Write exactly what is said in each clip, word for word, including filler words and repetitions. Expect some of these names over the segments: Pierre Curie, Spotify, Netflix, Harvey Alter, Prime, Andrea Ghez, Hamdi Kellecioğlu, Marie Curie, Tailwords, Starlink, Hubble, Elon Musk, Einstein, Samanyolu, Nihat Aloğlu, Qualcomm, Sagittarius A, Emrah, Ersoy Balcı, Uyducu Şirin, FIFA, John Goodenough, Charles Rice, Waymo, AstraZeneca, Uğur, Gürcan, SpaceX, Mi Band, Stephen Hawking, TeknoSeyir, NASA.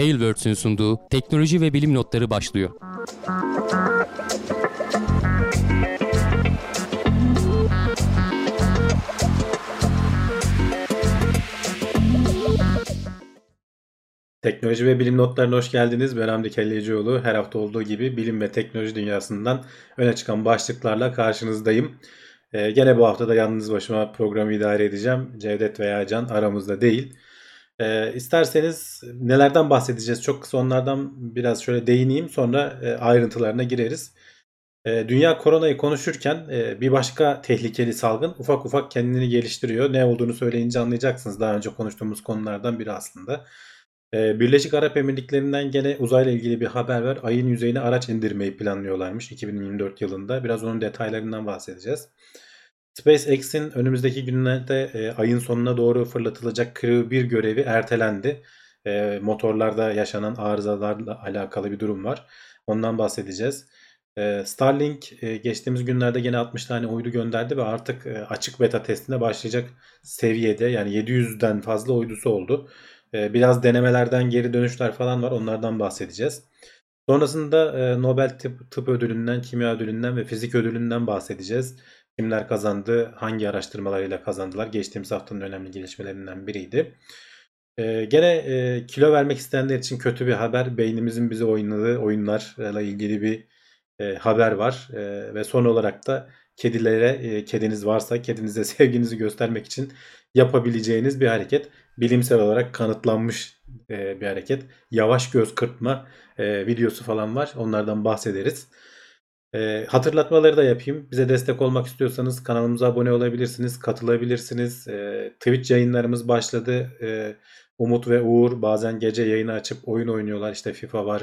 Tailwords'ün sunduğu teknoloji ve bilim notları başlıyor. Teknoloji ve bilim notlarına hoş geldiniz. Ben Hamdi Kellecioğlu. Her hafta olduğu gibi bilim ve teknoloji dünyasından öne çıkan başlıklarla karşınızdayım. Ee, gene bu hafta da yalnız başıma programı idare edeceğim. Cevdet veya Can aramızda değil. Ee, isterseniz nelerden bahsedeceğiz? Çok kısa onlardan biraz şöyle değineyim. Sonra e, ayrıntılarına gireriz. E, dünya koronayı konuşurken e, bir başka tehlikeli salgın ufak ufak kendini geliştiriyor. Ne olduğunu söyleyince anlayacaksınız. Daha önce konuştuğumuz konulardan biri aslında. Birleşik Arap Emirlikleri'nden gene uzayla ilgili bir haber var. Ayın yüzeyine araç indirmeyi planlıyorlarmış iki bin yirmi dört yılında. Biraz onun detaylarından bahsedeceğiz. SpaceX'in önümüzdeki günlerde ayın sonuna doğru fırlatılacak Crew bir görevi ertelendi. Motorlarda yaşanan arızalarla alakalı bir durum var. Ondan bahsedeceğiz. Starlink geçtiğimiz günlerde gene altmış tane uydu gönderdi ve artık açık beta testine başlayacak seviyede. Yani yedi yüzden fazla uydusu oldu. Biraz denemelerden geri dönüşler falan var. Onlardan bahsedeceğiz. Sonrasında Nobel Tıp, Tıp Ödülü'nden, Kimya Ödülü'nden ve Fizik Ödülü'nden bahsedeceğiz. Kimler kazandı, hangi araştırmalarıyla kazandılar? Geçtiğimiz haftanın önemli gelişmelerinden biriydi. Gene kilo vermek isteyenler için kötü bir haber. Beynimizin bize oynadığı oyunlarla ilgili bir haber var. Ve son olarak da kedilere, kediniz varsa kedinize sevginizi göstermek için yapabileceğiniz bir hareket. Bilimsel olarak kanıtlanmış bir hareket. Yavaş göz kırpma videosu falan var. Onlardan bahsederiz. Hatırlatmaları da yapayım. Bize destek olmak istiyorsanız kanalımıza abone olabilirsiniz. Katılabilirsiniz. Twitch yayınlarımız başladı. Umut ve Uğur bazen gece yayını açıp oyun oynuyorlar. İşte FIFA var.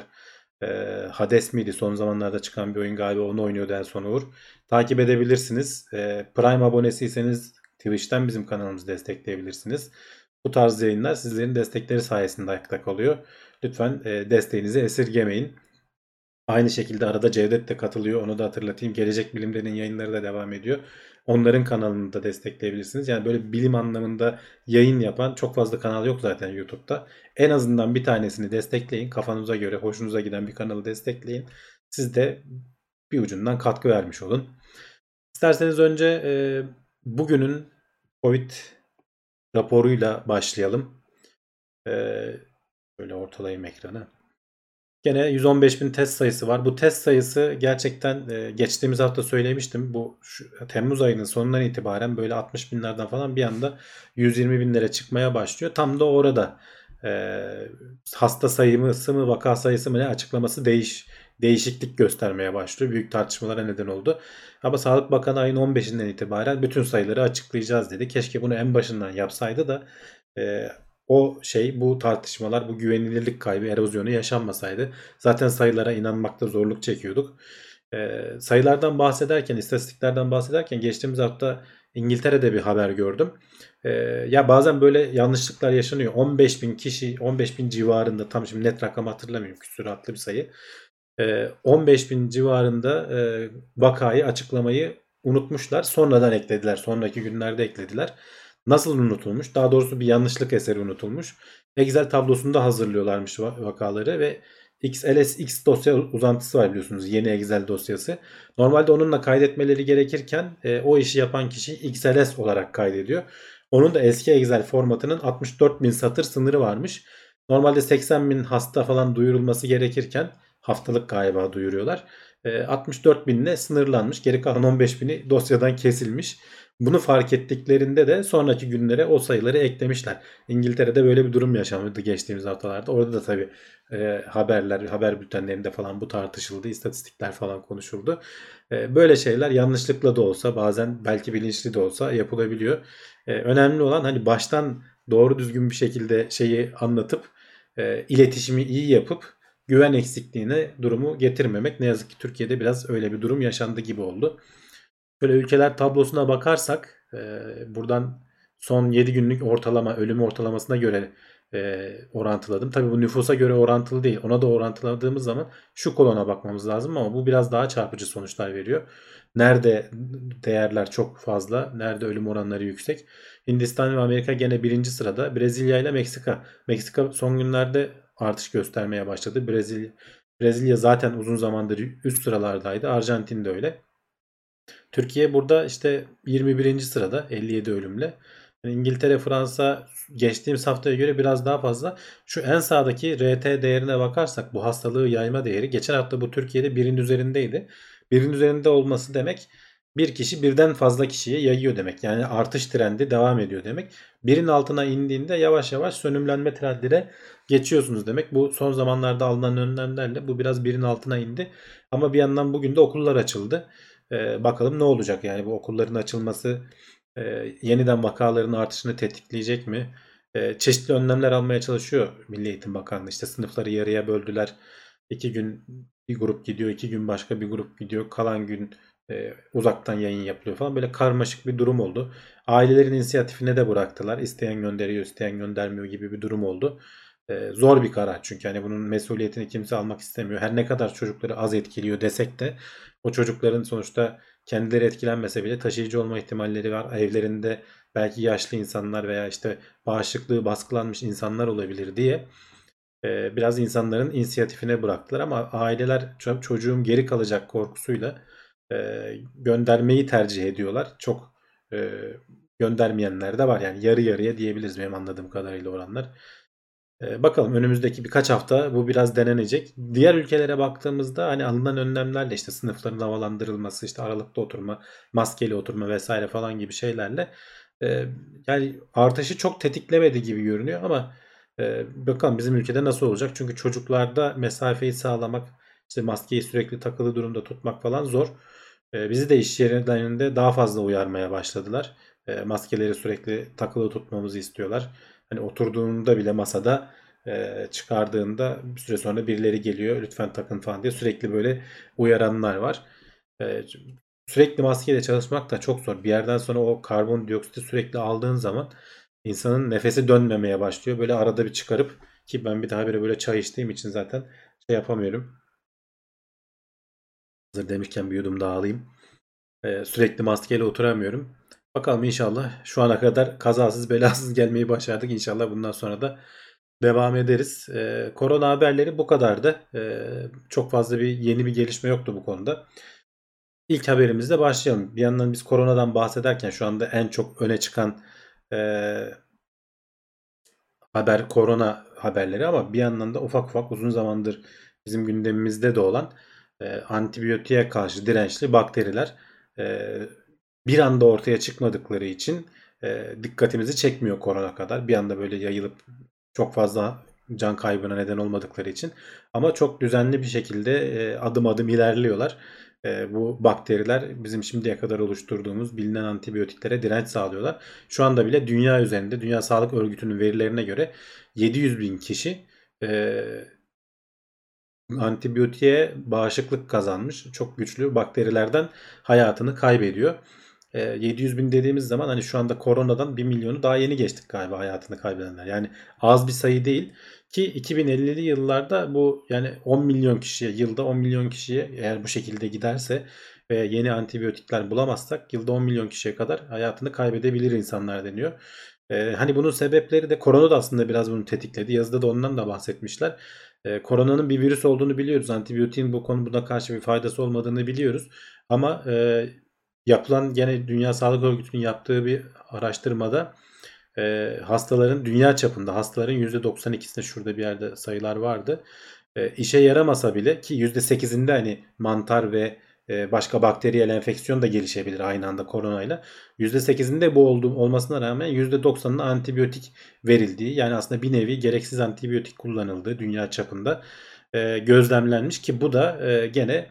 Hades miydi? Son zamanlarda çıkan bir oyun galiba. Onu oynuyordu en son Uğur. Takip edebilirsiniz. Prime abonesiyseniz Twitch'ten bizim kanalımızı destekleyebilirsiniz. Bu tarz yayınlar sizlerin destekleri sayesinde ayakta kalıyor. Lütfen desteğinizi esirgemeyin. Aynı şekilde arada Cevdet de katılıyor. Onu da hatırlatayım. Gelecek Bilimleri'nin yayınları da devam ediyor. Onların kanalını da destekleyebilirsiniz. Yani böyle bilim anlamında yayın yapan çok fazla kanal yok zaten YouTube'da. En azından bir tanesini destekleyin. Kafanıza göre hoşunuza giden bir kanalı destekleyin. Siz de bir ucundan katkı vermiş olun. İsterseniz önce e, bugünün COVID raporuyla başlayalım. Ee, böyle ortalayayım ekranı. Gene yüz on beş bin test sayısı var. Bu test sayısı gerçekten e, geçtiğimiz hafta söylemiştim. Bu şu, Temmuz ayının sonundan itibaren böyle altmış binlerden falan bir anda yüz yirmi binlere çıkmaya başlıyor. Tam da orada e, hasta sayısı mı vaka sayısı mı ne açıklaması değiş değişiklik göstermeye başlıyor. Büyük tartışmalara neden oldu. Ama Sağlık Bakanı ayın on beşinden itibaren bütün sayıları açıklayacağız dedi. Keşke bunu en başından yapsaydı da e, o şey bu tartışmalar, bu güvenilirlik kaybı, erozyonu yaşanmasaydı. Zaten sayılara inanmakta zorluk çekiyorduk. E, sayılardan bahsederken, istatistiklerden bahsederken geçtiğimiz hafta İngiltere'de bir haber gördüm. E, ya bazen böyle yanlışlıklar yaşanıyor. on beş bin kişi, on beş bin civarında, tam şimdi net rakamı hatırlamıyorum, küsuratlı bir sayı. on beş bin civarında vakayı açıklamayı unutmuşlar. Sonradan eklediler. Sonraki günlerde eklediler. Nasıl unutulmuş? Daha doğrusu bir yanlışlık eseri unutulmuş. Excel tablosunda hazırlıyorlarmış vakaları ve X L S X dosya uzantısı var biliyorsunuz. Yeni Excel dosyası. Normalde onunla kaydetmeleri gerekirken o işi yapan kişi X L S olarak kaydediyor. Onun da eski Excel formatının altmış dört bin satır sınırı varmış. Normalde seksen bin hasta falan duyurulması gerekirken haftalık galiba duyuruyorlar. altmış dört binle sınırlanmış. Geri kalan on beş bini dosyadan kesilmiş. Bunu fark ettiklerinde de sonraki günlere o sayıları eklemişler. İngiltere'de böyle bir durum yaşandı geçtiğimiz haftalarda. Orada da tabii haberler, haber bültenlerinde falan bu tartışıldı. İstatistikler falan konuşuldu. Böyle şeyler yanlışlıkla da olsa, bazen belki bilinçli de olsa yapılabiliyor. Önemli olan hani baştan doğru düzgün bir şekilde şeyi anlatıp, iletişimi iyi yapıp, güven eksikliğine durumu getirmemek. Ne yazık ki Türkiye'de biraz öyle bir durum yaşandı gibi oldu. Böyle ülkeler tablosuna bakarsak e, buradan son yedi günlük ortalama, ölüm ortalamasına göre e, orantıladım. Tabii bu nüfusa göre orantılı değil. Ona da orantıladığımız zaman şu kolona bakmamız lazım ama bu biraz daha çarpıcı sonuçlar veriyor. Nerede değerler çok fazla, nerede ölüm oranları yüksek. Hindistan ve Amerika gene birinci sırada. Brezilya ile Meksika. Meksika son günlerde artış göstermeye başladı. Brezilya, Brezilya zaten uzun zamandır üst sıralardaydı. Arjantin de öyle. Türkiye burada işte yirmi birinci sırada elli yedi ölümle. Yani İngiltere, Fransa geçtiğimiz haftaya göre biraz daha fazla. Şu en sağdaki R T değerine bakarsak, bu hastalığı yayma değeri, geçen hafta bu Türkiye'de birin üzerindeydi. Birin üzerinde olması demek bir kişi birden fazla kişiye yayıyor demek. Yani artış trendi devam ediyor demek. Birin altına indiğinde yavaş yavaş sönümlenme trendine geçiyorsunuz demek. Bu son zamanlarda alınan önlemlerle bu biraz birin altına indi. Ama bir yandan bugün de okullar açıldı. Ee, bakalım ne olacak, yani bu okulların açılması e, yeniden vakaların artışını tetikleyecek mi? E, çeşitli önlemler almaya çalışıyor Milli Eğitim Bakanlığı. İşte sınıfları yarıya böldüler. İki gün bir grup gidiyor, iki gün başka bir grup gidiyor. Kalan gün e, uzaktan yayın yapılıyor falan. Böyle karmaşık bir durum oldu. Ailelerin inisiyatifine de bıraktılar. İsteyen gönderiyor, isteyen göndermiyor gibi bir durum oldu. E, zor bir karar çünkü yani bunun mesuliyetini kimse almak istemiyor. Her ne kadar çocukları az etkiliyor desek de o çocukların sonuçta kendileri etkilenmese bile taşıyıcı olma ihtimalleri var. Evlerinde belki yaşlı insanlar veya işte bağışıklığı baskılanmış insanlar olabilir diye e, biraz insanların inisiyatifine bıraktılar. Ama aileler çocuğum geri kalacak korkusuyla e, göndermeyi tercih ediyorlar. Çok e, göndermeyenler de var, yani yarı yarıya diyebiliriz benim anladığım kadarıyla oranlar. Bakalım önümüzdeki birkaç hafta bu biraz denenecek. Diğer ülkelere baktığımızda hani alınan önlemlerle, işte sınıfların havalandırılması, işte aralıkta oturma, maskeli oturma vesaire falan gibi şeylerle e, yani artışı çok tetiklemedi gibi görünüyor ama e, bakalım bizim ülkede nasıl olacak? Çünkü çocuklarda mesafeyi sağlamak, işte maskeyi sürekli takılı durumda tutmak falan zor. E, bizi de iş yerlerinde daha fazla uyarmaya başladılar. E, maskeleri sürekli takılı tutmamızı istiyorlar. Hani oturduğunda bile masada e, çıkardığında bir süre sonra birileri geliyor lütfen takın falan diye sürekli böyle uyaranlar var. E, sürekli maskeyle çalışmak da çok zor. Bir yerden sonra o karbondioksiti sürekli aldığın zaman insanın nefesi dönmemeye başlıyor. Böyle arada bir çıkarıp, ki ben bir daha böyle, böyle çay içtiğim için zaten şey yapamıyorum. Hazır demişken bir yudum daha alayım. E, sürekli maskeyle oturamıyorum. Bakalım inşallah şu ana kadar kazasız belasız gelmeyi başardık. İnşallah bundan sonra da devam ederiz. Ee, korona haberleri bu kadardı. Ee, çok fazla bir yeni bir gelişme yoktu bu konuda. İlk haberimizle başlayalım. Bir yandan biz koronadan bahsederken şu anda en çok öne çıkan e, haber korona haberleri, ama bir yandan da ufak ufak uzun zamandır bizim gündemimizde de olan e, antibiyotiğe karşı dirençli bakteriler e, bir anda ortaya çıkmadıkları için e, dikkatimizi çekmiyor korona kadar. Bir anda böyle yayılıp çok fazla can kaybına neden olmadıkları için. Ama çok düzenli bir şekilde e, adım adım ilerliyorlar. E, bu bakteriler bizim şimdiye kadar oluşturduğumuz bilinen antibiyotiklere direnç sağlıyorlar. Şu anda bile dünya üzerinde, Dünya Sağlık Örgütü'nün verilerine göre yedi yüz bin kişi e, antibiyotiğe bağışıklık kazanmış. Çok güçlü bakterilerden hayatını kaybediyor. yedi yüz bin dediğimiz zaman hani şu anda koronadan bir milyonu daha yeni geçtik galiba hayatını kaybedenler. Yani az bir sayı değil ki iki bin ellili yıllarda bu, yani on milyon kişiye, yılda on milyon kişiye eğer bu şekilde giderse ve yeni antibiyotikler bulamazsak yılda on milyon kişiye kadar hayatını kaybedebilir insanlar deniyor. Ee, hani bunun sebepleri de korona da aslında biraz bunu tetikledi. Yazıda da ondan da bahsetmişler. Ee, koronanın bir virüs olduğunu biliyoruz. Antibiyotiğin bu konuda karşı bir faydası olmadığını biliyoruz. Ama e, yapılan, gene Dünya Sağlık Örgütü'nün yaptığı bir araştırmada e, hastaların, dünya çapında hastaların yüzde doksan ikisinde, şurada bir yerde sayılar vardı. E, işe yaramasa bile, ki yüzde sekizinde hani mantar ve e, başka bakteriyel enfeksiyon da gelişebilir aynı anda koronayla. yüzde sekizinde bu olduğu, olmasına rağmen yüzde doksanına antibiyotik verildiği, yani aslında bir nevi gereksiz antibiyotik kullanıldığı dünya çapında e, gözlemlenmiş, ki bu da e, gene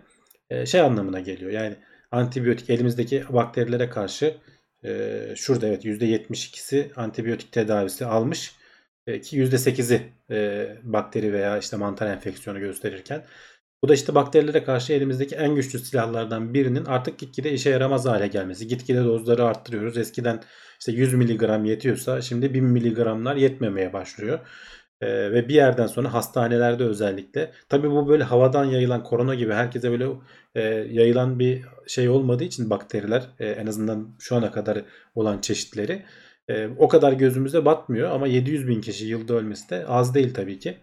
e, şey anlamına geliyor. Yani antibiyotik elimizdeki bakterilere karşı e, şurada evet yüzde yetmiş ikisi antibiyotik tedavisi almış e, ki yüzde sekizi e, bakteri veya işte mantar enfeksiyonu gösterirken, bu da işte bakterilere karşı elimizdeki en güçlü silahlardan birinin artık gitgide işe yaramaz hale gelmesi. Gitgide dozları arttırıyoruz. Eskiden işte yüz miligram yetiyorsa şimdi bin miligramlar yetmemeye başlıyor. Ee, ve bir yerden sonra hastanelerde özellikle, tabi bu böyle havadan yayılan korona gibi herkese böyle e, yayılan bir şey olmadığı için bakteriler, e, en azından şu ana kadar olan çeşitleri e, o kadar gözümüze batmıyor, ama yedi yüz bin kişi yılda ölmesi de az değil tabii ki.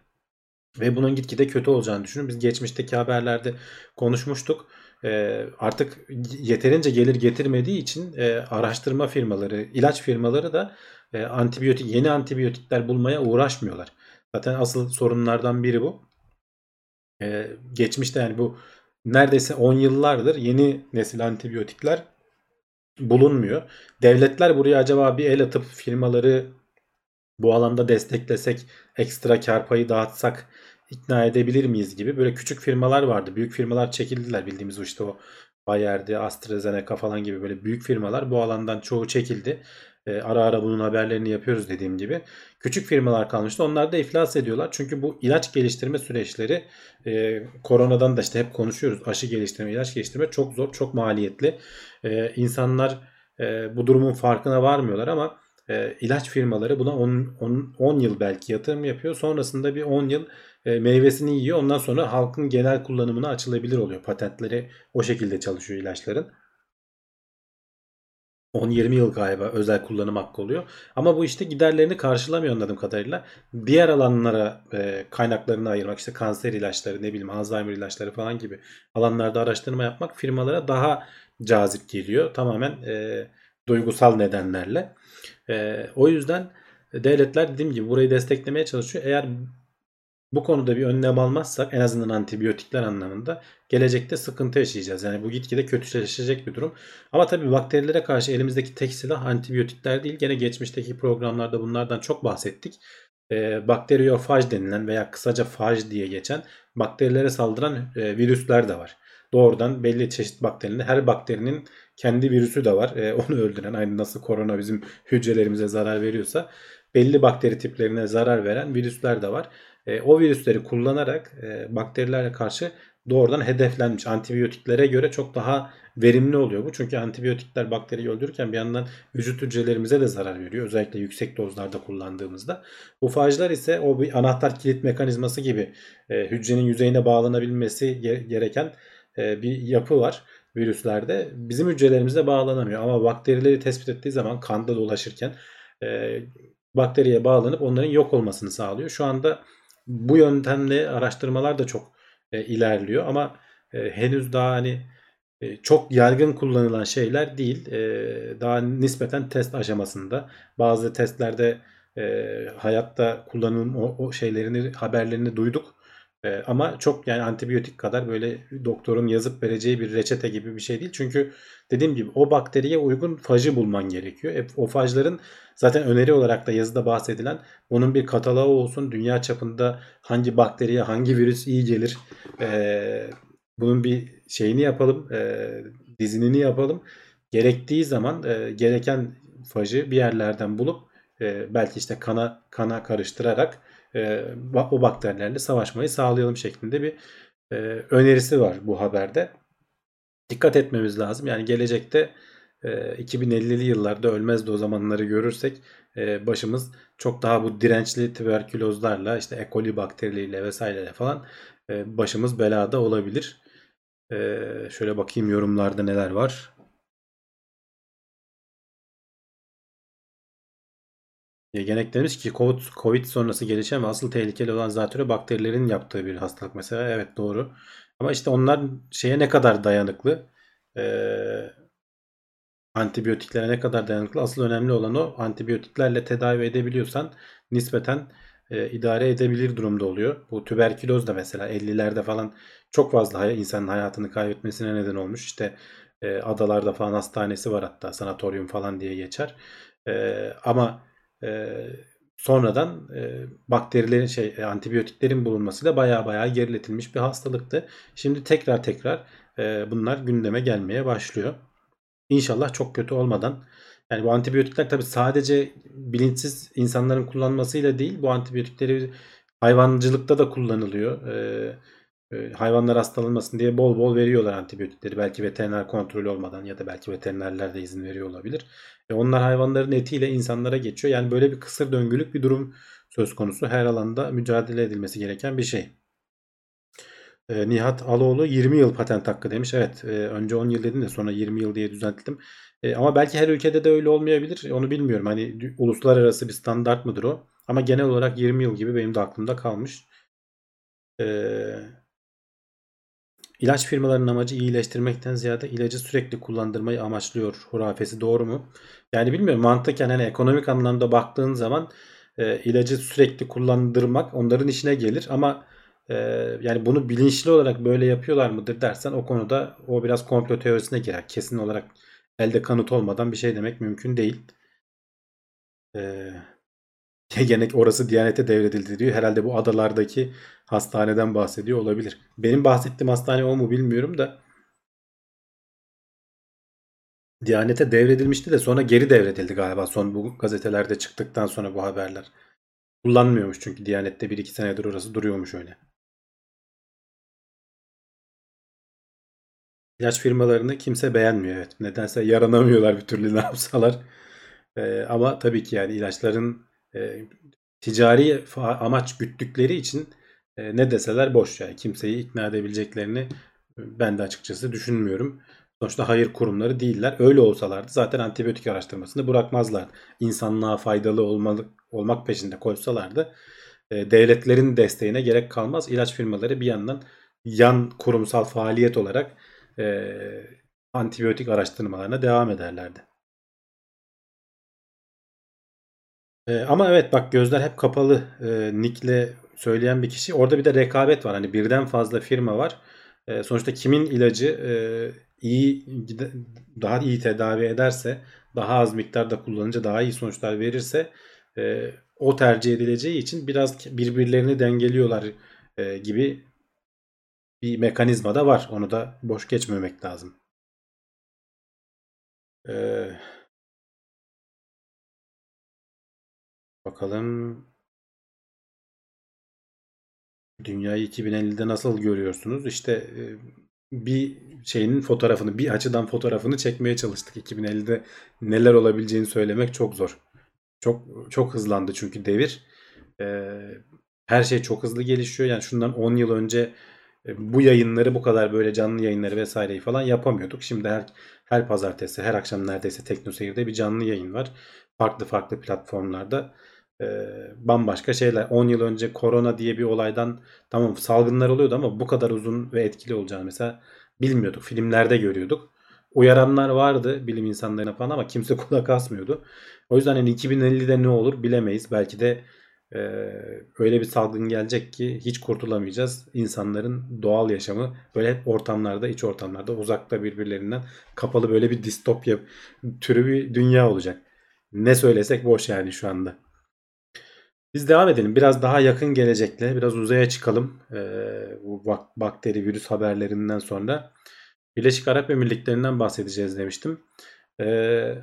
Ve bunun gitgide kötü olacağını düşünün. Biz geçmişteki haberlerde konuşmuştuk. E, artık yeterince gelir getirmediği için e, araştırma firmaları, ilaç firmaları da e, antibiyotik, yeni antibiyotikler bulmaya uğraşmıyorlar. Zaten asıl sorunlardan biri bu. E, geçmişte yani bu neredeyse on yıllardır yeni nesil antibiyotikler bulunmuyor. Devletler buraya acaba bir el atıp firmaları bu alanda desteklesek, ekstra kar payı dağıtsak ikna edebilir miyiz gibi böyle küçük firmalar vardı. Büyük firmalar çekildiler, bildiğimiz işte o Bayer'di, AstraZeneca falan gibi böyle büyük firmalar, bu alandan çoğu çekildi. E, ara ara bunun haberlerini yapıyoruz dediğim gibi. Küçük firmalar kalmıştı, onlar da iflas ediyorlar. Çünkü bu ilaç geliştirme süreçleri e, koronadan da işte hep konuşuyoruz. Aşı geliştirme, ilaç geliştirme çok zor, çok maliyetli. E, insanlar e, bu durumun farkına varmıyorlar ama E, ilaç firmaları buna on yıl belki yatırım yapıyor. Sonrasında bir on yıl e, meyvesini yiyor. Ondan sonra halkın genel kullanımına açılabilir oluyor. Patentleri o şekilde çalışıyor ilaçların. on yirmi yıl galiba özel kullanım hakkı oluyor. Ama bu işte giderlerini karşılamıyor anladığım kadarıyla. Diğer alanlara e, kaynaklarını ayırmak, işte kanser ilaçları, ne bileyim Alzheimer ilaçları falan gibi alanlarda araştırma yapmak firmalara daha cazip geliyor. Tamamen e, duygusal nedenlerle. Ee, o yüzden devletler dediğim gibi burayı desteklemeye çalışıyor. Eğer bu konuda bir önlem almazsak en azından antibiyotikler anlamında gelecekte sıkıntı yaşayacağız. Yani bu gitgide kötüleşecek bir durum. Ama tabii bakterilere karşı elimizdeki tek silah antibiyotikler değil. Gene geçmişteki programlarda bunlardan çok bahsettik. Ee, bakteriyofaj denilen veya kısaca faj diye geçen bakterilere saldıran e, virüsler de var. Doğrudan belli çeşit bakterinin, her bakterinin kendi virüsü de var. E, onu öldüren, aynı nasıl korona bizim hücrelerimize zarar veriyorsa belli bakteri tiplerine zarar veren virüsler de var. E, o virüsleri kullanarak e, bakterilerle karşı doğrudan hedeflenmiş, antibiyotiklere göre çok daha verimli oluyor bu. Çünkü antibiyotikler bakteriyi öldürürken bir yandan vücut hücrelerimize de zarar veriyor. Özellikle yüksek dozlarda kullandığımızda. Bu fajlar ise o bir anahtar kilit mekanizması gibi e, hücrenin yüzeyine bağlanabilmesi gereken bir yapı var virüslerde. Bizim hücrelerimize bağlanamıyor ama bakterileri tespit ettiği zaman kanda dolaşırken e, bakteriye bağlanıp onların yok olmasını sağlıyor. Şu anda bu yöntemle araştırmalar da çok e, ilerliyor ama e, henüz daha hani e, çok yaygın kullanılan şeyler değil. E, daha nispeten test aşamasında. Bazı testlerde e, hayatta kullanılan o, o şeylerini, haberlerini duyduk. Ama çok yani antibiyotik kadar böyle doktorun yazıp vereceği bir reçete gibi bir şey değil. Çünkü dediğim gibi o bakteriye uygun fajı bulman gerekiyor. E, o fajların zaten öneri olarak da yazıda bahsedilen onun bir kataloğu olsun. Dünya çapında hangi bakteriye hangi virüs iyi gelir. E, bunun bir şeyini yapalım. E, dizinini yapalım. Gerektiği zaman e, gereken fajı bir yerlerden bulup e, belki işte kana kana karıştırarak o bakterilerle savaşmayı sağlayalım şeklinde bir önerisi var bu haberde. Dikkat etmemiz lazım. Yani gelecekte iki bin ellili yıllarda ölmez de o zamanları görürsek başımız çok daha bu dirençli tüberkülozlarla, işte E. coli bakterileriyle vesaireyle falan başımız belada olabilir. Şöyle bakayım yorumlarda neler var. Yegenek demiş ki Covid sonrası gelişen ve asıl tehlikeli olan zatürre bakterilerin yaptığı bir hastalık mesela. Evet, doğru. Ama işte onlar şeye ne kadar dayanıklı, ee, antibiyotiklere ne kadar dayanıklı, asıl önemli olan o. Antibiyotiklerle tedavi edebiliyorsan nispeten e, idare edebilir durumda oluyor. Bu tüberküloz da mesela ellilerde falan çok fazla insanın hayatını kaybetmesine neden olmuş. İşte e, adalarda falan hastanesi var, hatta sanatoryum falan diye geçer. E, ama Ee, sonradan e, bakterilerin şey e, antibiyotiklerin bulunmasıyla baya baya geriletilmiş bir hastalıktı. Şimdi tekrar tekrar e, bunlar gündeme gelmeye başlıyor. İnşallah çok kötü olmadan. Yani bu antibiyotikler tabii sadece bilinçsiz insanların kullanmasıyla değil, bu antibiyotikleri hayvancılıkta da kullanılıyor. Ee, hayvanlar hastalanmasın diye bol bol veriyorlar antibiyotikleri. Belki veteriner kontrolü olmadan ya da belki veterinerler de izin veriyor olabilir. E onlar hayvanların etiyle insanlara geçiyor. Yani böyle bir kısır döngülük bir durum söz konusu. Her alanda mücadele edilmesi gereken bir şey. E, Nihat Aloğlu yirmi yıl patent hakkı demiş. Evet, e, önce on yıl dedim de sonra yirmi yıl diye düzelttim. E, ama belki her ülkede de öyle olmayabilir. Onu bilmiyorum. Hani uluslararası bir standart mıdır o? Ama genel olarak yirmi yıl gibi benim de aklımda kalmış. Ee, ilaç firmalarının amacı iyileştirmekten ziyade ilacı sürekli kullandırmayı amaçlıyor hurafesi doğru mu? Yani bilmiyorum, mantıken hani ekonomik anlamda baktığın zaman e, ilacı sürekli kullandırmak onların işine gelir ama e, yani bunu bilinçli olarak böyle yapıyorlar mıdır dersen o konuda o biraz komplo teorisine girer. Kesin olarak elde kanıt olmadan bir şey demek mümkün değil. Eee Gene orası Diyanet'e devredildi diyor. Herhalde bu adalardaki hastaneden bahsediyor olabilir. Benim bahsettiğim hastane o mu bilmiyorum da Diyanet'e devredilmişti de sonra geri devredildi galiba. Son bu gazetelerde çıktıktan sonra bu haberler. Kullanmıyormuş çünkü Diyanet'te bir iki senedir orası duruyormuş öyle. İlaç firmalarını kimse beğenmiyor. Evet. Nedense yaranamıyorlar bir türlü ne yapsalar. Ee, ama tabii ki yani ilaçların E, ticari amaç güttükleri için e, ne deseler boş yani. Kimseyi ikna edebileceklerini ben de açıkçası düşünmüyorum. Sonuçta hayır kurumları değiller. Öyle olsalardı zaten antibiyotik araştırmasını bırakmazlar. İnsanlığa faydalı olmalı, olmak peşinde koysalardı e, devletlerin desteğine gerek kalmaz. İlaç firmaları bir yandan yan kurumsal faaliyet olarak e, antibiyotik araştırmalarına devam ederlerdi. Ee, ama evet bak gözler hep kapalı e, nickle söyleyen bir kişi. Orada bir de rekabet var. Hani birden fazla firma var. E, sonuçta kimin ilacı e, iyi daha iyi tedavi ederse, daha az miktarda kullanınca daha iyi sonuçlar verirse e, o tercih edileceği için biraz birbirlerini dengeliyorlar e, gibi bir mekanizma da var. Onu da boş geçmemek lazım. Evet. Bakalım. Dünyayı iki bin ellide nasıl görüyorsunuz? İşte bir şeyin fotoğrafını, bir açıdan fotoğrafını çekmeye çalıştık. iki bin ellide neler olabileceğini söylemek çok zor. Çok çok hızlandı çünkü devir. Her şey çok hızlı gelişiyor. Yani şundan on yıl önce bu yayınları bu kadar böyle canlı yayınları vesaireyi falan yapamıyorduk. Şimdi her her pazartesi, her akşam neredeyse TeknoSeyir'de bir canlı yayın var. Farklı farklı platformlarda. Bambaşka şeyler. on yıl önce korona diye bir olaydan tamam salgınlar oluyordu ama bu kadar uzun ve etkili olacağını mesela bilmiyorduk. Filmlerde görüyorduk. Uyaranlar vardı bilim insanlarına falan ama kimse kulak asmıyordu. O yüzden yani iki bin ellide ne olur bilemeyiz. Belki de e, öyle bir salgın gelecek ki hiç kurtulamayacağız. İnsanların doğal yaşamı böyle hep ortamlarda, iç ortamlarda uzakta birbirlerinden kapalı böyle bir distopya türü bir dünya olacak. Ne söylesek boş yani şu anda. Biz devam edelim. Biraz daha yakın gelecekle biraz uzaya çıkalım. Ee, bu bak bakteri virüs haberlerinden sonra Birleşik Arap Emirlikleri'nden bahsedeceğiz demiştim. Ee,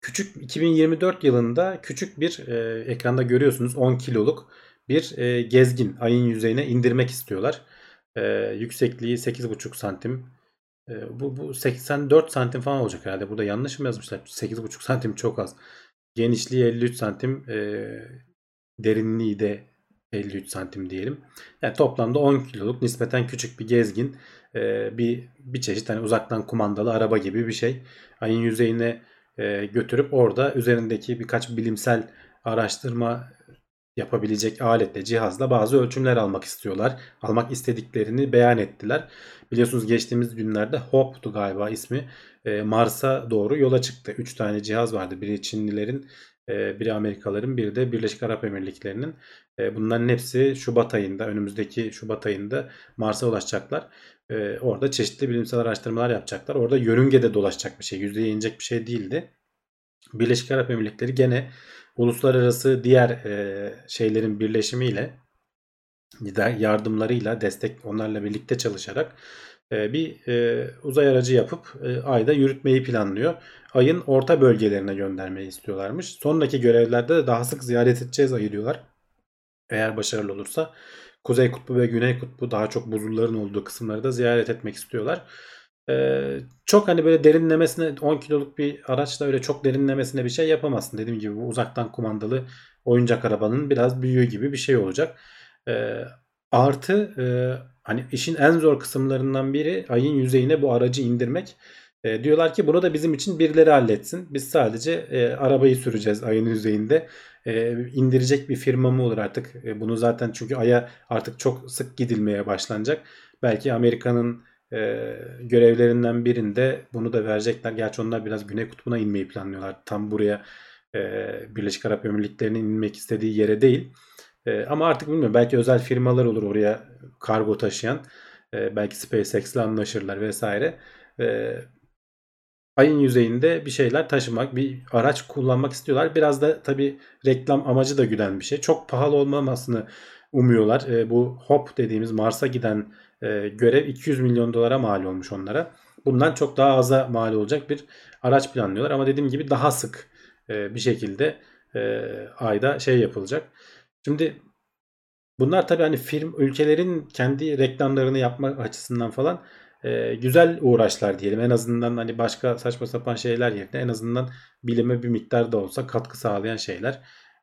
küçük iki bin yirmi dört yılında küçük bir e, ekranda görüyorsunuz on kiloluk bir e, gezgin ayın yüzeyine indirmek istiyorlar. E, yüksekliği sekiz buçuk santim. Bu, bu seksen dört santim falan olacak herhalde. Burada yanlış mı yazmışlar? sekiz buçuk santim çok az. Genişliği elli üç santim. E, derinliği de elli üç santim diyelim. Yani toplamda on kiloluk nispeten küçük bir gezgin. E, bir bir çeşit hani uzaktan kumandalı araba gibi bir şey. Ayın yüzeyine e, götürüp orada üzerindeki birkaç bilimsel araştırma yapabilecek aletle, cihazla bazı ölçümler almak istiyorlar. Almak istediklerini beyan ettiler. Biliyorsunuz geçtiğimiz günlerde Hope'tu galiba ismi. Mars'a doğru yola çıktı. üç tane cihaz vardı. Biri Çinlilerin, biri Amerikalıların, biri de Birleşik Arap Emirlikleri'nin. Bunların hepsi Şubat ayında, önümüzdeki Şubat ayında Mars'a ulaşacaklar. Orada çeşitli bilimsel araştırmalar yapacaklar. Orada yörüngede dolaşacak bir şey, yüzeye inecek bir şey değildi. Birleşik Arap Emirlikleri gene uluslararası diğer e, şeylerin birleşimiyle, yardımlarıyla, destek onlarla birlikte çalışarak e, bir e, uzay aracı yapıp e, ayda yürütmeyi planlıyor. Ayın orta bölgelerine göndermeyi istiyorlarmış. Sonraki görevlerde de daha sık ziyaret edeceğiz ayı diyorlar. Eğer başarılı olursa Kuzey Kutbu ve Güney Kutbu daha çok buzulların olduğu kısımları da ziyaret etmek istiyorlar. Ee, çok hani böyle derinlemesine on kiloluk bir araçla öyle çok derinlemesine bir şey yapamazsın. Dediğim gibi bu uzaktan kumandalı oyuncak arabanın biraz büyüğü gibi bir şey olacak. Ee, artı e, hani işin en zor kısımlarından biri ayın yüzeyine bu aracı indirmek. E, diyorlar ki bunu da bizim için birileri halletsin. Biz sadece e, arabayı süreceğiz ayın yüzeyinde. E, indirecek bir firma mı olur artık? E, bunu zaten çünkü aya artık çok sık gidilmeye başlanacak. Belki Amerika'nın e, görevlerinden birinde bunu da verecekler. Gerçi onlar biraz Güney Kutbu'na inmeyi planlıyorlar. Tam buraya e, Birleşik Arap Emirlikleri'nin inmek istediği yere değil. E, ama artık bilmiyorum. Belki özel firmalar olur oraya kargo taşıyan. E, belki SpaceX'le anlaşırlar vesaire. E, Ayın yüzeyinde bir şeyler taşımak, bir araç kullanmak istiyorlar. Biraz da tabii reklam amacı da güden bir şey. Çok pahalı olmamasını umuyorlar. E, bu H O P dediğimiz Mars'a giden e, görev iki yüz milyon dolara mal olmuş onlara. Bundan çok daha aza mal olacak bir araç planlıyorlar. Ama dediğim gibi daha sık e, bir şekilde e, ayda şey yapılacak. Şimdi bunlar tabii hani firm, ülkelerin kendi reklamlarını yapma açısından falan... E, güzel uğraşlar diyelim. En azından hani başka saçma sapan şeyler yerine en azından bilime bir miktar da olsa katkı sağlayan şeyler.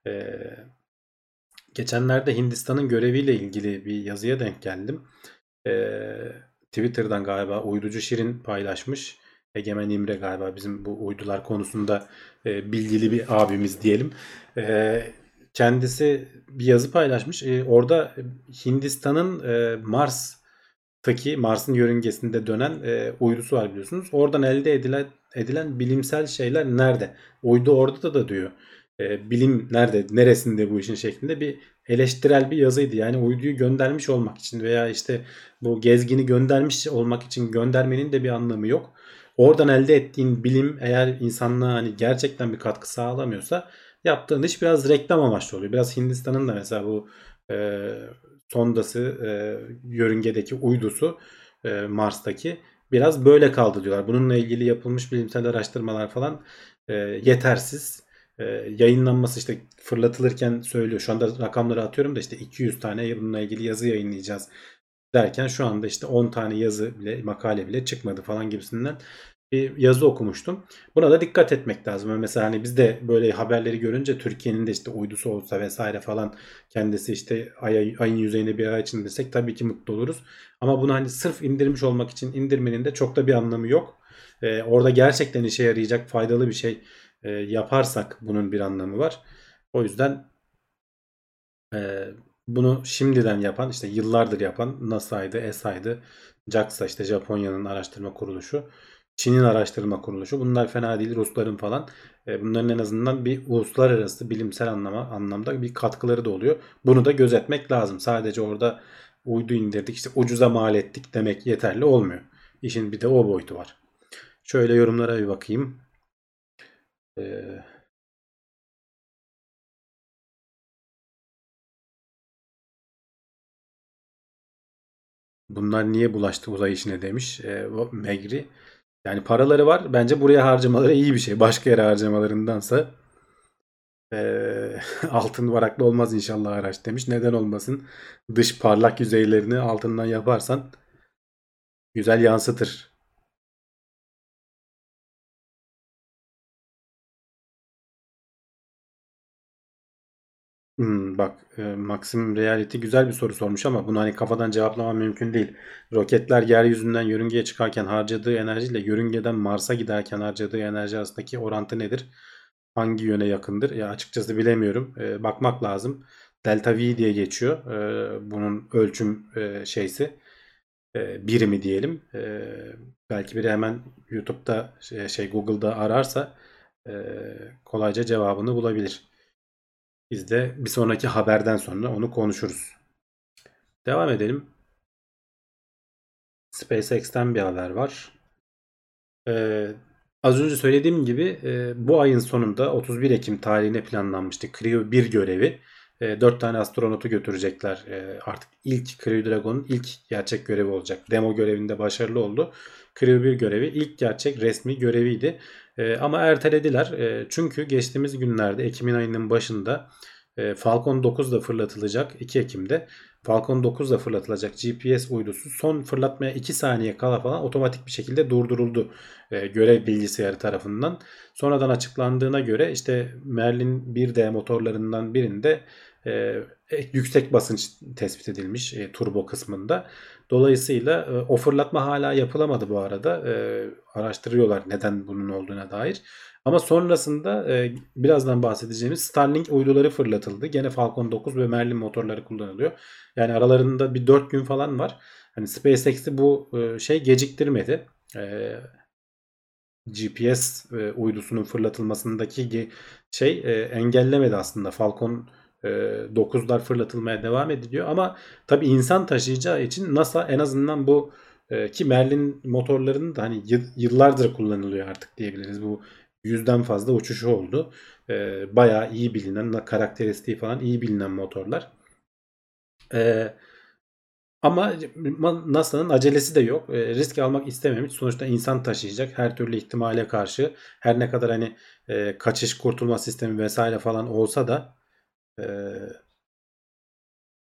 E, geçenlerde Hindistan'ın göreviyle ilgili bir yazıya denk geldim. E, Twitter'dan galiba Uyducu Şirin paylaşmış. Egemen İmre galiba bizim bu uydular konusunda e, bilgili bir abimiz diyelim. E, kendisi bir yazı paylaşmış. E, orada Hindistan'ın e, Mars Taki Mars'ın yörüngesinde dönen e, uydusu var biliyorsunuz. Oradan elde edilen edilen bilimsel şeyler nerede? Uydu orada da, da diyor. E, bilim nerede? Neresinde bu işin şeklinde bir eleştirel bir yazıydı. Yani uyduyu göndermiş olmak için veya işte bu gezgini göndermiş olmak için göndermenin de bir anlamı yok. Oradan elde ettiğin bilim eğer insanlığa hani gerçekten bir katkı sağlamıyorsa yaptığın iş biraz reklam amaçlı oluyor. Biraz Hindistan'ın da mesela bu e, sondası, e, yörüngedeki uydusu e, Mars'taki biraz böyle kaldı diyorlar. Bununla ilgili yapılmış bilimsel araştırmalar falan e, yetersiz. E, yayınlanması işte fırlatılırken söylüyor. Şu anda rakamları atıyorum da işte iki yüz tane bununla ilgili yazı yayınlayacağız derken şu anda işte on tane yazı bile, makale bile çıkmadı falan gibisinden bir yazı okumuştum. Buna da dikkat etmek lazım. Mesela hani biz de böyle haberleri görünce Türkiye'nin de işte uydusu olsa vesaire falan kendisi işte ay, ayın yüzeyine bir ay için desek tabii ki mutlu oluruz. Ama bunu hani sırf indirmiş olmak için indirmenin de çok da bir anlamı yok. Ee, orada gerçekten işe yarayacak faydalı bir şey e, yaparsak bunun bir anlamı var. O yüzden e, bunu şimdiden yapan işte yıllardır yapan NASA'ydı, E S A'ydı, JAXA işte Japonya'nın araştırma kuruluşu. Çin'in araştırma kuruluşu. Bunlar fena değil. Rusların falan. Bunların en azından bir uluslararası bilimsel anlama, anlamda bir katkıları da oluyor. Bunu da gözetmek lazım. Sadece orada uydu indirdik işte ucuza mal ettik demek yeterli olmuyor. İşin bir de o boyutu var. Şöyle yorumlara bir bakayım. Ee... Bunlar niye bulaştı uzay işine demiş. Ee, Megri. Yani paraları var. Bence buraya harcamaları iyi bir şey. Başka yere harcamalarındansa ee, altın varaklı olmaz inşallah araç demiş. Neden olmasın? Dış parlak yüzeylerini altından yaparsan güzel yansıtır. Hmm, bak e, Maxim Reality güzel bir soru sormuş ama bunu hani kafadan cevaplamam mümkün değil. Roketler yeryüzünden yörüngeye çıkarken harcadığı enerjiyle yörüngeden Mars'a giderken harcadığı enerji arasındaki orantı nedir? Hangi yöne yakındır? Ya açıkçası bilemiyorum. E, bakmak lazım. Delta V diye geçiyor. E, bunun ölçüm e, şeysi e, birimi diyelim. E, belki biri hemen YouTube'da şey, şey Google'da ararsa e, kolayca cevabını bulabilir. Biz de bir sonraki haberden sonra onu konuşuruz. Devam edelim. SpaceX'ten bir haber var. Ee, az önce söylediğim gibi e, bu ayın sonunda otuz bir Ekim tarihine planlanmıştı Crew bir görevi. E, dört tane astronotu götürecekler. E, artık ilk Crew Dragon'un ilk gerçek görevi olacak. Demo görevinde başarılı oldu. Crew bir görevi ilk gerçek resmi göreviydi. Ama ertelediler. Çünkü geçtiğimiz günlerde Ekim ayının başında Falcon dokuz da fırlatılacak iki Ekim'de. Falcon dokuz da fırlatılacak G P S uydusu son fırlatmaya iki saniye kala falan otomatik bir şekilde durduruldu e, görev bilgisayarı tarafından. Sonradan açıklandığına göre işte Merlin bir D motorlarından birinde e, yüksek basınç tespit edilmiş e, turbo kısmında. Dolayısıyla e, o fırlatma hala yapılamadı bu arada. E, araştırıyorlar neden bunun olduğuna dair. Ama sonrasında e, birazdan bahsedeceğimiz Starlink uyduları fırlatıldı. Gene Falcon dokuz ve Merlin motorları kullanılıyor. Yani aralarında bir dört gün falan var. Hani SpaceX'i bu e, şey geciktirmedi. E, G P S e, uydusunun fırlatılmasındaki şey e, engellemedi aslında. Falcon dokuzlar fırlatılmaya devam ediliyor. Ama tabii insan taşıyacağı için NASA en azından bu e, ki Merlin motorlarının da hani yıllardır kullanılıyor artık diyebiliriz. Bu yüzden fazla uçuşu oldu. Ee, bayağı iyi bilinen, karakteristiği falan iyi bilinen motorlar. Ee, ama NASA'nın acelesi de yok. Ee, risk almak istememiş. Sonuçta insan taşıyacak. Her türlü ihtimale karşı her ne kadar hani e, kaçış kurtulma sistemi vesaire falan olsa da e,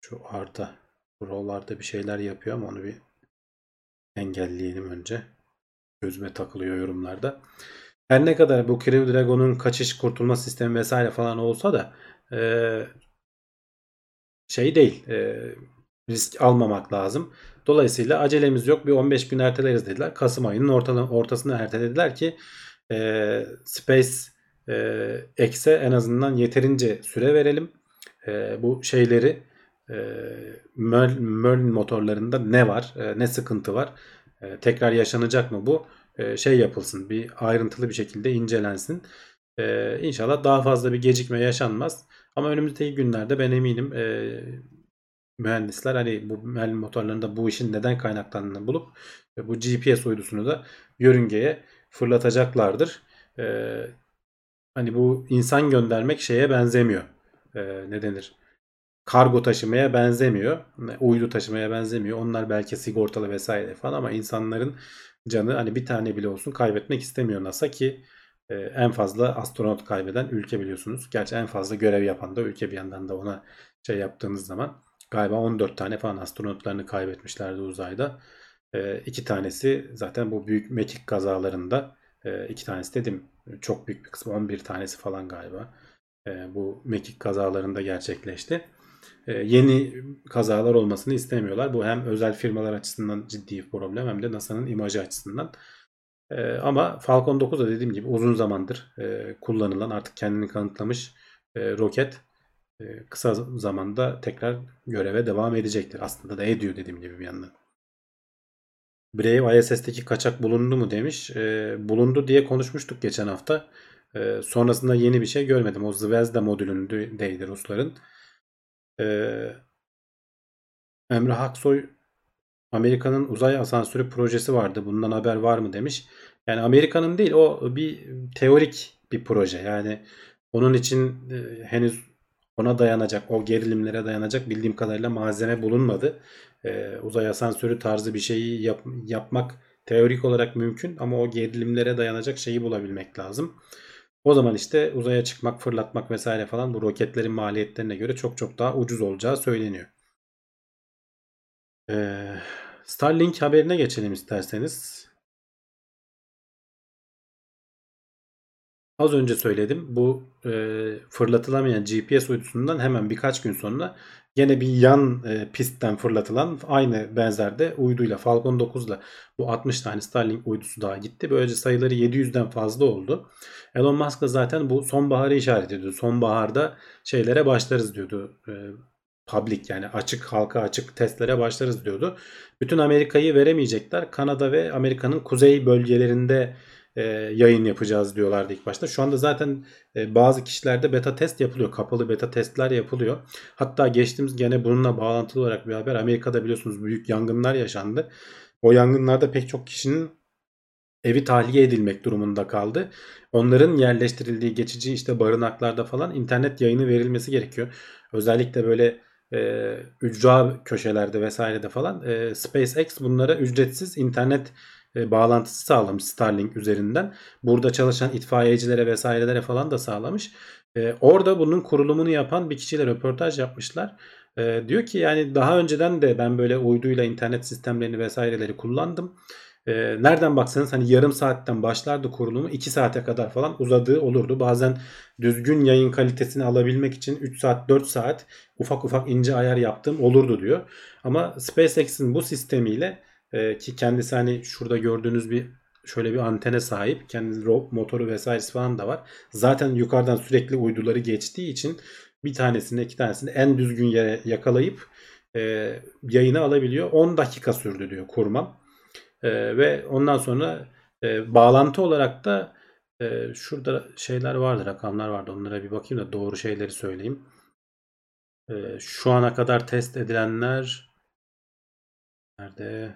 şu arda buralarda bir şeyler yapıyor ama onu bir engelleyelim önce. Gözüme takılıyor yorumlarda. Her ne kadar bu Crew Dragon'un kaçış kurtulma sistemi vesaire falan olsa da e, şey değil, e, risk almamak lazım. Dolayısıyla acelemiz yok, bir on beş gün erteleriz dediler. Kasım ayının ortalan, ortasını ertelediler ki e, SpaceX'e en azından yeterince süre verelim. E, bu şeyleri e, Merlin motorlarında ne var, e, ne sıkıntı var, e, tekrar yaşanacak mı bu? Şey yapılsın, bir ayrıntılı bir şekilde incelensin. Ee, inşallah daha fazla bir gecikme yaşanmaz. Ama önümüzdeki günlerde ben eminim e, mühendisler hani bu Merlin motorlarında bu işin neden kaynaklandığını bulup e, bu G P S uydusunu da yörüngeye fırlatacaklardır. E, hani bu insan göndermek şeye benzemiyor. E, ne denir? Kargo taşımaya benzemiyor. Uydu taşımaya benzemiyor. Onlar belki sigortalı vesaire falan ama insanların canı hani bir tane bile olsun kaybetmek istemiyor NASA ki e, en fazla astronot kaybeden ülke biliyorsunuz. Gerçi en fazla görev yapan da ülke bir yandan da ona şey yaptığımız zaman galiba on dört tane falan astronotlarını kaybetmişlerdi uzayda. E, iki tanesi zaten bu büyük mekik kazalarında e, iki tanesi dedim çok büyük bir kısmı on bir tanesi falan galiba e, bu mekik kazalarında gerçekleşti. Yeni kazalar olmasını istemiyorlar. Bu hem özel firmalar açısından ciddi bir problem hem de NASA'nın imajı açısından. Ama Falcon dokuz da dediğim gibi uzun zamandır kullanılan artık kendini kanıtlamış roket kısa zamanda tekrar göreve devam edecektir. Aslında da ediyor dediğim gibi bir yandan. Brave I S S'teki kaçak bulundu mu demiş. Bulundu diye konuşmuştuk geçen hafta. Sonrasında yeni bir şey görmedim. O Zvezda modülündeydi Rusların. Ee, Emre Aksoy Amerika'nın uzay asansörü projesi vardı. Bundan haber var mı demiş. Yani Amerika'nın değil o bir teorik bir proje. Yani onun için e, henüz ona dayanacak o gerilimlere dayanacak bildiğim kadarıyla malzeme bulunmadı. Ee, uzay asansörü tarzı bir şeyi yap, yapmak teorik olarak mümkün ama o gerilimlere dayanacak şeyi bulabilmek lazım. O zaman işte uzaya çıkmak, fırlatmak vesaire falan bu roketlerin maliyetlerine göre çok çok daha ucuz olacağı söyleniyor. Ee, Starlink haberine geçelim isterseniz. Az önce söyledim. Bu e, fırlatılamayan G P S uydusundan hemen birkaç gün sonra gene bir yan e, pistten fırlatılan aynı benzerde uyduyla Falcon dokuzla bu altmış tane Starlink uydusu daha gitti. Böylece sayıları yedi yüzden fazla oldu. Elon Musk da zaten bu sonbaharı işaret ediyordu. Sonbaharda şeylere başlarız diyordu. E, public yani açık halka açık testlere başlarız diyordu. Bütün Amerika'yı veremeyecekler. Kanada ve Amerika'nın kuzey bölgelerinde E, yayın yapacağız diyorlardı ilk başta. Şu anda zaten e, bazı kişilerde beta test yapılıyor. Kapalı beta testler yapılıyor. Hatta geçtiğimiz gene bununla bağlantılı olarak bir haber. Amerika'da biliyorsunuz büyük yangınlar yaşandı. O yangınlarda pek çok kişinin evi tahliye edilmek durumunda kaldı. Onların yerleştirildiği geçici işte barınaklarda falan internet yayını verilmesi gerekiyor. Özellikle böyle e, ücra köşelerde vesairede falan e, SpaceX bunlara ücretsiz internet e, bağlantısı sağlamış Starlink üzerinden. Burada çalışan itfaiyecilere vesairelere falan da sağlamış. E, orada bunun kurulumunu yapan bir kişiyle röportaj yapmışlar. E, diyor ki yani daha önceden de ben böyle uyduyla internet sistemlerini vesaireleri kullandım. E, nereden baksanız hani yarım saatten başlardı kurulumu, iki saate kadar falan uzadığı olurdu. Bazen düzgün yayın kalitesini alabilmek için üç saat dört saat ufak ufak ince ayar yaptığım olurdu diyor. Ama SpaceX'in bu sistemiyle e, ki kendisi hani şurada gördüğünüz bir şöyle bir antene sahip, kendi motoru vesairesi falan da var. Zaten yukarıdan sürekli uyduları geçtiği için bir tanesini iki tanesini en düzgün yere yakalayıp e, yayına alabiliyor. on dakika sürdü diyor kurmam. Ee, ve ondan sonra e, bağlantı olarak da e, şurada şeyler vardı, rakamlar vardı, onlara bir bakayım da doğru şeyleri söyleyeyim. E, şu ana kadar test edilenler nerede?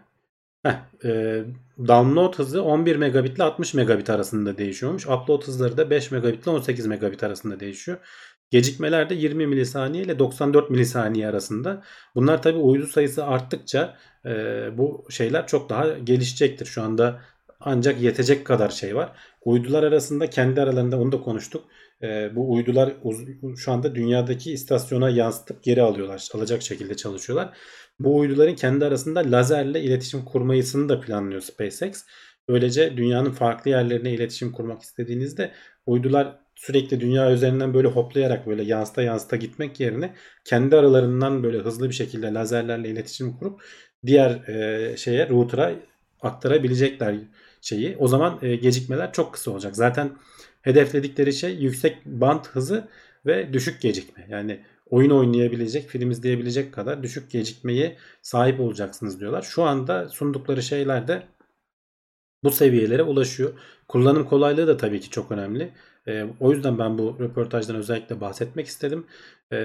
Heh, e, download hızı on bir megabit ile altmış megabit arasında değişiyormuş. Upload hızları da beş megabit ile on sekiz megabit arasında değişiyor. Gecikmeler de yirmi milisaniye ile doksan dört milisaniye arasında. Bunlar tabi uydu sayısı arttıkça e, bu şeyler çok daha gelişecektir. Şu anda ancak yetecek kadar şey var. Uydular arasında kendi aralarında onu da konuştuk. E, bu uydular şu anda dünyadaki istasyona yansıtıp geri alıyorlar. Alacak şekilde çalışıyorlar. Bu uyduların kendi arasında lazerle iletişim kurmayısını da planlıyor SpaceX. Böylece dünyanın farklı yerlerine iletişim kurmak istediğinizde uydular sürekli dünya üzerinden böyle hoplayarak böyle yansıta yansıta gitmek yerine kendi aralarından böyle hızlı bir şekilde lazerlerle iletişim kurup diğer e, şeye, router'a aktarabilecekler şeyi. O zaman e, gecikmeler çok kısa olacak. Zaten hedefledikleri şey yüksek band hızı ve düşük gecikme. Yani oyun oynayabilecek, film izleyebilecek kadar düşük gecikmeye sahip olacaksınız diyorlar. Şu anda sundukları şeyler de bu seviyelere ulaşıyor. Kullanım kolaylığı da tabii ki çok önemli. E, o yüzden ben bu röportajdan özellikle bahsetmek istedim. E,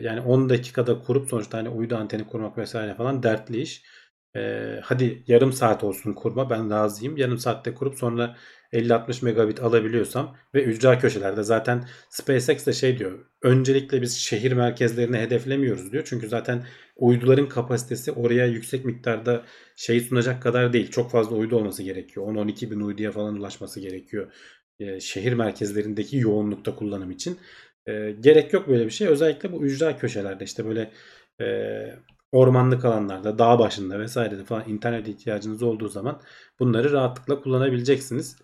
yani on dakikada kurup sonuçta hani uydu anteni kurmak vesaire falan dertli iş. E, hadi yarım saat olsun kurma, ben razıyım. Yarım saatte kurup sonra elli altmış megabit alabiliyorsam ve ücra köşelerde zaten SpaceX de şey diyor. Öncelikle biz şehir merkezlerini hedeflemiyoruz diyor. Çünkü zaten uyduların kapasitesi oraya yüksek miktarda şey sunacak kadar değil. Çok fazla uydu olması gerekiyor. on on iki bin uyduya falan ulaşması gerekiyor. E, şehir merkezlerindeki yoğunlukta kullanım için. E, gerek yok böyle bir şey. Özellikle bu ücra köşelerde işte böyle e, ormanlık alanlarda, dağ başında vesairede falan internet ihtiyacınız olduğu zaman bunları rahatlıkla kullanabileceksiniz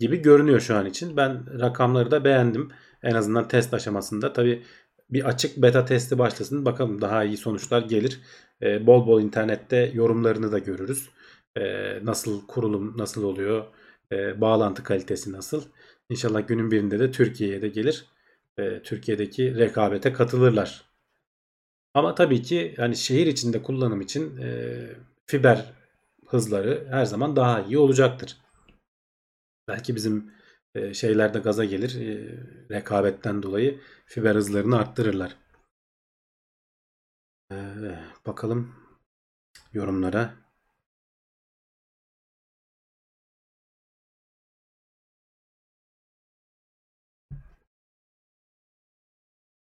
gibi görünüyor şu an için. Ben rakamları da beğendim. En azından test aşamasında. Tabii bir açık beta testi başlasın. Bakalım daha iyi sonuçlar gelir. E, bol bol internette yorumlarını da görürüz. E, nasıl kurulum, nasıl oluyor? E, bağlantı kalitesi nasıl? İnşallah günün birinde de Türkiye'ye de gelir. E, Türkiye'deki rekabete katılırlar. Ama tabii ki yani şehir içinde kullanım için e, fiber hızları her zaman daha iyi olacaktır. Belki bizim e, şeylerde gaza gelir. E, rekabetten dolayı fiber hızlarını arttırırlar. E, bakalım yorumlara.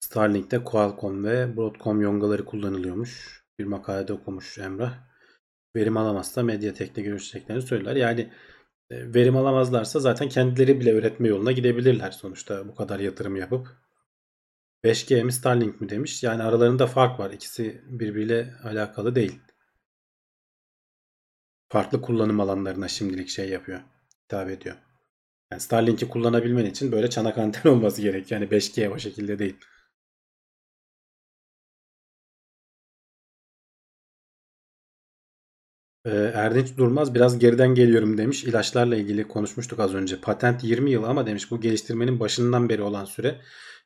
Starlink'te Qualcomm ve Broadcom yongaları kullanılıyormuş. Bir makalede okumuş Emrah. Verim alamazsa Mediatek'le görüşeceklerini söyler. Yani verim alamazlarsa zaten kendileri bile üretme yoluna gidebilirler sonuçta bu kadar yatırım yapıp. beş G mi Starlink mi demiş. Yani aralarında fark var. İkisi birbiriyle alakalı değil. Farklı kullanım alanlarına şimdilik şey yapıyor. Hitap ediyor. Yani Starlink'i kullanabilmen için böyle çanak anten olması gerek. Yani beş G o şekilde değil. Erdinç Durmaz biraz geriden geliyorum demiş. İlaçlarla ilgili konuşmuştuk az önce. Patent yirmi yıl ama demiş bu geliştirmenin başından beri olan süre.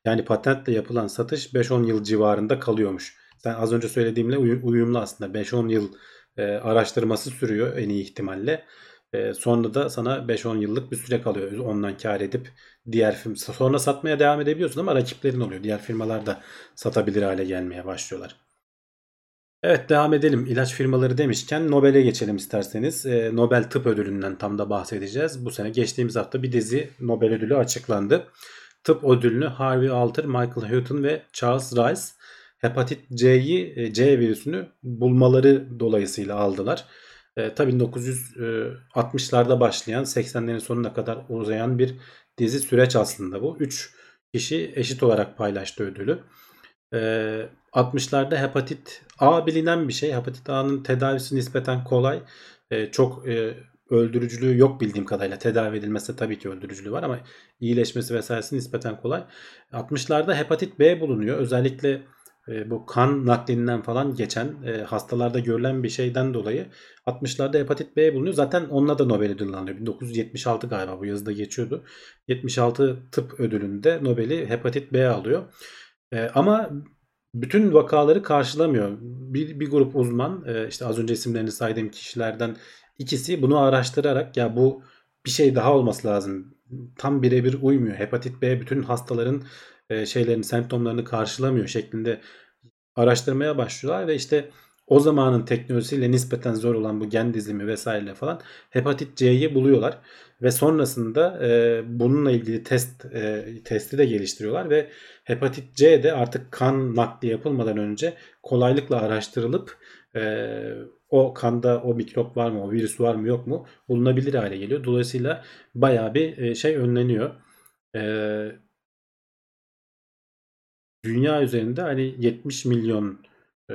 Yani patentle yapılan satış beş on yıl civarında kalıyormuş. Sen az önce söylediğimle uyumlu aslında. beş on yıl e, araştırması sürüyor en iyi ihtimalle. E, sonra da sana beş on yıllık bir süre kalıyor. Ondan kar edip diğer firma sonra satmaya devam edebiliyorsun ama rakiplerin oluyor. Diğer firmalar da satabilir hale gelmeye başlıyorlar. Evet devam edelim. İlaç firmaları demişken Nobel'e geçelim isterseniz. E, Nobel Tıp Ödülü'nden tam da bahsedeceğiz. Bu sene geçtiğimiz hafta bir dizi Nobel Ödülü açıklandı. Tıp Ödülünü Harvey Alter, Michael Houghton ve Charles Rice Hepatit C'yi, C virüsünü bulmaları dolayısıyla aldılar. E, tabii bin dokuz yüz altmışlarda başlayan, seksenlerin sonuna kadar uzayan bir dizi süreç aslında bu. üç kişi eşit olarak paylaştı ödülü. E, altmışlarda hepatit A bilinen bir şey. Hepatit A'nın tedavisi nispeten kolay. E, çok e, öldürücülüğü yok bildiğim kadarıyla. Tedavi edilmezse tabii ki öldürücülüğü var ama iyileşmesi vesairesi nispeten kolay. altmışlarda hepatit B bulunuyor. Özellikle e, bu kan naklinden falan geçen e, hastalarda görülen bir şeyden dolayı altmışlarda hepatit B bulunuyor. Zaten onunla da Nobel ödülü alınıyor. bin dokuz yüz yetmiş altı galiba, bu yazıda geçiyordu. yetmiş altı tıp ödülünde Nobel'i hepatit B alıyor. E, ama bütün vakaları karşılamıyor. Bir, bir grup uzman, e, işte az önce isimlerini saydığım kişilerden İkisi bunu araştırarak, ya bu bir şey daha olması lazım, tam birebir uymuyor, hepatit B bütün hastaların e, şeylerini, semptomlarını karşılamıyor şeklinde araştırmaya başlıyorlar ve işte o zamanın teknolojisiyle nispeten zor olan bu gen dizilimi vesaire falan hepatit C'yi buluyorlar ve sonrasında e, bununla ilgili test e, testi de geliştiriyorlar ve hepatit C de artık kan nakli yapılmadan önce kolaylıkla araştırılıp e, o kanda o mikrop var mı, o virüs var mı, yok mu bulunabilir hale geliyor. Dolayısıyla bayağı bir şey önleniyor. Ee, dünya üzerinde hani yetmiş milyon e,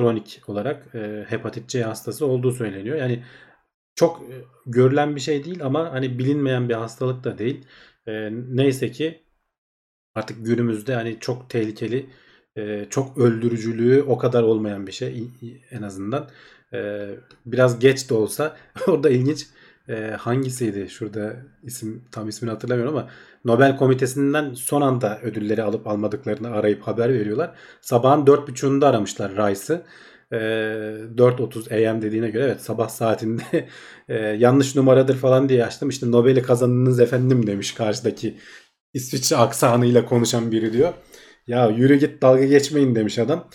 kronik olarak e, hepatit C hastası olduğu söyleniyor. Yani çok e, görülen bir şey değil ama hani bilinmeyen bir hastalık da değil. E, neyse ki artık günümüzde hani çok tehlikeli, çok öldürücülüğü o kadar olmayan bir şey en azından. Biraz geç de olsa orada ilginç, hangisiydi şurada, isim tam ismini hatırlamıyorum ama Nobel komitesinden son anda ödülleri alıp almadıklarını arayıp haber veriyorlar. Sabahın dört buçuk'unda aramışlar Rice'ı. dört otuz a m dediğine göre evet sabah saatinde yanlış numaradır falan diye açtım. İşte Nobel'i kazandınız efendim demiş karşıdaki İsviçre aksanıyla konuşan biri diyor. Ya yürü git, dalga geçmeyin demiş adam.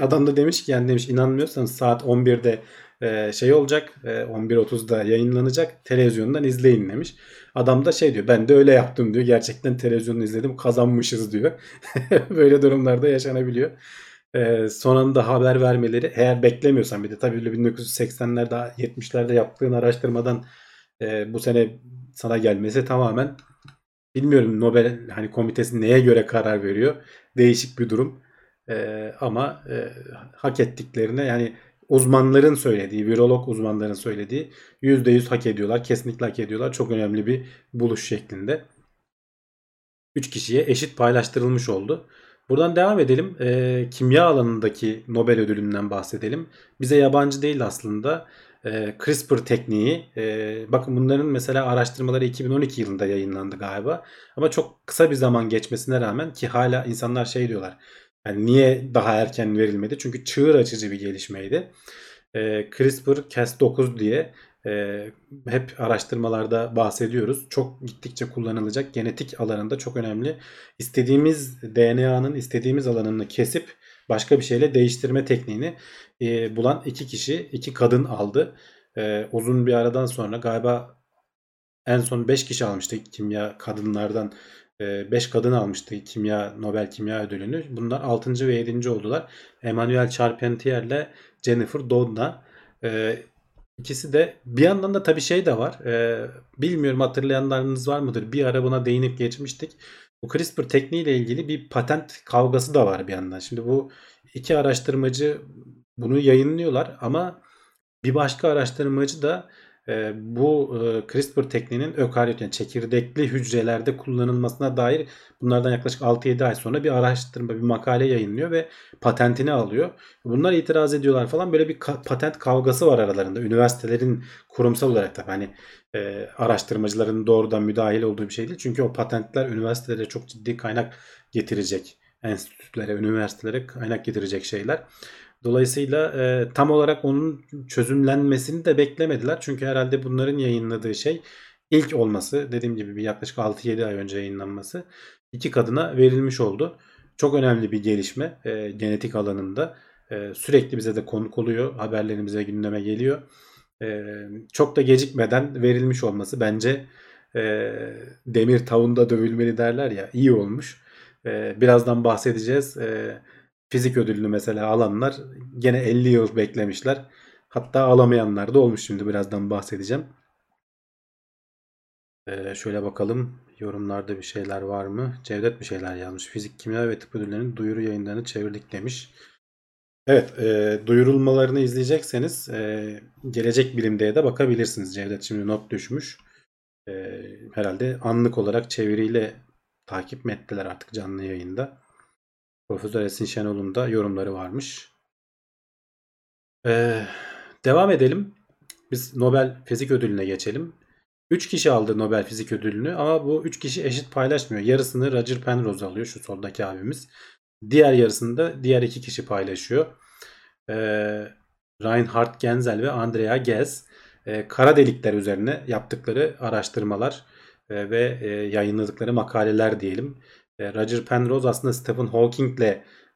Adam da demiş ki yani demiş inanmıyorsanız saat on bir'de e, şey olacak, e, on bir otuz'da yayınlanacak, televizyondan izleyin demiş. Adam da şey diyor, ben de öyle yaptım diyor, gerçekten televizyonu izledim, kazanmışız diyor. Böyle durumlarda yaşanabiliyor. E, son anda haber vermeleri, eğer beklemiyorsan, bir de tabii bin dokuz yüz seksenlerde yetmişlerde yaptığın araştırmadan e, bu sene sana gelmesi tamamen... Bilmiyorum Nobel hani komitesi neye göre karar veriyor. Değişik bir durum. Ee, ama e, hak ettiklerine, yani uzmanların söylediği, virolog uzmanların söylediği yüzde yüz hak ediyorlar. Kesinlikle hak ediyorlar. Çok önemli bir buluş şeklinde. üç kişiye eşit paylaştırılmış oldu. Buradan devam edelim. Ee, kimya alanındaki Nobel ödülünden bahsedelim. Bize yabancı değil aslında. E, CRISPR tekniği, e, bakın bunların mesela araştırmaları iki bin on iki yılında yayınlandı galiba ama çok kısa bir zaman geçmesine rağmen, ki hala insanlar şey diyorlar yani niye daha erken verilmedi, çünkü çığır açıcı bir gelişmeydi. e, CRISPR Cas dokuz diye e, hep araştırmalarda bahsediyoruz, çok gittikçe kullanılacak, genetik alanında çok önemli. İstediğimiz D N A'nın istediğimiz alanını kesip başka bir şeyle değiştirme tekniğini e, bulan iki kişi, iki kadın aldı. E, uzun bir aradan sonra galiba en son beş kişi almıştı kimya kadınlardan. beş e, kadın almıştı kimya Nobel Kimya Ödülünü. Bunlar altıncı ve yedinci oldular. Emmanuel Charpentier ile Jennifer Doudna. E, ikisi de bir yandan da tabii şey de var. E, bilmiyorum hatırlayanlarınız var mıdır? Bir ara buna değinip geçmiştik. Bu CRISPR tekniğiyle ilgili bir patent kavgası da var bir yandan. Şimdi bu iki araştırmacı bunu yayınlıyorlar ama bir başka araştırmacı da e, bu e, CRISPR tekniğinin ökaryot, yani çekirdekli hücrelerde kullanılmasına dair bunlardan yaklaşık altı yedi ay sonra bir araştırma, bir makale yayınlıyor ve patentini alıyor. Bunlar itiraz ediyorlar falan, böyle bir ka- patent kavgası var aralarında. Üniversitelerin kurumsal olarak da hani E, araştırmacıların doğrudan müdahil olduğu bir şey değil. Çünkü o patentler üniversitelere çok ciddi kaynak getirecek. Enstitülere, üniversitelere kaynak getirecek şeyler. Dolayısıyla e, tam olarak onun çözümlenmesini de beklemediler. Çünkü herhalde bunların yayınladığı şey ilk olması. Dediğim gibi bir yaklaşık altı yedi ay önce yayınlanması. İki kadına verilmiş oldu. Çok önemli bir gelişme e, genetik alanında. E, sürekli bize de konuk oluyor. Haberlerimize, gündeme geliyor. Ee, çok da gecikmeden verilmiş olması bence e, demir tavuğunda dövülmeli derler ya, iyi olmuş. E, birazdan bahsedeceğiz. E, fizik ödülünü mesela alanlar gene elli yıl beklemişler. Hatta alamayanlar da olmuş, şimdi birazdan bahsedeceğim. Ee, şöyle bakalım. Yorumlarda bir şeyler var mı? Cevdet bir şeyler yazmış. Fizik, kimya ve tıp ödüllerinin duyuru yayınlarını çevirdik demiş. Evet, e, duyurulmalarını izleyecekseniz e, Gelecek Bilimleri'ye de bakabilirsiniz. Cevdet şimdi not düşmüş. E, herhalde anlık olarak çeviriyle takip mi ettiler artık canlı yayında. Profesör Esin Şenol'un da yorumları varmış. E, devam edelim. Biz Nobel Fizik Ödülü'ne geçelim. üç kişi aldı Nobel Fizik Ödülünü ama bu üç kişi eşit paylaşmıyor. Yarısını Roger Penrose alıyor, şu soldaki abimiz. Diğer yarısını da diğer iki kişi paylaşıyor. Ee, Reinhard Genzel ve Andrea Ghez e, kara delikler üzerine yaptıkları araştırmalar e, ve e, yayınladıkları makaleler diyelim. E, Roger Penrose aslında Stephen Hawking'le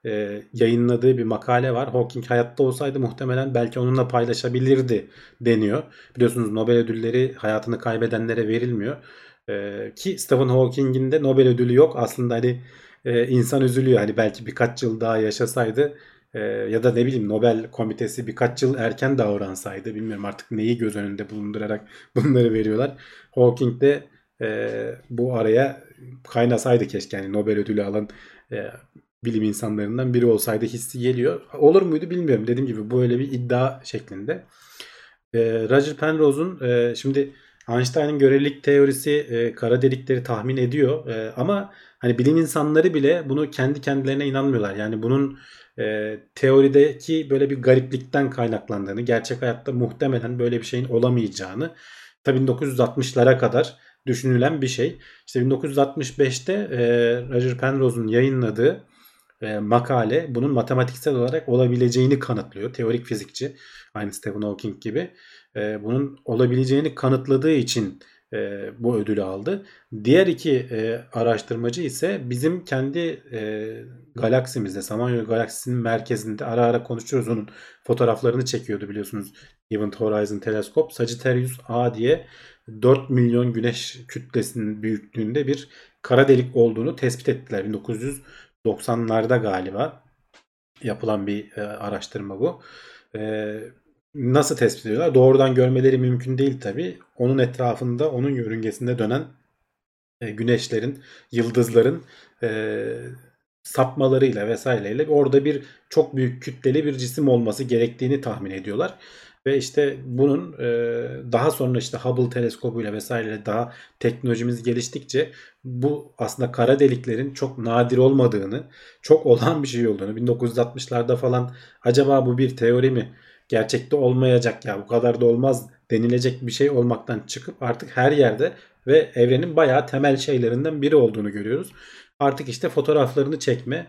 e, yayınladığı bir makale var. Hawking hayatta olsaydı muhtemelen belki onunla paylaşabilirdi deniyor. Biliyorsunuz Nobel ödülleri hayatını kaybedenlere verilmiyor. E, ki Stephen Hawking'in de Nobel ödülü yok. Aslında hani Ee, insan üzülüyor. Hani belki birkaç yıl daha yaşasaydı e, ya da ne bileyim Nobel komitesi birkaç yıl erken davransaydı, bilmiyorum artık neyi göz önünde bulundurarak bunları veriyorlar. Hawking de e, bu araya kaynasaydı keşke, yani Nobel ödülü alan e, bilim insanlarından biri olsaydı hissi geliyor. Olur muydu bilmiyorum. Dediğim gibi bu öyle bir iddia şeklinde. E, Roger Penrose'un e, şimdi Einstein'ın görelilik teorisi e, kara delikleri tahmin ediyor e, ama hani bilim insanları bile bunu kendi kendilerine inanmıyorlar. Yani bunun e, teorideki böyle bir gariplikten kaynaklandığını, gerçek hayatta muhtemelen böyle bir şeyin olamayacağını, tabii bin dokuz yüz altmışlara kadar düşünülen bir şey. İşte bin dokuz yüz altmış beşte e, Roger Penrose'un yayınladığı e, makale bunun matematiksel olarak olabileceğini kanıtlıyor. Teorik fizikçi, aynı Stephen Hawking gibi. E, bunun olabileceğini kanıtladığı için E, bu ödülü aldı. Diğer iki e, araştırmacı ise bizim kendi e, galaksimizde, Samanyolu galaksisinin merkezinde, ara ara konuşuyoruz, onun fotoğraflarını çekiyordu biliyorsunuz Event Horizon Teleskop. Sagittarius A diye dört milyon güneş kütlesinin büyüklüğünde bir kara delik olduğunu tespit ettiler. bin dokuz yüz doksanlarda galiba yapılan bir e, araştırma bu. E, Nasıl tespit ediyorlar? Doğrudan görmeleri mümkün değil tabii. Onun etrafında, onun yörüngesinde dönen e, güneşlerin, yıldızların e, sapmalarıyla vesaireyle orada bir çok büyük kütleli bir cisim olması gerektiğini tahmin ediyorlar. Ve işte bunun e, daha sonra işte Hubble teleskobuyla vesaireyle daha teknolojimiz geliştikçe bu aslında kara deliklerin çok nadir olmadığını, çok olağan bir şey olduğunu, bin dokuz yüz altmışlarda falan acaba bu bir teori mi, gerçekte olmayacak ya bu kadar da olmaz denilecek bir şey olmaktan çıkıp artık her yerde ve evrenin bayağı temel şeylerinden biri olduğunu görüyoruz. Artık işte fotoğraflarını çekme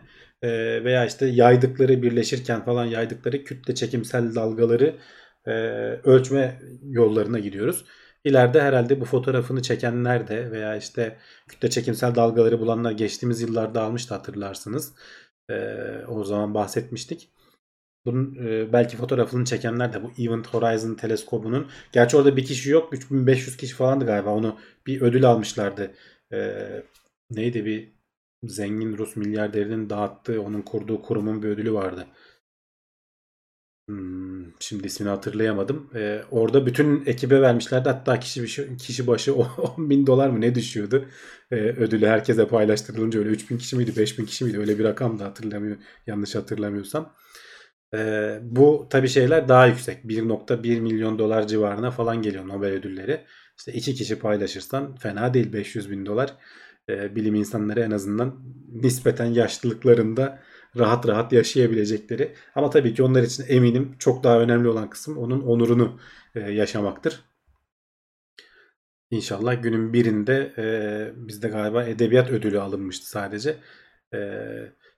veya işte yaydıkları, birleşirken falan yaydıkları kütle çekimsel dalgaları ölçme yollarına gidiyoruz. İleride herhalde bu fotoğrafını çekenler de veya işte kütle çekimsel dalgaları bulanlar geçtiğimiz yıllarda almıştı, hatırlarsınız. O zaman bahsetmiştik. Bunun e, belki fotoğrafını çekenler de bu Event Horizon teleskobunun, gerçi orada bir kişi yok, üç bin beş yüz kişi falandı galiba, onu bir ödül almışlardı. E, neydi, bir zengin Rus milyarderinin dağıttığı, onun kurduğu kurumun bir ödülü vardı. Hmm, şimdi ismini hatırlayamadım. E, orada bütün ekibe vermişlerdi, hatta kişi, kişi başı on bin dolar mı ne düşüyordu. E, ödülü herkese paylaştırılınca öyle üç bin kişi miydi beş bin kişi miydi, öyle bir rakam da hatırlamıyorum yanlış hatırlamıyorsam. Ee, bu tabii şeyler daha yüksek. bir nokta bir milyon dolar civarına falan geliyor Nobel ödülleri. İşte iki kişi paylaşırsan fena değil, beş yüz bin dolar. Ee, bilim insanları en azından nispeten yaşlılıklarında rahat rahat yaşayabilecekleri. Ama tabii ki onlar için eminim çok daha önemli olan kısım onun onurunu e, yaşamaktır. İnşallah günün birinde e, bizde galiba edebiyat ödülü alınmıştı sadece. E,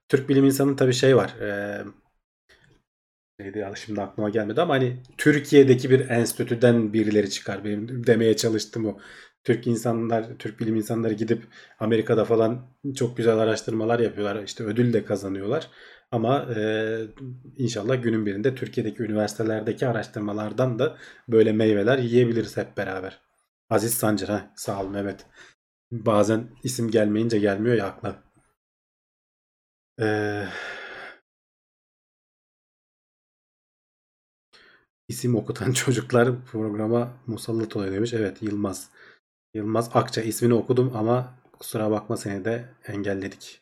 Türk bilim insanı tabii şey var. E, Neydi, şimdi aklıma gelmedi ama hani Türkiye'deki bir enstitüden birileri çıkar. Benim demeye çalıştım o. Türk insanlar, Türk bilim insanları gidip Amerika'da falan çok güzel araştırmalar yapıyorlar. İşte ödül de kazanıyorlar. Ama e, inşallah günün birinde Türkiye'deki üniversitelerdeki araştırmalardan da böyle meyveler yiyebiliriz hep beraber. Aziz Sancar, ha, sağ ol Mehmet. Bazen isim gelmeyince gelmiyor ya akla. Eee... İsim okutan çocuklar programa musallat oluyor demiş. Evet, Yılmaz. Yılmaz Akça ismini okudum ama kusura bakma, seni de engelledik.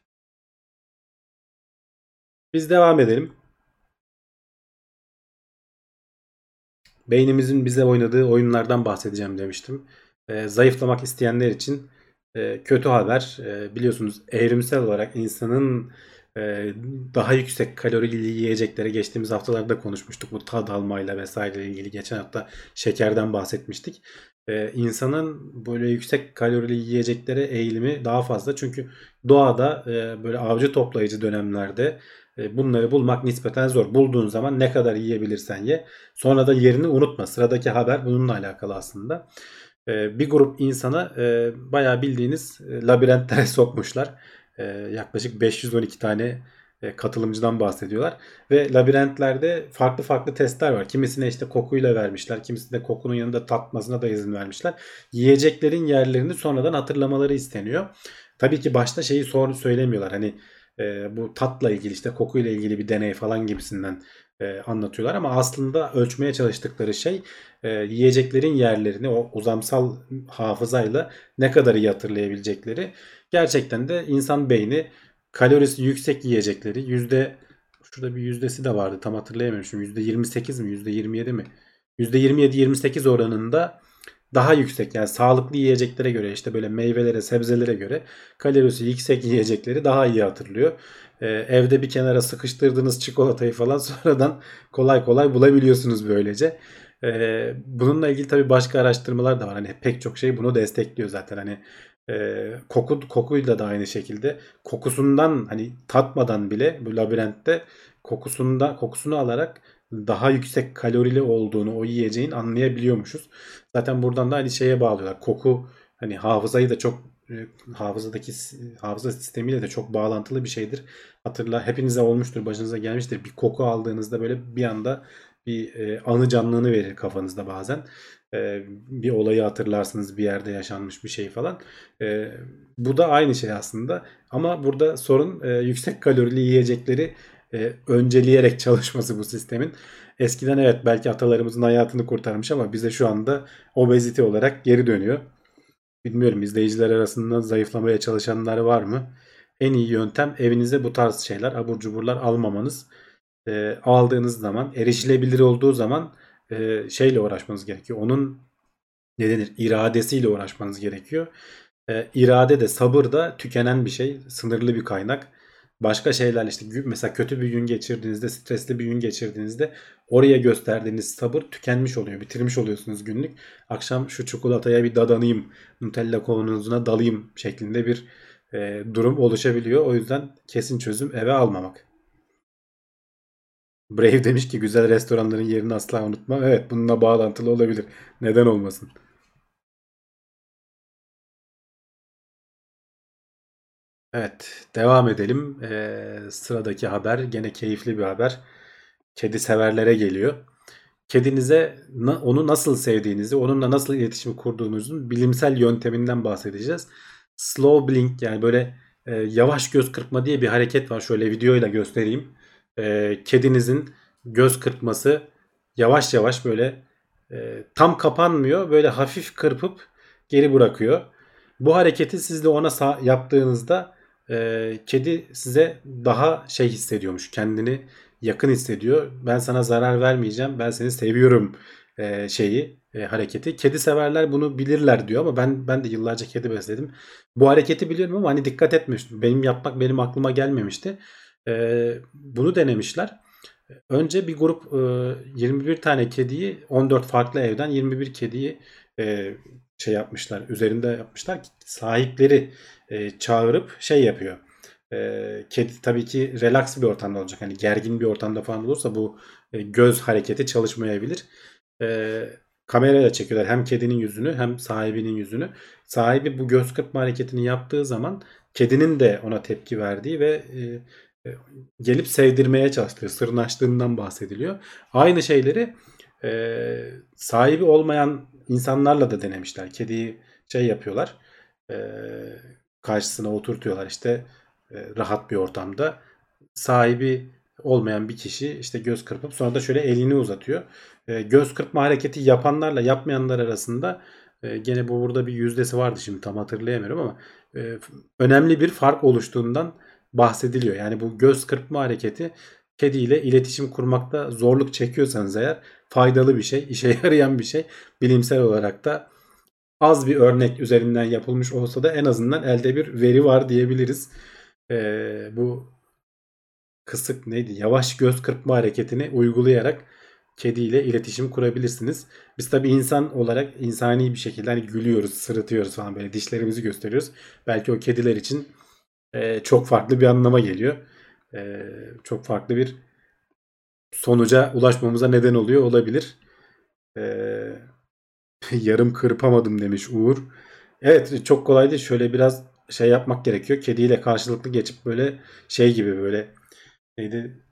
Biz devam edelim. Beynimizin bize oynadığı oyunlardan bahsedeceğim demiştim. E, zayıflamak isteyenler için e, kötü haber. E, biliyorsunuz evrimsel olarak insanın e, daha yüksek kalorili yiyeceklere, geçtiğimiz haftalarda konuşmuştuk. Bu tad almayla vesaire ilgili geçen hafta şekerden bahsetmiştik. E, insanın böyle yüksek kalorili yiyeceklere eğilimi daha fazla. Çünkü doğada e, böyle avcı toplayıcı dönemlerde bunları bulmak nispeten zor. Bulduğun zaman ne kadar yiyebilirsen ye. Sonra da yerini unutma. Sıradaki haber bununla alakalı aslında. Bir grup insana bayağı bildiğiniz labirentlere sokmuşlar. Yaklaşık beş yüz on iki tane katılımcıdan bahsediyorlar. Ve labirentlerde farklı farklı testler var. Kimisine işte kokuyla vermişler. Kimisine kokunun yanında tatmasına da izin vermişler. Yiyeceklerin yerlerini sonradan hatırlamaları isteniyor. Tabii ki başta şeyi sor söylemiyorlar. Hani E, bu tatla ilgili, işte kokuyla ilgili bir deney falan gibisinden e, anlatıyorlar ama aslında ölçmeye çalıştıkları şey e, yiyeceklerin yerlerini o uzamsal hafızayla ne kadar iyi hatırlayabilecekleri. Gerçekten de insan beyni kalorisi yüksek yiyecekleri, yüzde şurada bir yüzdesi de vardı, tam hatırlayamıyorum şimdi, yüzde yirmi sekiz mi yüzde yirmi yedi mi yüzde yirmi yedi yirmi sekiz oranında daha yüksek, yani sağlıklı yiyeceklere göre, işte böyle meyvelere, sebzelere göre kalorisi yüksek yiyecekleri daha iyi hatırlıyor. Ee, evde bir kenara sıkıştırdığınız çikolatayı falan sonradan kolay kolay bulabiliyorsunuz böylece. Ee, bununla ilgili tabii başka araştırmalar da var. Hani pek çok şey bunu destekliyor zaten. Hani e, koku kokuyla da aynı şekilde, kokusundan, hani tatmadan bile bu labirentte kokusunda kokusunu alarak daha yüksek kalorili olduğunu o yiyeceğin anlayabiliyormuşuz. Zaten buradan da aynı şeye bağlıyorlar. Koku hani hafızayı da çok hafızadaki hafıza sistemiyle de çok bağlantılı bir şeydir. Hatırla, hepinize olmuştur, başınıza gelmiştir. Bir koku aldığınızda böyle bir anda bir e, anı canlılığını verir kafanızda bazen. E, bir olayı hatırlarsınız, bir yerde yaşanmış bir şey falan. E, bu da aynı şey aslında. Ama burada sorun e, yüksek kalorili yiyecekleri E, önceleyerek çalışması bu sistemin. Eskiden evet belki atalarımızın hayatını kurtarmış ama bize şu anda obezite olarak geri dönüyor. Bilmiyorum, izleyiciler arasında zayıflamaya çalışanlar var mı? En iyi yöntem evinize bu tarz şeyler, abur cuburlar almamanız. E, aldığınız zaman, erişilebilir olduğu zaman e, şeyle uğraşmanız gerekiyor. Onun ne denir? İradesiyle uğraşmanız gerekiyor. E, irade de, sabır da tükenen bir şey. Sınırlı bir kaynak. Başka şeyler, işte mesela kötü bir gün geçirdiğinizde, stresli bir gün geçirdiğinizde oraya gösterdiğiniz sabır tükenmiş oluyor. Bitirmiş oluyorsunuz günlük. Akşam şu çikolataya bir dadanayım, Nutella kavanozuna dalayım şeklinde bir e, durum oluşabiliyor. O yüzden kesin çözüm eve almamak. Brave demiş ki güzel restoranların yerini asla unutma. Evet, bununla bağlantılı olabilir. Neden olmasın? Evet, devam edelim. Ee, sıradaki haber gene keyifli bir haber. Kedi severlere geliyor. Kedinize na, onu nasıl sevdiğinizi, onunla nasıl iletişim kurduğunuzun bilimsel yönteminden bahsedeceğiz. Slow blink, yani böyle e, yavaş göz kırpma diye bir hareket var. Şöyle videoyla göstereyim. E, kedinizin göz kırpması yavaş yavaş böyle e, tam kapanmıyor. Böyle hafif kırpıp geri bırakıyor. Bu hareketi siz de ona sağ, yaptığınızda E, kedi size daha şey hissediyormuş, kendini yakın hissediyor. Ben sana zarar vermeyeceğim, ben seni seviyorum e, şeyi e, hareketi. Kedi severler bunu bilirler diyor ama ben ben de yıllarca kedi besledim. Bu hareketi biliyorum ama hani dikkat etmemiştim. Benim yapmak benim aklıma gelmemişti. E, bunu denemişler. Önce bir grup e, yirmi bir tane kediyi, on dört farklı evden yirmi bir kediyi e, şey yapmışlar, üzerinde yapmışlar. Sahipleri e, çağırıp şey yapıyor. E, kedi tabii ki relax bir ortamda olacak. Hani gergin bir ortamda falan olursa bu e, göz hareketi çalışmayabilir. E, kamerayla çekiyorlar hem kedinin yüzünü hem sahibinin yüzünü. Sahibi bu göz kırpma hareketini yaptığı zaman kedinin de ona tepki verdiği ve e, gelip sevdirmeye çalıştığı, sırnaştığından bahsediliyor. Aynı şeyleri e, sahibi olmayan insanlarla da denemişler. Kediyi şey yapıyorlar, e, karşısına oturtuyorlar işte e, rahat bir ortamda. Sahibi olmayan bir kişi işte göz kırpıp sonra da şöyle elini uzatıyor. E, göz kırpma hareketi yapanlarla yapmayanlar arasında e, gene bu burada bir yüzdesi vardı, şimdi tam hatırlayamıyorum ama e, önemli bir fark oluştuğundan bahsediliyor. Yani bu göz kırpma hareketi kediyle iletişim kurmakta zorluk çekiyorsanız eğer faydalı bir şey, işe yarayan bir şey. Bilimsel olarak da az bir örnek üzerinden yapılmış olsa da en azından elde bir veri var diyebiliriz. Ee, bu kısık neydi? Yavaş göz kırpma hareketini uygulayarak kediyle iletişim kurabilirsiniz. Biz tabii insan olarak insani bir şekilde hani gülüyoruz, sırıtıyoruz falan, böyle dişlerimizi gösteriyoruz. Belki o kediler için e, çok farklı bir anlama geliyor. E, çok farklı bir sonuca ulaşmamıza neden oluyor olabilir. E, yarım kırpamadım demiş Uğur. Evet, çok kolay değil. Şöyle biraz şey yapmak gerekiyor. Kediyle karşılıklı geçip böyle şey gibi, böyle neydi?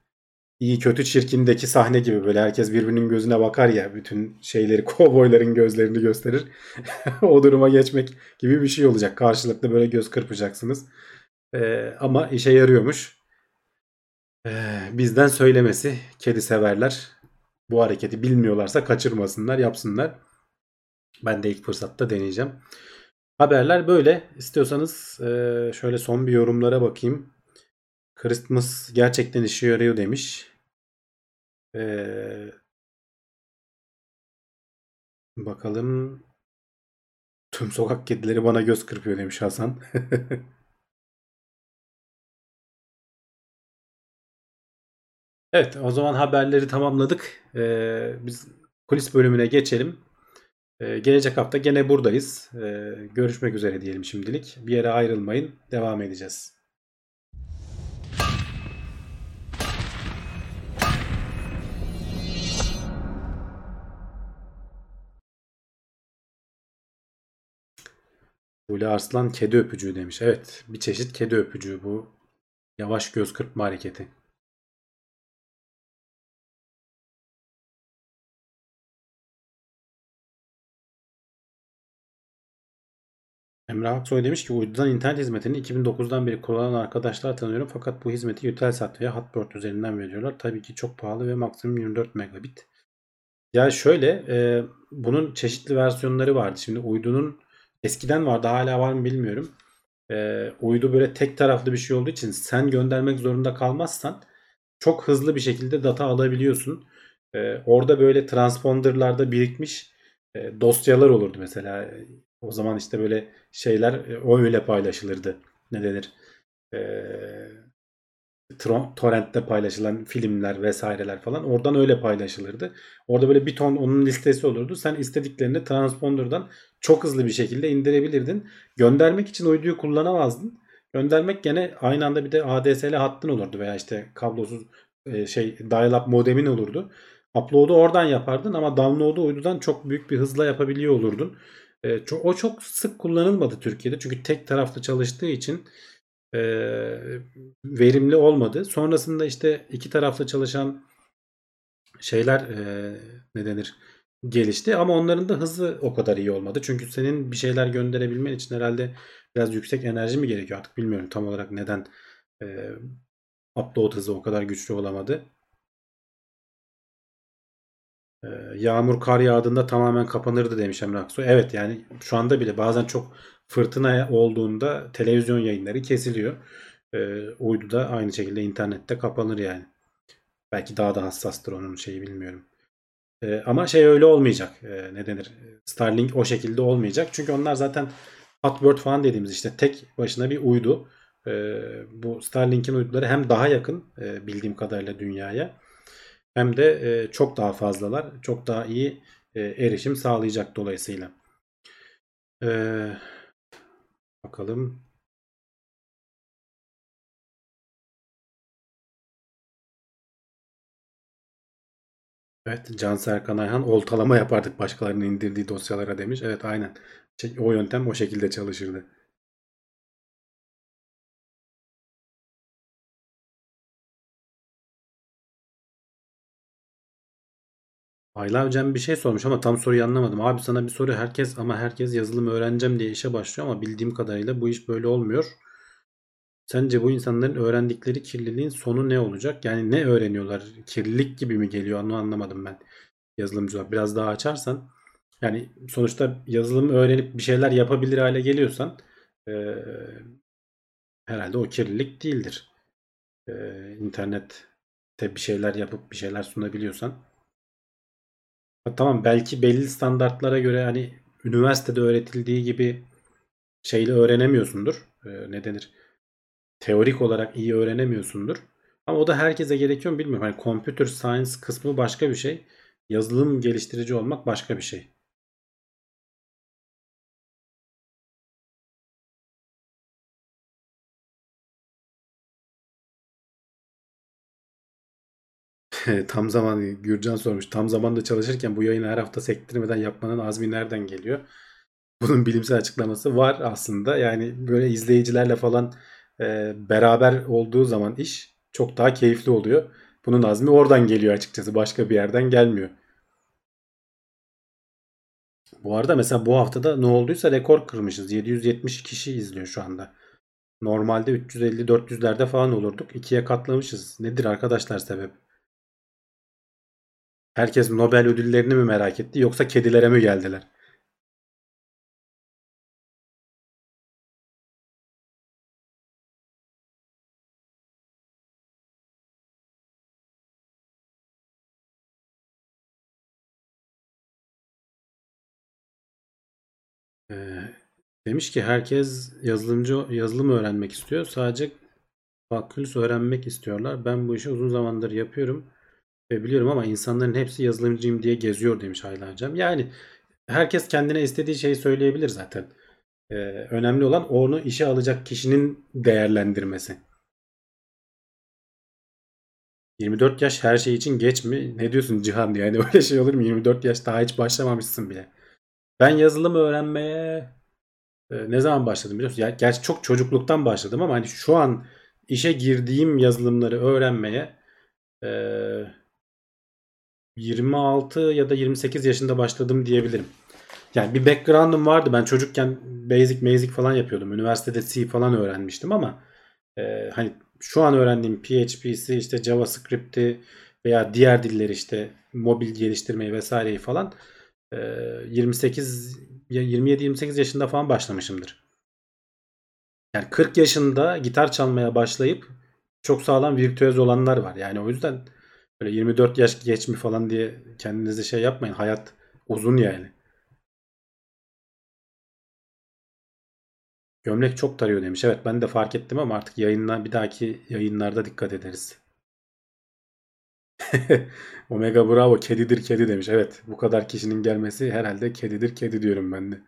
İyi kötü çirkindeki sahne gibi, böyle herkes birbirinin gözüne bakar ya, bütün şeyleri, kovboyların gözlerini gösterir. O duruma geçmek gibi bir şey olacak. Karşılıklı böyle göz kırpacaksınız. Ee, ama işe yarıyormuş. Ee, bizden söylemesi, kedi severler. Bu hareketi bilmiyorlarsa kaçırmasınlar, yapsınlar. Ben de ilk fırsatta deneyeceğim. Haberler böyle. İstiyorsanız şöyle son bir yorumlara bakayım. Christmas gerçekten işe yarıyor demiş. Ee, bakalım. Tüm sokak kedileri bana göz kırpıyor demiş Hasan. Evet, o zaman haberleri tamamladık. Ee, biz kulis bölümüne geçelim. Ee, gelecek hafta gene buradayız. Ee, görüşmek üzere diyelim şimdilik. Bir yere ayrılmayın. Devam edeceğiz. Ulu Arslan kedi öpücüğü demiş. Evet, bir çeşit kedi öpücüğü bu. Yavaş göz kırpma hareketi. Emre Aksoy demiş ki uydudan internet hizmetini iki bin dokuzdan beri kullanan arkadaşlar tanıyorum fakat bu hizmeti Eutelsat veya Hotbird üzerinden veriyorlar. Tabii ki çok pahalı ve maksimum yirmi dört megabit. Ya şöyle e, bunun çeşitli versiyonları vardı. Şimdi uydunun eskiden vardı, hala var mı bilmiyorum. E, uydu böyle tek taraflı bir şey olduğu için sen göndermek zorunda kalmazsan çok hızlı bir şekilde data alabiliyorsun. E, orada böyle transponderlarda birikmiş e, dosyalar olurdu mesela. O zaman işte böyle şeyler o öyle paylaşılırdı. Ne denir? E, torrentte paylaşılan filmler vesaireler falan. Oradan öyle paylaşılırdı. Orada böyle bir ton onun listesi olurdu. Sen istediklerini transponder'dan çok hızlı bir şekilde indirebilirdin. Göndermek için uyduyu kullanamazdın. Göndermek gene aynı anda bir de A D S L hattın olurdu veya işte kablosuz e, şey dial-up modemin olurdu. Upload'u oradan yapardın ama download'u uydudan çok büyük bir hızla yapabiliyor olurdun. O çok sık kullanılmadı Türkiye'de. Çünkü tek taraflı çalıştığı için e, verimli olmadı. Sonrasında işte iki taraflı çalışan şeyler e, ne denir gelişti. Ama onların da hızı o kadar iyi olmadı. Çünkü senin bir şeyler gönderebilmen için herhalde biraz yüksek enerji mi gerekiyor? Artık bilmiyorum tam olarak neden e, upload hızı o kadar güçlü olamadı. Yağmur kar yağdığında tamamen kapanırdı demiş Emre Aksoy. Evet, yani şu anda bile bazen çok fırtına olduğunda televizyon yayınları kesiliyor. E, uydu da aynı şekilde internette kapanır yani. Belki daha da hassastır onun şeyi, bilmiyorum. E, ama şey öyle olmayacak. E, ne denir? Starlink o şekilde olmayacak. Çünkü onlar zaten Hotbird falan dediğimiz işte tek başına bir uydu. E, bu Starlink'in uyduları hem daha yakın e, bildiğim kadarıyla dünyaya. Hem de çok daha fazlalar. Çok daha iyi erişim sağlayacak dolayısıyla. Ee, bakalım. Evet, Can Serkan Ayhan oltalama yapardık başkalarının indirdiği dosyalara demiş. Evet, aynen. O yöntem o şekilde çalışırdı. Ayla Hocam bir şey sormuş ama tam soruyu anlamadım. Abi sana bir soru. Herkes ama herkes yazılım öğreneceğim diye işe başlıyor ama bildiğim kadarıyla bu iş böyle olmuyor. Sence bu insanların öğrendikleri kirliliğin sonu ne olacak? Yani ne öğreniyorlar? Kirlilik gibi mi geliyor? Onu anlamadım ben. Yazılımcılar biraz daha açarsan. Yani sonuçta yazılımı öğrenip bir şeyler yapabilir hale geliyorsan e, herhalde o kirlilik değildir. E, internette bir şeyler yapıp bir şeyler sunabiliyorsan. Ha, tamam, belki belli standartlara göre hani üniversitede öğretildiği gibi şeyle öğrenemiyorsundur. E, ne denir? Teorik olarak iyi öğrenemiyorsundur. Ama o da herkese gerekiyor mu bilmiyorum. Hani computer science kısmı başka bir şey. Yazılım geliştirici olmak başka bir şey. Tam zamanı Gürcan sormuş. Tam zamanda çalışırken bu yayını her hafta sektirmeden yapmanın azmi nereden geliyor? Bunun bilimsel açıklaması var aslında. Yani böyle izleyicilerle falan e, beraber olduğu zaman iş çok daha keyifli oluyor. Bunun azmi oradan geliyor açıkçası. Başka bir yerden gelmiyor. Bu arada mesela bu haftada ne olduysa rekor kırmışız. yedi yüz yetmiş kişi izliyor şu anda. Normalde üç yüz elli dört yüzlerde falan olurduk. ikiye katlamışız. Nedir arkadaşlar sebep? Herkes Nobel ödüllerini mi merak etti yoksa kedilere mi geldiler? Demiş ki herkes yazılımcı yazılım öğrenmek istiyor. Sadece fakültesi öğrenmek istiyorlar. Ben bu işi uzun zamandır yapıyorum ve biliyorum ama insanların hepsi yazılımcıyım diye geziyor demiş Ayla Hocam. Yani herkes kendine istediği şeyi söyleyebilir zaten. Ee, önemli olan onu işe alacak kişinin değerlendirmesi. yirmi dört yaş her şey için geç mi? Ne diyorsun Cihan? Yani öyle şey olur mu? yirmi dört yaş daha hiç başlamamışsın bile. Ben yazılım öğrenmeye e, ne zaman başladım biliyorsun? Ya, gerçi çok çocukluktan başladım ama hani şu an işe girdiğim yazılımları öğrenmeye e, yirmi altı ya da yirmi sekiz yaşında başladım diyebilirim. Yani bir background'um vardı. Ben çocukken basic basic falan yapıyordum. Üniversitede C falan öğrenmiştim ama e, hani şu an öğrendiğim P H P'si, işte JavaScript'i veya diğer dilleri, işte mobil geliştirmeyi vesaireyi falan yirmi sekiz yirmi yedi yirmi sekiz yaşında falan başlamışımdır. Yani kırk yaşında gitar çalmaya başlayıp çok sağlam virtüöz olanlar var. Yani o yüzden böyle yirmi dört yaş geç mi falan diye kendinize şey yapmayın. Hayat uzun yani. Gömlek çok tarıyor demiş. Evet, ben de fark ettim ama artık yayınla, bir dahaki yayınlarda dikkat ederiz. Omega Bravo kedidir kedi demiş. Evet, bu kadar kişinin gelmesi herhalde kedidir kedi diyorum ben de.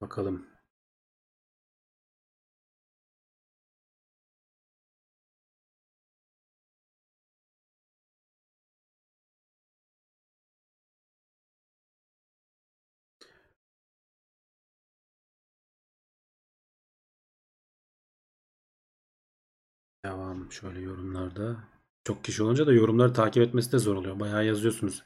Bakalım. Devam şöyle yorumlarda. Çok kişi olunca da yorumları takip etmesi de zor oluyor. Bayağı yazıyorsunuz.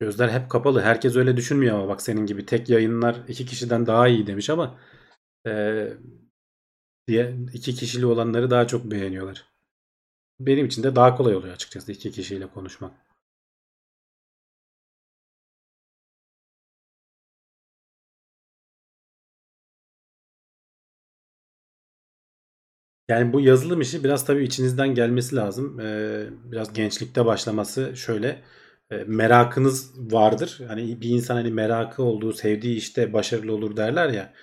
Gözler hep kapalı. Herkes öyle düşünmüyor ama bak senin gibi tek yayınlar iki kişiden daha iyi demiş ama e, diye iki kişili olanları daha çok beğeniyorlar. Benim için de daha kolay oluyor açıkçası iki kişiyle konuşmak. Yani bu yazılım işi biraz tabii içinizden gelmesi lazım. Ee, biraz gençlikte başlaması şöyle. E, merakınız vardır. Hani bir insan hani merakı olduğu, sevdiği işte başarılı olur derler ya.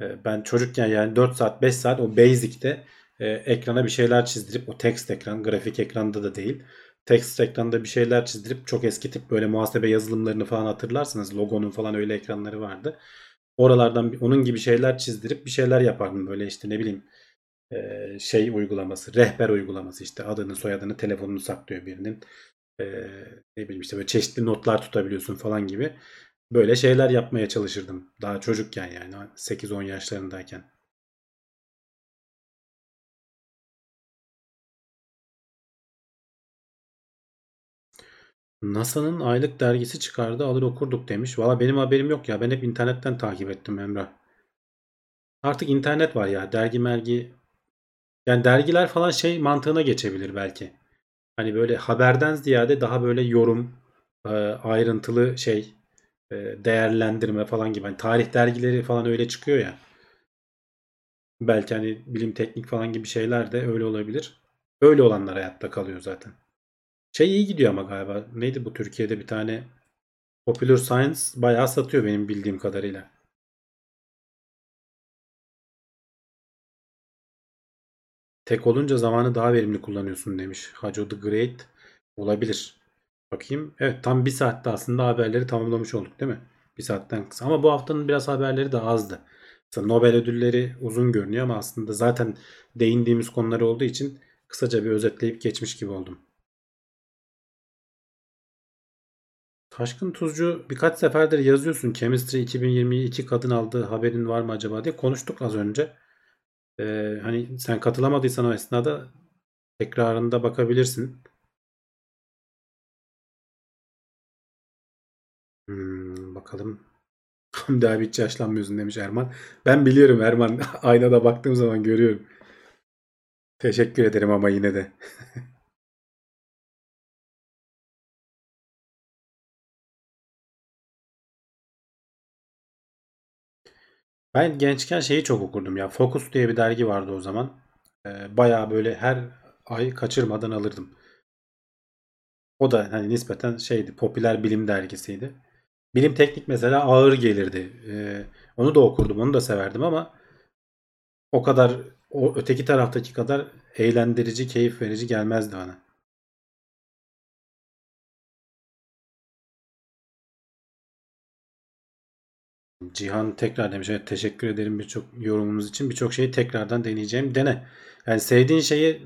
E, ben çocukken yani dört saat, beş saat o basic'te e, ekrana bir şeyler çizdirip, o text ekran, grafik ekranda da değil. Text ekranda bir şeyler çizdirip, çok eski tip böyle muhasebe yazılımlarını falan hatırlarsınız. Logonun falan öyle ekranları vardı. Oralardan onun gibi şeyler çizdirip bir şeyler yapardım. Böyle işte ne bileyim. Şey uygulaması, rehber uygulaması, işte adını soyadını telefonunu saklıyor birinin, ee, ne bileyim işte böyle çeşitli notlar tutabiliyorsun falan gibi böyle şeyler yapmaya çalışırdım daha çocukken, yani sekiz on yaşlarındayken. NASA'nın aylık dergisi çıkardı, alır okurduk demiş. Valla benim haberim yok ya. Ben hep internetten takip ettim Emrah. Artık internet var ya. Dergi mergi. Yani dergiler falan şey mantığına geçebilir belki. Hani böyle haberden ziyade daha böyle yorum, ayrıntılı şey, değerlendirme falan gibi. Hani tarih dergileri falan öyle çıkıyor ya. Belki hani bilim teknik falan gibi şeyler de öyle olabilir. Öyle olanlar hayatta kalıyor zaten. Şey iyi gidiyor ama galiba. Neydi bu, Türkiye'de bir tane Popular Science bayağı satıyor benim bildiğim kadarıyla. Tek olunca zamanı daha verimli kullanıyorsun demiş Hacı the Great. Olabilir. Bakayım. Evet, tam bir saatte aslında haberleri tamamlamış olduk değil mi? Bir saatten kısa. Ama bu haftanın biraz haberleri de azdı. Mesela Nobel ödülleri uzun görünüyor ama aslında zaten değindiğimiz konular olduğu için kısaca bir özetleyip geçmiş gibi oldum. Taşkın Tuzcu, birkaç seferdir yazıyorsun. Chemistry iki bin yirmiyi iki kadın aldı, haberin var mı acaba diye konuştuk az önce. Ee, hani sen katılamadıysan o esnada tekrarında bakabilirsin. Hmm, bakalım. Hamdi abi hiç yaşlanmıyorsun demiş Erman. Ben biliyorum Erman. Aynada baktığım zaman görüyorum. Teşekkür ederim ama yine de. Ben gençken şeyi çok okurdum ya. Focus diye bir dergi vardı o zaman. Ee, bayağı böyle her ay kaçırmadan alırdım. O da hani nispeten şeydi, popüler bilim dergisiydi. Bilim teknik mesela ağır gelirdi. Ee, onu da okurdum, onu da severdim ama o kadar, o öteki taraftaki kadar eğlendirici, keyif verici gelmezdi bana. Cihan tekrar demiş. Evet, teşekkür ederim birçok yorumunuz için. Birçok şeyi tekrardan deneyeceğim. Dene. Yani sevdiğin şeyi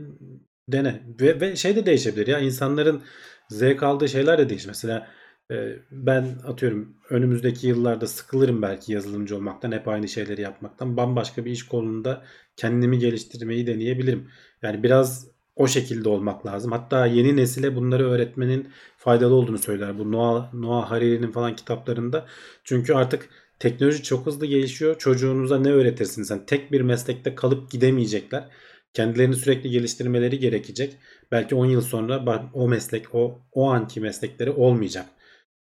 dene. Ve, ve şey de değişebilir ya. İnsanların zevk aldığı şeyler de değişir. Mesela e, ben atıyorum önümüzdeki yıllarda sıkılırım belki yazılımcı olmaktan. Hep aynı şeyleri yapmaktan. Bambaşka bir iş kolunda kendimi geliştirmeyi deneyebilirim. Yani biraz o şekilde olmak lazım. Hatta yeni nesile bunları öğretmenin faydalı olduğunu söyler. Bu Noah, Noah Harari'nin falan kitaplarında. Çünkü artık teknoloji çok hızlı gelişiyor. Çocuğunuza ne öğretirsin sen? Tek bir meslekte kalıp gidemeyecekler. Kendilerini sürekli geliştirmeleri gerekecek. Belki on yıl sonra o meslek, o o anki meslekleri olmayacak.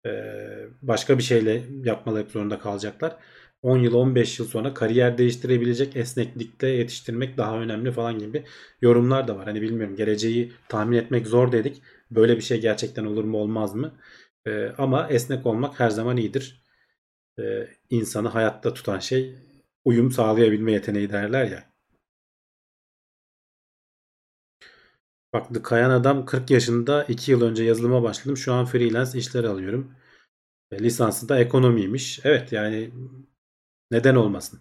Ee, başka bir şeyle yapmaları zorunda kalacaklar. on yıl on beş yıl sonra kariyer değiştirebilecek esneklikte yetiştirmek daha önemli falan gibi yorumlar da var. Hani bilmiyorum, geleceği tahmin etmek zor dedik. Böyle bir şey gerçekten olur mu olmaz mı? Ee, ama esnek olmak her zaman iyidir. Ee, insanı hayatta tutan şey uyum sağlayabilme yeteneği derler ya. Bak, The Kayan Adam kırk yaşında, iki yıl önce yazılıma başladım. Şu an freelance işler alıyorum. E, lisansı da ekonomiymiş. Evet, yani neden olmasın?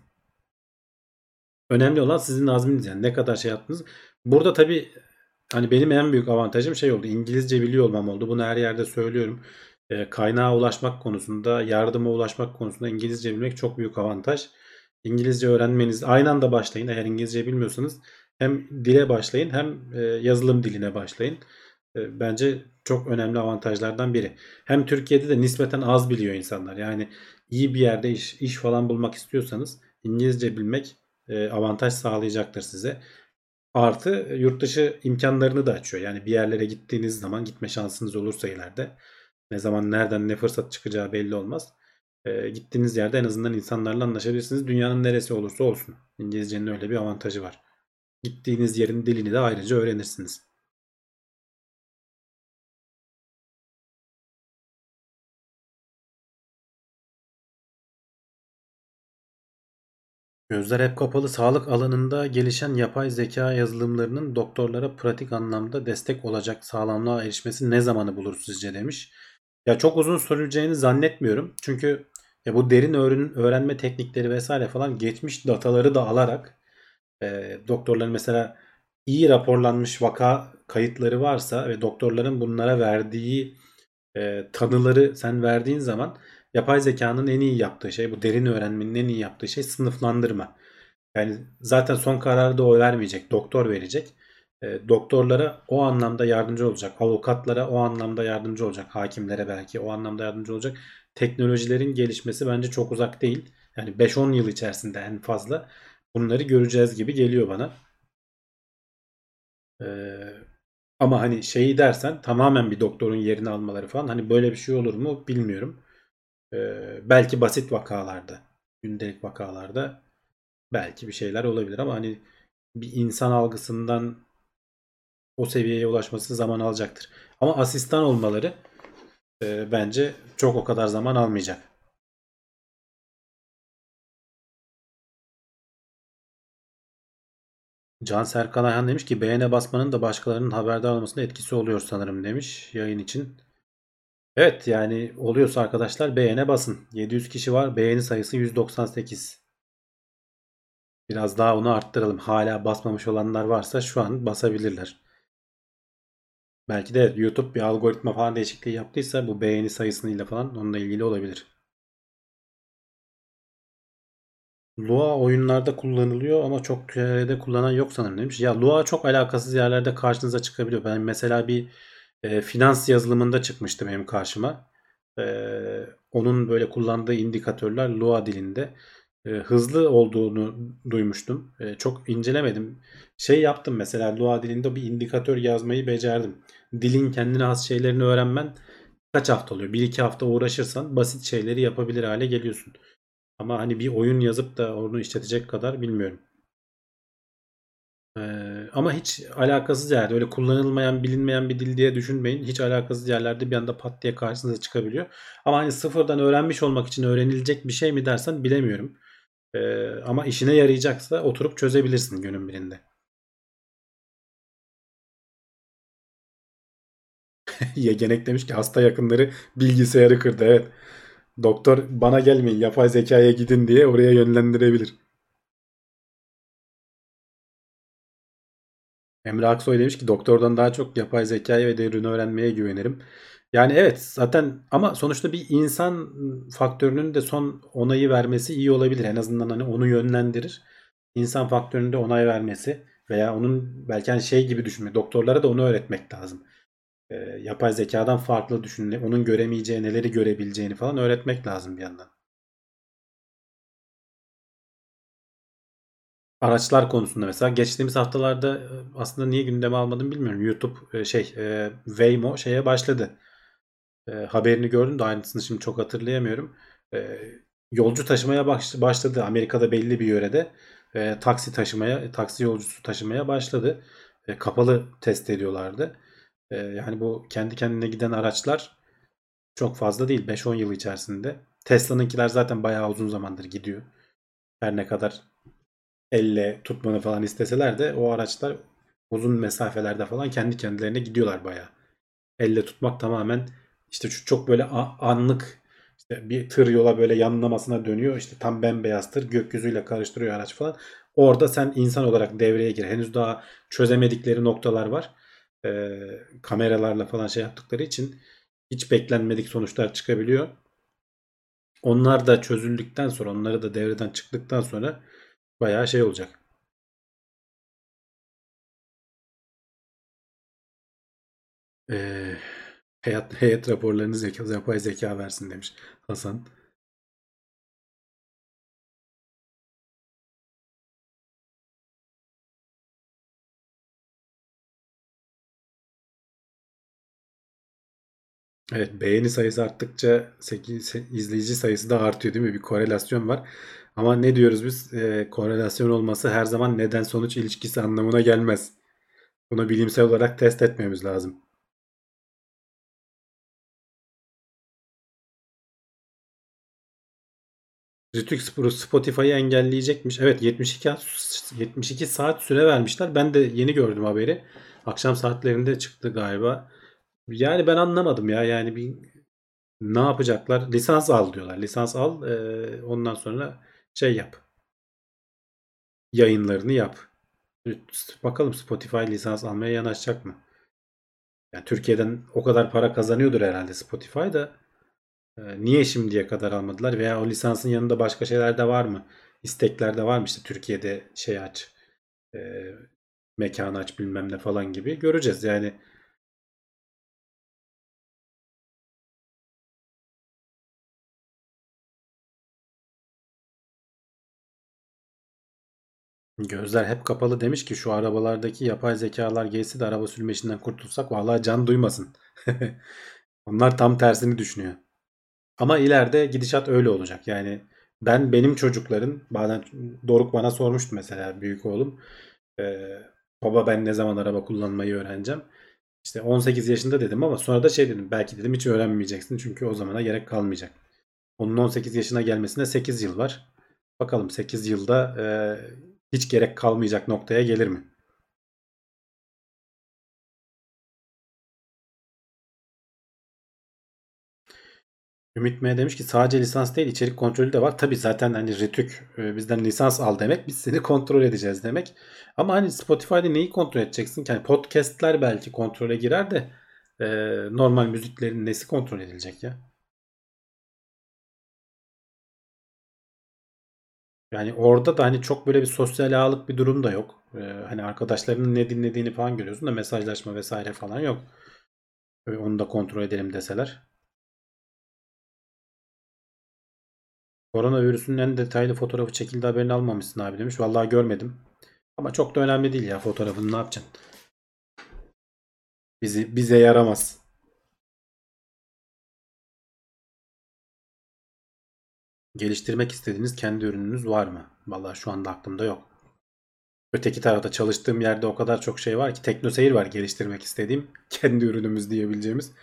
Önemli olan sizin azminiz, yani ne kadar şey yaptınız. Burada tabii hani benim en büyük avantajım şey oldu. İngilizce biliyor olmam oldu. Bunu her yerde söylüyorum. Kaynağa ulaşmak konusunda, yardıma ulaşmak konusunda İngilizce bilmek çok büyük avantaj. İngilizce öğrenmeniz, aynı anda başlayın. Eğer İngilizce bilmiyorsanız hem dile başlayın hem yazılım diline başlayın. Bence çok önemli avantajlardan biri. Hem Türkiye'de de nispeten az biliyor insanlar. Yani iyi bir yerde iş, iş falan bulmak istiyorsanız İngilizce bilmek avantaj sağlayacaktır size. Artı yurt dışı imkanlarını da açıyor. Yani bir yerlere gittiğiniz zaman, gitme şansınız olursa ileride, ne zaman, nereden, ne fırsat çıkacağı belli olmaz. E, gittiğiniz yerde en azından insanlarla anlaşabilirsiniz. Dünyanın neresi olursa olsun. İngilizcenin öyle bir avantajı var. Gittiğiniz yerin dilini de ayrıca öğrenirsiniz. Gözler hep kapalı. Sağlık alanında gelişen yapay zeka yazılımlarının doktorlara pratik anlamda destek olacak sağlamlığa erişmesi ne zamanı bulur sizce demiş. Ya çok uzun süreceğini zannetmiyorum. Çünkü ya bu derin öğrenme teknikleri vesaire falan geçmiş dataları da alarak e, doktorların mesela iyi raporlanmış vaka kayıtları varsa ve doktorların bunlara verdiği e, tanıları sen verdiğin zaman yapay zekanın en iyi yaptığı şey, bu derin öğrenmenin en iyi yaptığı şey sınıflandırma. Yani zaten son kararı da o vermeyecek, doktor verecek. e, doktorlara o anlamda yardımcı olacak, avukatlara o anlamda yardımcı olacak, hakimlere belki o anlamda yardımcı olacak. Teknolojilerin gelişmesi bence çok uzak değil. Yani beş on yıl içerisinde en fazla bunları göreceğiz gibi geliyor bana. Ee, ama hani şeyi dersen tamamen bir doktorun yerini almaları falan, hani böyle bir şey olur mu bilmiyorum. Ee, belki basit vakalarda, gündelik vakalarda belki bir şeyler olabilir ama hani bir insan algısından o seviyeye ulaşması zaman alacaktır. Ama asistan olmaları e, bence çok o kadar zaman almayacak. Can Serkan Ayhan demiş ki beğene basmanın da başkalarının haberdar olmasına etkisi oluyor sanırım demiş yayın için. Evet, yani oluyorsa arkadaşlar beğene basın. yedi yüz kişi var, beğeni sayısı yüz doksan sekiz. Biraz daha onu arttıralım. Hala basmamış olanlar varsa şu an basabilirler. Belki de YouTube bir algoritma falan değişikliği yaptıysa bu beğeni sayısıyla falan onunla ilgili olabilir. Lua oyunlarda kullanılıyor ama çok yerde kullanan yok sanırım demiş. Ya Lua çok alakasız yerlerde karşınıza çıkabiliyor. Ben mesela bir e, finans yazılımında çıkmıştı benim karşıma. E, onun böyle kullandığı indikatörler Lua dilinde. E, hızlı olduğunu duymuştum. E, çok incelemedim. Şey yaptım mesela, Lua dilinde bir indikatör yazmayı becerdim. Dilin kendine has şeylerini öğrenmen kaç hafta oluyor? bir iki hafta uğraşırsan basit şeyleri yapabilir hale geliyorsun. Ama hani bir oyun yazıp da onu işletecek kadar bilmiyorum. Ee, ama hiç alakasız yerde, öyle kullanılmayan, bilinmeyen bir dil diye düşünmeyin. Hiç alakasız yerlerde bir anda pat diye karşınıza çıkabiliyor. Ama hani sıfırdan öğrenmiş olmak için öğrenilecek bir şey mi dersen bilemiyorum. Ee, ama işine yarayacaksa oturup çözebilirsin günün birinde. Yegenek demiş ki hasta yakınları bilgisayarı kırdı. Evet. Doktor bana gelmeyin, yapay zekaya gidin diye oraya yönlendirebilir. Emre Aksoy demiş ki doktordan daha çok yapay zekaya ve derin öğrenmeye güvenirim. Yani evet zaten, ama sonuçta bir insan faktörünün de son onayı vermesi iyi olabilir. En azından hani onu yönlendirir. İnsan faktörünün de onay vermesi veya onun belki hani şey gibi düşünme. Doktorlara da onu öğretmek lazım. E, yapay zekadan farklı düşünün, onun göremeyeceği neleri görebileceğini falan öğretmek lazım bir yandan. Araçlar konusunda mesela geçtiğimiz haftalarda aslında niye gündeme almadım bilmiyorum. YouTube e, şey e, Waymo şeye başladı. E, haberini gördüm de aynısını şimdi çok hatırlayamıyorum. E, yolcu taşımaya başladı. Amerika'da belli bir yörede e, taksi taşımaya, taksi yolcusu taşımaya başladı. E, kapalı test ediyorlardı. Yani bu kendi kendine giden araçlar çok fazla değil, beş on yıl içerisinde. Tesla'nınkiler zaten bayağı uzun zamandır gidiyor. Her ne kadar elle tutmanı falan isteseler de o araçlar uzun mesafelerde falan kendi kendilerine gidiyorlar bayağı. Elle tutmak tamamen işte şu çok böyle anlık, işte bir tır yola böyle yanlamasına dönüyor, işte tam bembeyaz tır gökyüzüyle karıştırıyor araç falan. Orada sen insan olarak devreye gir. Henüz daha çözemedikleri noktalar var. E, kameralarla falan şey yaptıkları için hiç beklenmedik sonuçlar çıkabiliyor. Onlar da çözüldükten sonra, onları da devreden çıktıktan sonra bayağı şey olacak. E, heyet, heyet raporlarını zeka, yapay zeka versin demiş Hasan. Evet, beğeni sayısı arttıkça izleyici sayısı da artıyor değil mi? Bir korelasyon var. Ama ne diyoruz biz? E, korelasyon olması her zaman neden sonuç ilişkisi anlamına gelmez. Bunu bilimsel olarak test etmemiz lazım. Rütük Spotify'ı engelleyecekmiş. Evet, yetmiş iki, yetmiş iki saat süre vermişler. Ben de yeni gördüm haberi. Akşam saatlerinde çıktı galiba. Yani ben anlamadım ya, yani bir ne yapacaklar? Lisans al diyorlar. Lisans al, e, ondan sonra şey yap. Yayınlarını yap. Bakalım Spotify lisans almaya yanaşacak mı? Yani Türkiye'den o kadar para kazanıyordur herhalde Spotify da. E, niye şimdiye kadar almadılar? Veya o lisansın yanında başka şeyler de var mı? İstekler de var mı? İşte Türkiye'de şey aç. E, mekanı aç bilmem ne falan gibi, göreceğiz yani. Gözler hep kapalı demiş ki şu arabalardaki yapay zekalar gelse de araba sürme işinden kurtulsak vallahi can duymasın. Onlar tam tersini düşünüyor. Ama ileride gidişat öyle olacak. Yani ben benim çocukların bazen Doruk bana sormuştu mesela, büyük oğlum. Ee, baba ben ne zaman araba kullanmayı öğreneceğim? İşte on sekiz yaşında dedim ama sonra da şey dedim, belki dedim hiç öğrenmeyeceksin çünkü o zamana gerek kalmayacak. Onun on sekiz yaşına gelmesine sekiz yıl var. Bakalım sekiz yılda e, hiç gerek kalmayacak noktaya gelir mi? Ümit M demiş ki sadece lisans değil içerik kontrolü de var. Tabi zaten hani Retük bizden lisans al demek, biz seni kontrol edeceğiz demek. Ama hani Spotify'da neyi kontrol edeceksin ki? Yani podcastler belki kontrole girer de e, normal müziklerin nesi kontrol edilecek ya? Yani orada da hani çok böyle bir sosyal ağlık bir durum da yok. Ee, hani arkadaşlarının ne dinlediğini falan görüyorsun da mesajlaşma vesaire falan yok. Ee, onu da kontrol edelim deseler. Koronavirüsünün en detaylı fotoğrafı çekildi, haberini almamışsın abi demiş. Vallahi görmedim. Ama çok da önemli değil ya, fotoğrafını ne yapacaksın? Bizi, bize yaramaz. Geliştirmek istediğiniz kendi ürününüz var mı? Vallahi şu anda aklımda yok. Öteki tarafta çalıştığım yerde o kadar çok şey var ki, teknoseyir var geliştirmek istediğim, kendi ürünümüz diyebileceğimiz.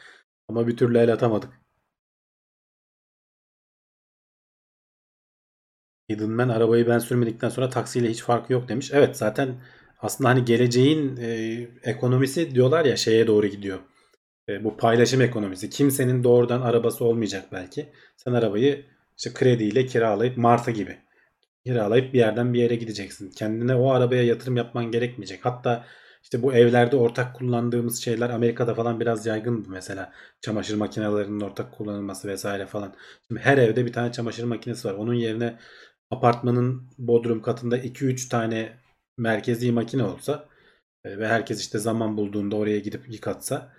Ama bir türlü el atamadık. Hidden Man arabayı ben sürmedikten sonra taksiyle hiç farkı yok demiş. Evet, zaten aslında hani geleceğin e, ekonomisi diyorlar ya, şeye doğru gidiyor. E, bu paylaşım ekonomisi. Kimsenin doğrudan arabası olmayacak belki. Sen arabayı İşte krediyle kiralayıp, Martı gibi kiralayıp bir yerden bir yere gideceksin. Kendine o arabaya yatırım yapman gerekmeyecek. Hatta işte bu evlerde ortak kullandığımız şeyler Amerika'da falan biraz yaygındı mesela. Çamaşır makinelerinin ortak kullanılması vesaire falan. Şimdi her evde bir tane çamaşır makinesi var. Onun yerine apartmanın bodrum katında iki üç tane merkezi makine olsa ve herkes işte zaman bulduğunda oraya gidip yıkatsa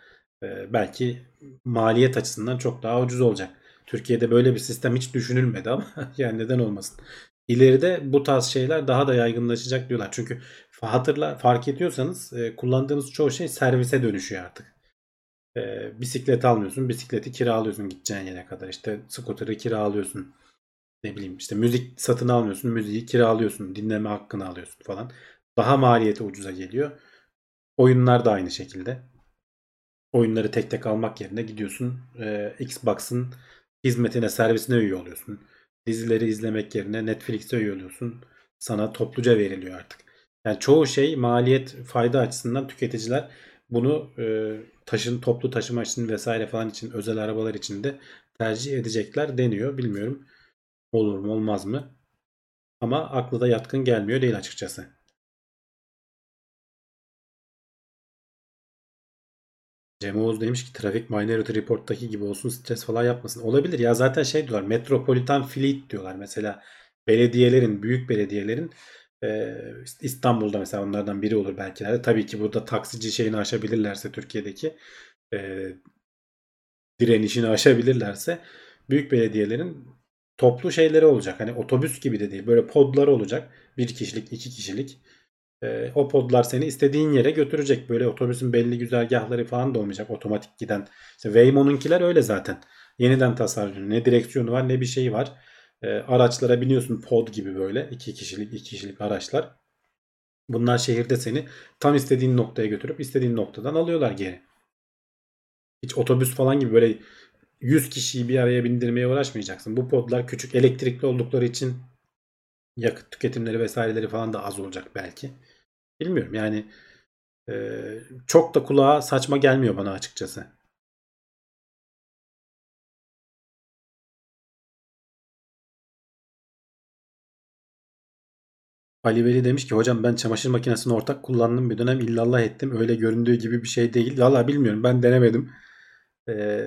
belki maliyet açısından çok daha ucuz olacak. Türkiye'de böyle bir sistem hiç düşünülmedi ama yani neden olmasın. İleride bu tarz şeyler daha da yaygınlaşacak diyorlar. Çünkü hatırla, fark ediyorsanız e, kullandığımız çoğu şey servise dönüşüyor artık. E, bisiklet almıyorsun, bisikleti kiralıyorsun gideceğin yere kadar. İşte scooter'ı kiralıyorsun. Ne bileyim işte müzik satın almıyorsun, müziği kiralıyorsun, dinleme hakkını alıyorsun falan. Daha maliyeti ucuza geliyor. Oyunlar da aynı şekilde. Oyunları tek tek almak yerine gidiyorsun e, Xbox'ın hizmetine, servisine üye oluyorsun. Dizileri izlemek yerine Netflix'e üye oluyorsun. Sana topluca veriliyor artık. Yani çoğu şey maliyet fayda açısından tüketiciler bunu e, taşın, toplu taşıma için vesaire falan için, özel arabalar için de tercih edecekler deniyor. Bilmiyorum olur mu olmaz mı? Ama aklı da yatkın gelmiyor değil açıkçası. Cem Oğuz demiş ki trafik minority report'taki gibi olsun, stres falan yapmasın. Olabilir ya, zaten şey diyorlar, metropolitan fleet diyorlar. Mesela belediyelerin, büyük belediyelerin e, İstanbul'da mesela onlardan biri olur belki de. Tabii ki burada taksici şeyini aşabilirlerse, Türkiye'deki e, direnişini aşabilirlerse büyük belediyelerin toplu şeyleri olacak. Hani otobüs gibi de değil, böyle podlar olacak. Bir kişilik, iki kişilik. O podlar seni istediğin yere götürecek. Böyle otobüsün belli güzergahları falan da olmayacak. Otomatik giden. İşte Waymo'nunkiler öyle zaten. Yeniden tasarlanıyor. Ne direksiyonu var ne bir şeyi var. E, araçlara biniyorsun pod gibi böyle. iki kişilik iki kişilik araçlar. Bunlar şehirde seni tam istediğin noktaya götürüp istediğin noktadan alıyorlar geri. Hiç otobüs falan gibi böyle yüz kişiyi bir araya bindirmeye uğraşmayacaksın. Bu podlar küçük, elektrikli oldukları için yakıt tüketimleri vesaireleri falan da az olacak belki. Bilmiyorum yani e, çok da kulağa saçma gelmiyor bana açıkçası. Ali Veli demiş ki hocam ben çamaşır makinesini ortak kullandım bir dönem, illallah ettim, öyle göründüğü gibi bir şey değil. Valla bilmiyorum, ben denemedim. E,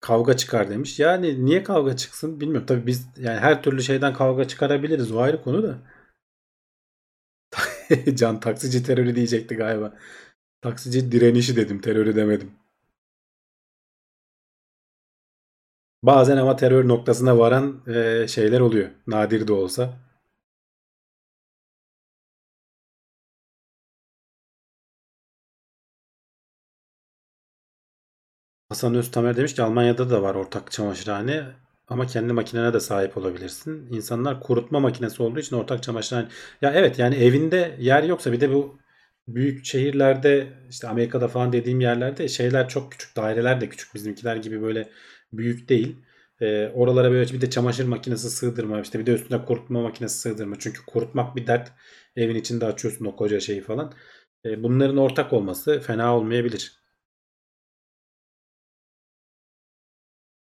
kavga çıkar demiş. Yani niye kavga çıksın bilmiyorum. Tabii biz yani her türlü şeyden kavga çıkarabiliriz, o ayrı konu da. Can taksici terörü diyecekti galiba. Taksici direnişi dedim, terörü demedim. Bazen ama terör noktasına varan e, şeyler oluyor. Nadir de olsa. Hasan Öztamer demiş ki Almanya'da da var ortak çamaşırhane ama kendi makinene de sahip olabilirsin. İnsanlar kurutma makinesi olduğu için ortak çamaşırhane. Ya evet, yani evinde yer yoksa, bir de bu büyük şehirlerde işte Amerika'da falan dediğim yerlerde şeyler çok küçük, daireler de küçük, bizimkiler gibi böyle büyük değil. E, oralara böyle bir de çamaşır makinesi sığdırma, işte bir de üstüne kurutma makinesi sığdırma. Çünkü kurutmak bir dert, evin içinde açıyorsun o koca şeyi falan. E, bunların ortak olması fena olmayabilir.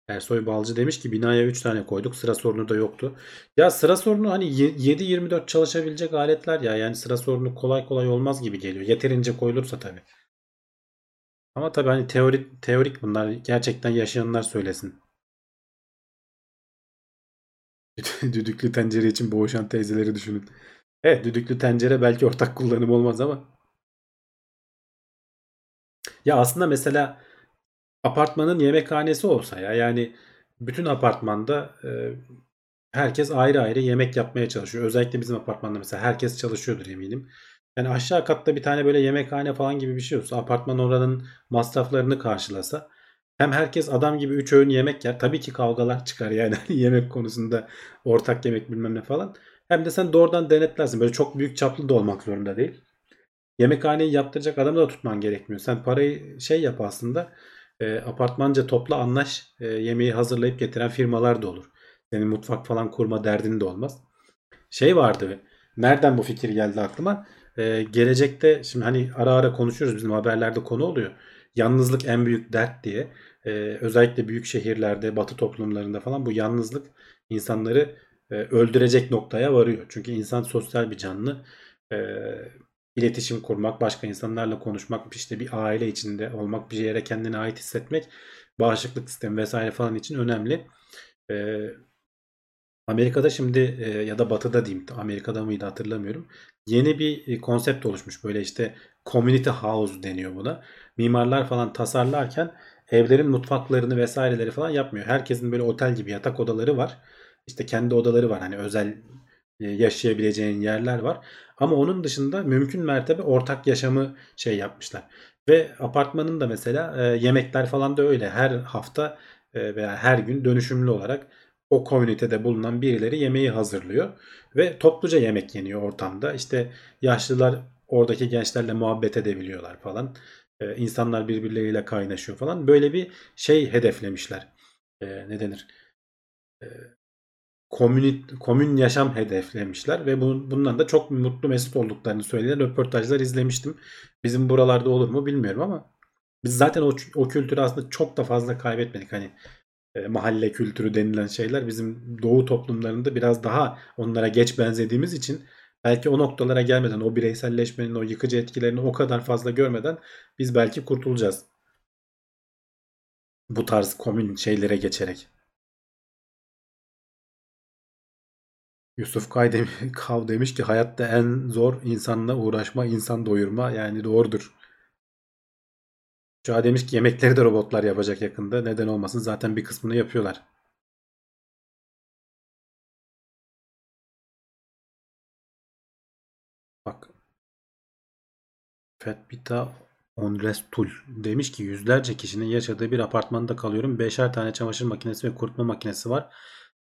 Ersoy Balcı demiş ki binaya üç tane koyduk, sıra sorunu da yoktu. Ya sıra sorunu hani yedi yirmi dört çalışabilecek aletler ya, yani sıra sorunu kolay kolay olmaz gibi geliyor. Yeterince koyulursa tabii. Ama tabii hani teorik, teorik bunlar, gerçekten yaşayanlar söylesin. Düdüklü tencere için boğuşan teyzeleri düşünün. Evet, düdüklü tencere belki ortak kullanım olmaz ama. Ya aslında mesela apartmanın yemekhanesi olsa ya, yani bütün apartmanda e, herkes ayrı ayrı yemek yapmaya çalışıyor. Özellikle bizim apartmanda mesela herkes çalışıyordur eminim. Yani aşağı katta bir tane böyle yemekhane falan gibi bir şey olsa, apartman oranın masraflarını karşılasa, hem herkes adam gibi üç öğün yemek yer. Tabii ki kavgalar çıkar yani yemek konusunda, ortak yemek bilmem ne falan. Hem de sen doğrudan denetlersin. Böyle çok büyük çaplı da olmak zorunda değil. Yemekhaneyi yaptıracak adamı da tutman gerekmiyor. Sen parayı şey yap aslında. E, apartmanca topla, anlaş, e, yemeği hazırlayıp getiren firmalar da olur. Senin mutfak falan kurma derdin de olmaz. Şey vardı, nereden bu fikir geldi aklıma? E, gelecekte şimdi hani ara ara konuşuyoruz, bizim haberlerde konu oluyor. Yalnızlık en büyük dert diye. E, özellikle büyük şehirlerde, batı toplumlarında falan bu yalnızlık insanları e, öldürecek noktaya varıyor. Çünkü insan sosyal bir canlı. E, İletişim kurmak, başka insanlarla konuşmak, işte bir aile içinde olmak, bir yere kendine ait hissetmek, bağışıklık sistemi vesaire falan için önemli. Ee, Amerika'da şimdi e, ya da Batı'da diyeyim, Amerika'da mıydı hatırlamıyorum. Yeni bir konsept oluşmuş, böyle işte community house deniyor buna. Mimarlar falan tasarlarken evlerin mutfaklarını vesaireleri falan yapmıyor. Herkesin böyle otel gibi yatak odaları var. İşte kendi odaları var, hani özel yaşayabileceğin yerler var. Ama onun dışında mümkün mertebe ortak yaşamı şey yapmışlar. Ve apartmanın da mesela e, yemekler falan da öyle. Her hafta e, veya her gün dönüşümlü olarak o komünitede bulunan birileri yemeği hazırlıyor. Ve topluca yemek yeniyor ortamda. İşte yaşlılar oradaki gençlerle muhabbet edebiliyorlar falan. E, insanlar birbirleriyle kaynaşıyor falan. Böyle bir şey hedeflemişler. E, ne denir? E, Komün, komün yaşam hedeflemişler ve bu, bundan da çok mutlu mesut olduklarını söyleyen röportajlar izlemiştim. Bizim buralarda olur mu bilmiyorum ama biz zaten o, o kültürü aslında çok da fazla kaybetmedik. Hani e, mahalle kültürü denilen şeyler bizim doğu toplumlarında biraz daha onlara geç benzediğimiz için belki o noktalara gelmeden, o bireyselleşmenin o yıkıcı etkilerini o kadar fazla görmeden biz belki kurtulacağız. Bu tarz komün şeylere geçerek. Yusuf Kay demiş, Kav demiş ki hayatta en zor insanla uğraşma, insan doyurma. Yani doğrudur. Şah demiş ki yemekleri de robotlar yapacak yakında. Neden olmasın? Zaten bir kısmını yapıyorlar. Bak. Fetbita Onrestul demiş ki yüzlerce kişinin yaşadığı bir apartmanda kalıyorum. Beşer tane çamaşır makinesi ve kurutma makinesi var.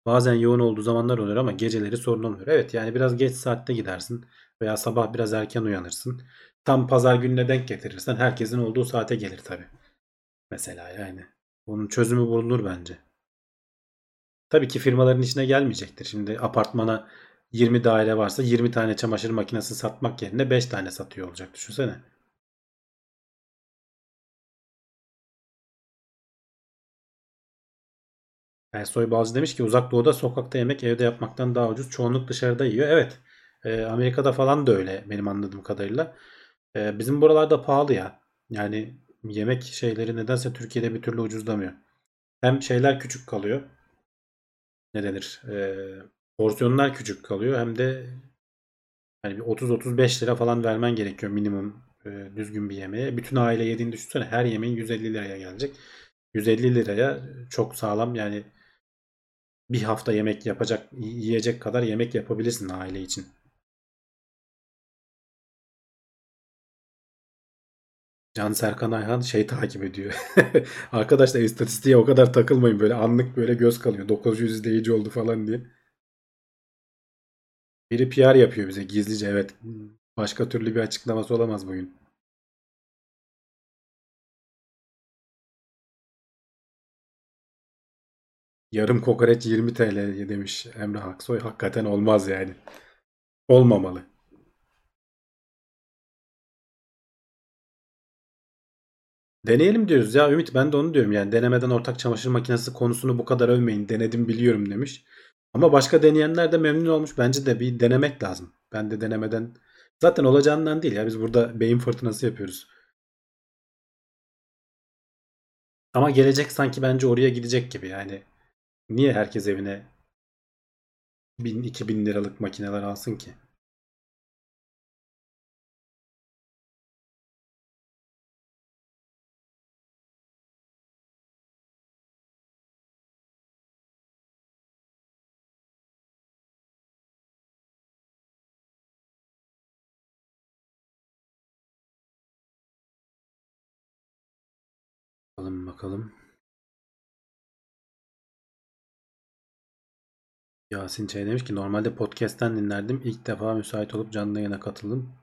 Bazen yoğun olduğu zamanlar oluyor ama geceleri sorun olmuyor. Evet, yani biraz geç saatte gidersin veya sabah biraz erken uyanırsın. Tam pazar gününe denk getirirsen herkesin olduğu saate gelir tabii. Mesela yani. Bunun çözümü bulunur bence. Tabii ki firmaların içine gelmeyecektir. Şimdi apartmana yirmi daire varsa yirmi tane çamaşır makinesi satmak yerine beş tane satıyor olacak. Düşünsene. Ersoy Balcı demiş ki uzak doğuda sokakta yemek evde yapmaktan daha ucuz. Çoğunluk dışarıda yiyor. Evet. E, Amerika'da falan da öyle benim anladığım kadarıyla. E, bizim buralarda pahalı ya. Yani yemek şeyleri nedense Türkiye'de bir türlü ucuzlamıyor. Hem şeyler küçük kalıyor. Ne denir? E, porsiyonlar küçük kalıyor. Hem de Yani bir otuz otuz beş lira falan vermen gerekiyor minimum e, düzgün bir yemeğe. Bütün aile yediğini düşünsene, her yemeğin yüz elli liraya gelecek. yüz elli liraya çok sağlam yani bir hafta yemek yapacak, yiyecek kadar yemek yapabilirsin aile için. Can Serkan Ayhan şey takip ediyor. Arkadaşlar istatistiğe o kadar takılmayın, böyle anlık böyle göz kalıyor. dokuz yüz izleyici oldu falan diye. Biri P R yapıyor bize gizlice, evet. Başka türlü bir açıklaması olamaz bugün. Yarım kokoreç yirmi T L demiş Emre Aksoy. Hakikaten olmaz yani. Olmamalı. Deneyelim diyoruz ya Ümit, ben de onu diyorum yani, denemeden ortak çamaşır makinesi konusunu bu kadar övmeyin, denedim biliyorum demiş. Ama başka deneyenler de memnun olmuş, bence de bir denemek lazım. Ben de denemeden zaten olacağından değil ya, biz burada beyin fırtınası yapıyoruz. Ama gelecek sanki bence oraya gidecek gibi yani, niye herkes evine bin iki bin liralık makineler alsın ki? Bakalım bakalım. Yasin şey demiş ki normalde podcast'ten dinlerdim. İlk defa müsait olup canlı yayına katıldım.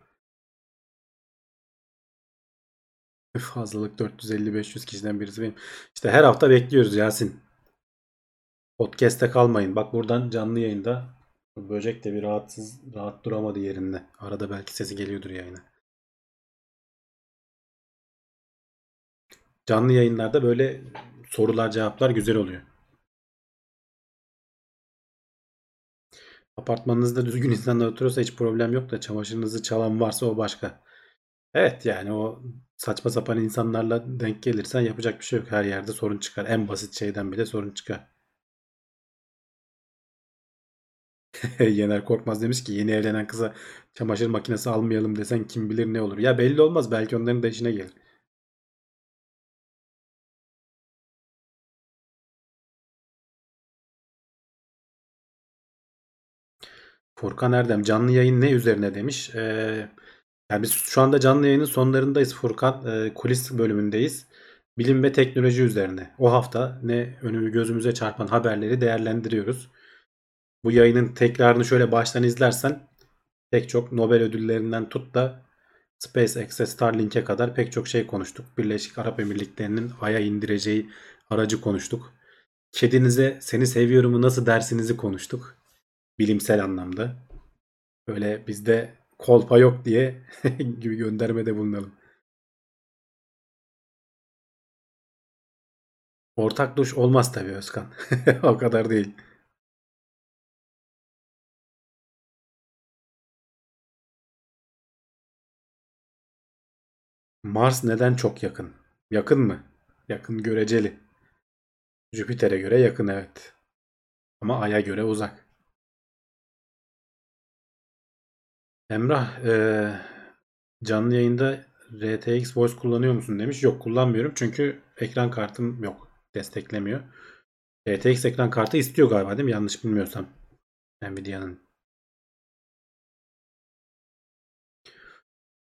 Fazlalık dört yüz elli beş yüz kişiden birisi benim. İşte her hafta bekliyoruz Yasin. Podcast'te kalmayın. Bak buradan canlı yayında böcek de bir rahatsız, rahat duramadı yerinde. Arada belki sesi geliyordur yayına. Canlı yayınlarda böyle sorular cevaplar güzel oluyor. Apartmanınızda düzgün insanlar oturuyorsa hiç problem yok da çamaşırınızı çalan varsa o başka. Evet yani o saçma sapan insanlarla denk gelirsen yapacak bir şey yok. Her yerde sorun çıkar. En basit şeyden bile sorun çıkar. Yener Korkmaz demiş ki yeni evlenen kıza çamaşır makinesi almayalım desen kim bilir ne olur. Ya belli olmaz, belki onların da işine gelir. Furkan Erdem canlı yayın ne üzerine demiş. Ee, yani biz şu anda canlı yayının sonlarındayız Furkan. E, kulis bölümündeyiz. Bilim ve teknoloji üzerine. O hafta ne önümü gözümüze çarpan haberleri değerlendiriyoruz. Bu yayının tekrarını şöyle baştan izlersen pek çok Nobel ödüllerinden tut da SpaceX'e, Starlink'e kadar pek çok şey konuştuk. Birleşik Arap Emirlikleri'nin Ay'a indireceği aracı konuştuk. Kedinize seni seviyorumu nasıl dersinizi konuştuk. Bilimsel anlamda. Böyle bizde kolpa yok diye gibi göndermede bulunalım. Ortak duş olmaz tabii Özkan. O kadar değil. Mars neden çok yakın? Yakın mı? Yakın göreceli. Jüpiter'e göre yakın evet. Ama Ay'a göre uzak. Emrah e, canlı yayında R T X Voice kullanıyor musun demiş. Yok kullanmıyorum çünkü ekran kartım yok. Desteklemiyor. R T X ekran kartı istiyor galiba değil mi? Yanlış bilmiyorsam. Nvidia'nın.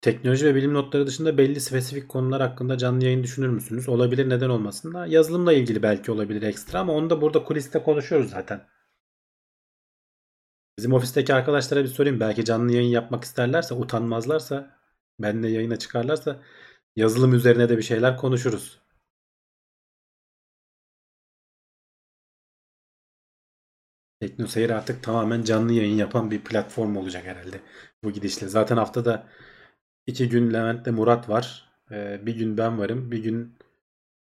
Teknoloji ve bilim notları dışında belli spesifik konular hakkında canlı yayın düşünür müsünüz? Olabilir, neden olmasın da. Yazılımla ilgili belki olabilir ekstra ama onu da burada kuliste konuşuyoruz zaten. Bizim ofisteki arkadaşlara bir sorayım. Belki canlı yayın yapmak isterlerse, utanmazlarsa, benimle yayına çıkarlarsa yazılım üzerine de bir şeyler konuşuruz. TeknoSeyir artık tamamen canlı yayın yapan bir platform olacak herhalde bu gidişle. Zaten haftada iki gün Levent'le Murat var. Ee, bir gün ben varım. Bir gün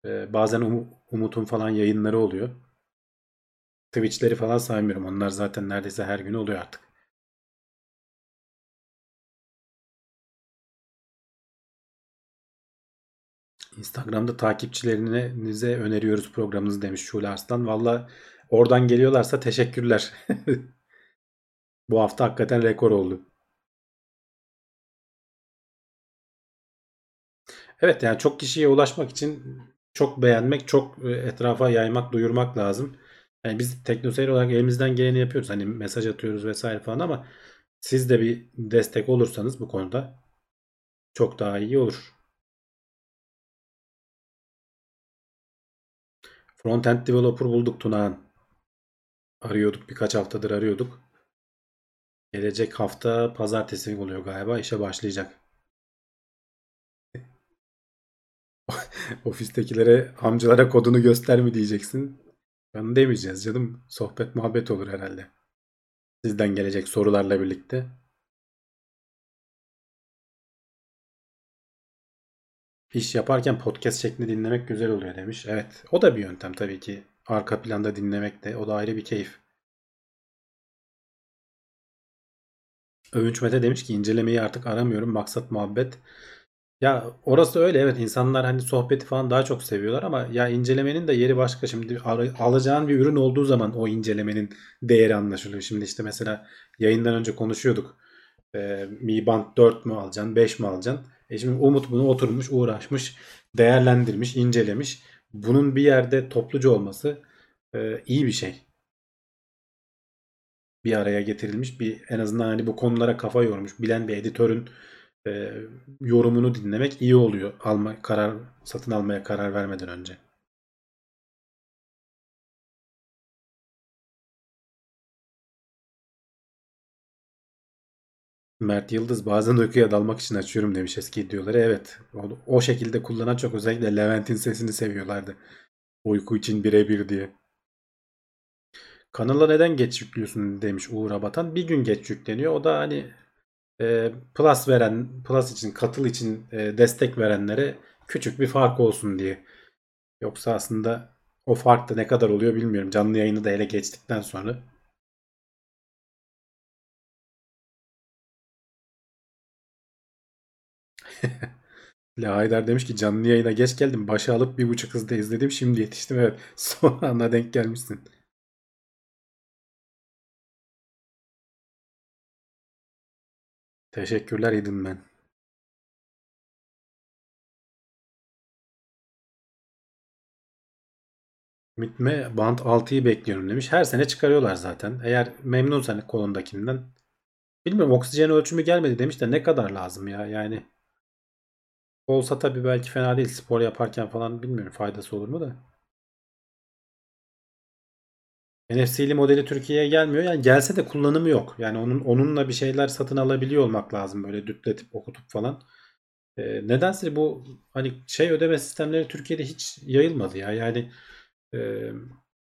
e, bazen um- Umut'un falan yayınları oluyor. Twitch'leri falan saymıyorum. Onlar zaten neredeyse her gün oluyor artık. Instagram'da takipçilerinize öneriyoruz programınızı demiş Şule Arslan. Valla oradan geliyorlarsa teşekkürler. Bu hafta hakikaten rekor oldu. Evet, yani çok kişiye ulaşmak için çok beğenmek, çok etrafa yaymak, duyurmak lazım. Yani biz teknoseyir olarak elimizden geleni yapıyoruz. Hani mesaj atıyoruz vesaire falan, ama siz de bir destek olursanız bu konuda çok daha iyi olur. Frontend developer bulduk Tunağan. Arıyorduk, birkaç haftadır arıyorduk. Gelecek hafta pazartesi oluyor galiba, işe başlayacak. Ofistekilere, amcalara kodunu göster mi diyeceksin. Ben demeyeceğiz canım. Sohbet muhabbet olur herhalde. Sizden gelecek sorularla birlikte. İş yaparken podcast şeklinde dinlemek güzel oluyor demiş. Evet, o da bir yöntem tabii ki. Arka planda dinlemek de, o da ayrı bir keyif. Övünç Mete demiş ki incelemeyi artık aramıyorum. Maksat muhabbet. Ya orası öyle, evet, insanlar hani sohbeti falan daha çok seviyorlar ama ya incelemenin de yeri başka. Şimdi alacağın bir ürün olduğu zaman o incelemenin değeri anlaşılıyor. Şimdi işte mesela yayından önce konuşuyorduk. E, Mi Band dört mü alacaksın, beş mi alacaksın? E şimdi Umut bunu oturmuş, uğraşmış, değerlendirmiş, incelemiş. Bunun bir yerde topluca olması e, iyi bir şey. Bir araya getirilmiş, bir en azından hani bu konulara kafa yormuş, bilen bir editörün E, yorumunu dinlemek iyi oluyor. Alma, karar, satın almaya karar vermeden önce. Mert Yıldız bazen uykuya dalmak için açıyorum demiş eski iddiaları. Evet. O, o şekilde kullanan çok, özellikle Levent'in sesini seviyorlardı. Uyku için birebir diye. Kanala neden geç yüklüyorsun demiş Uğur Abatan. Bir gün geç yükleniyor. O da hani Plus veren, Plus için, katıl için destek verenlere küçük bir fark olsun diye. Yoksa aslında o fark da ne kadar oluyor bilmiyorum. Canlı yayını da ele geçtikten sonra. La Haydar demiş ki canlı yayına geç geldim. Başa alıp bir buçuk hızda izledim. Şimdi yetiştim. Evet. Son anda denk gelmişsin. Teşekkürler idim ben. Mitme Band altıyı bekliyorum demiş. Her sene çıkarıyorlar zaten. Eğer memnunsan kolundakinden. Bilmiyorum, oksijen ölçümü gelmedi demiş de ne kadar lazım ya yani. Olsa tabii belki fena değil. Spor yaparken falan bilmiyorum faydası olur mu da. N F C'li modeli Türkiye'ye gelmiyor. Yani gelse de kullanımı yok. Yani onun onunla bir şeyler satın alabiliyor olmak lazım. Böyle düpletip okutup falan. Ee, nedense bu hani şey ödeme sistemleri Türkiye'de hiç yayılmadı ya. Yani e,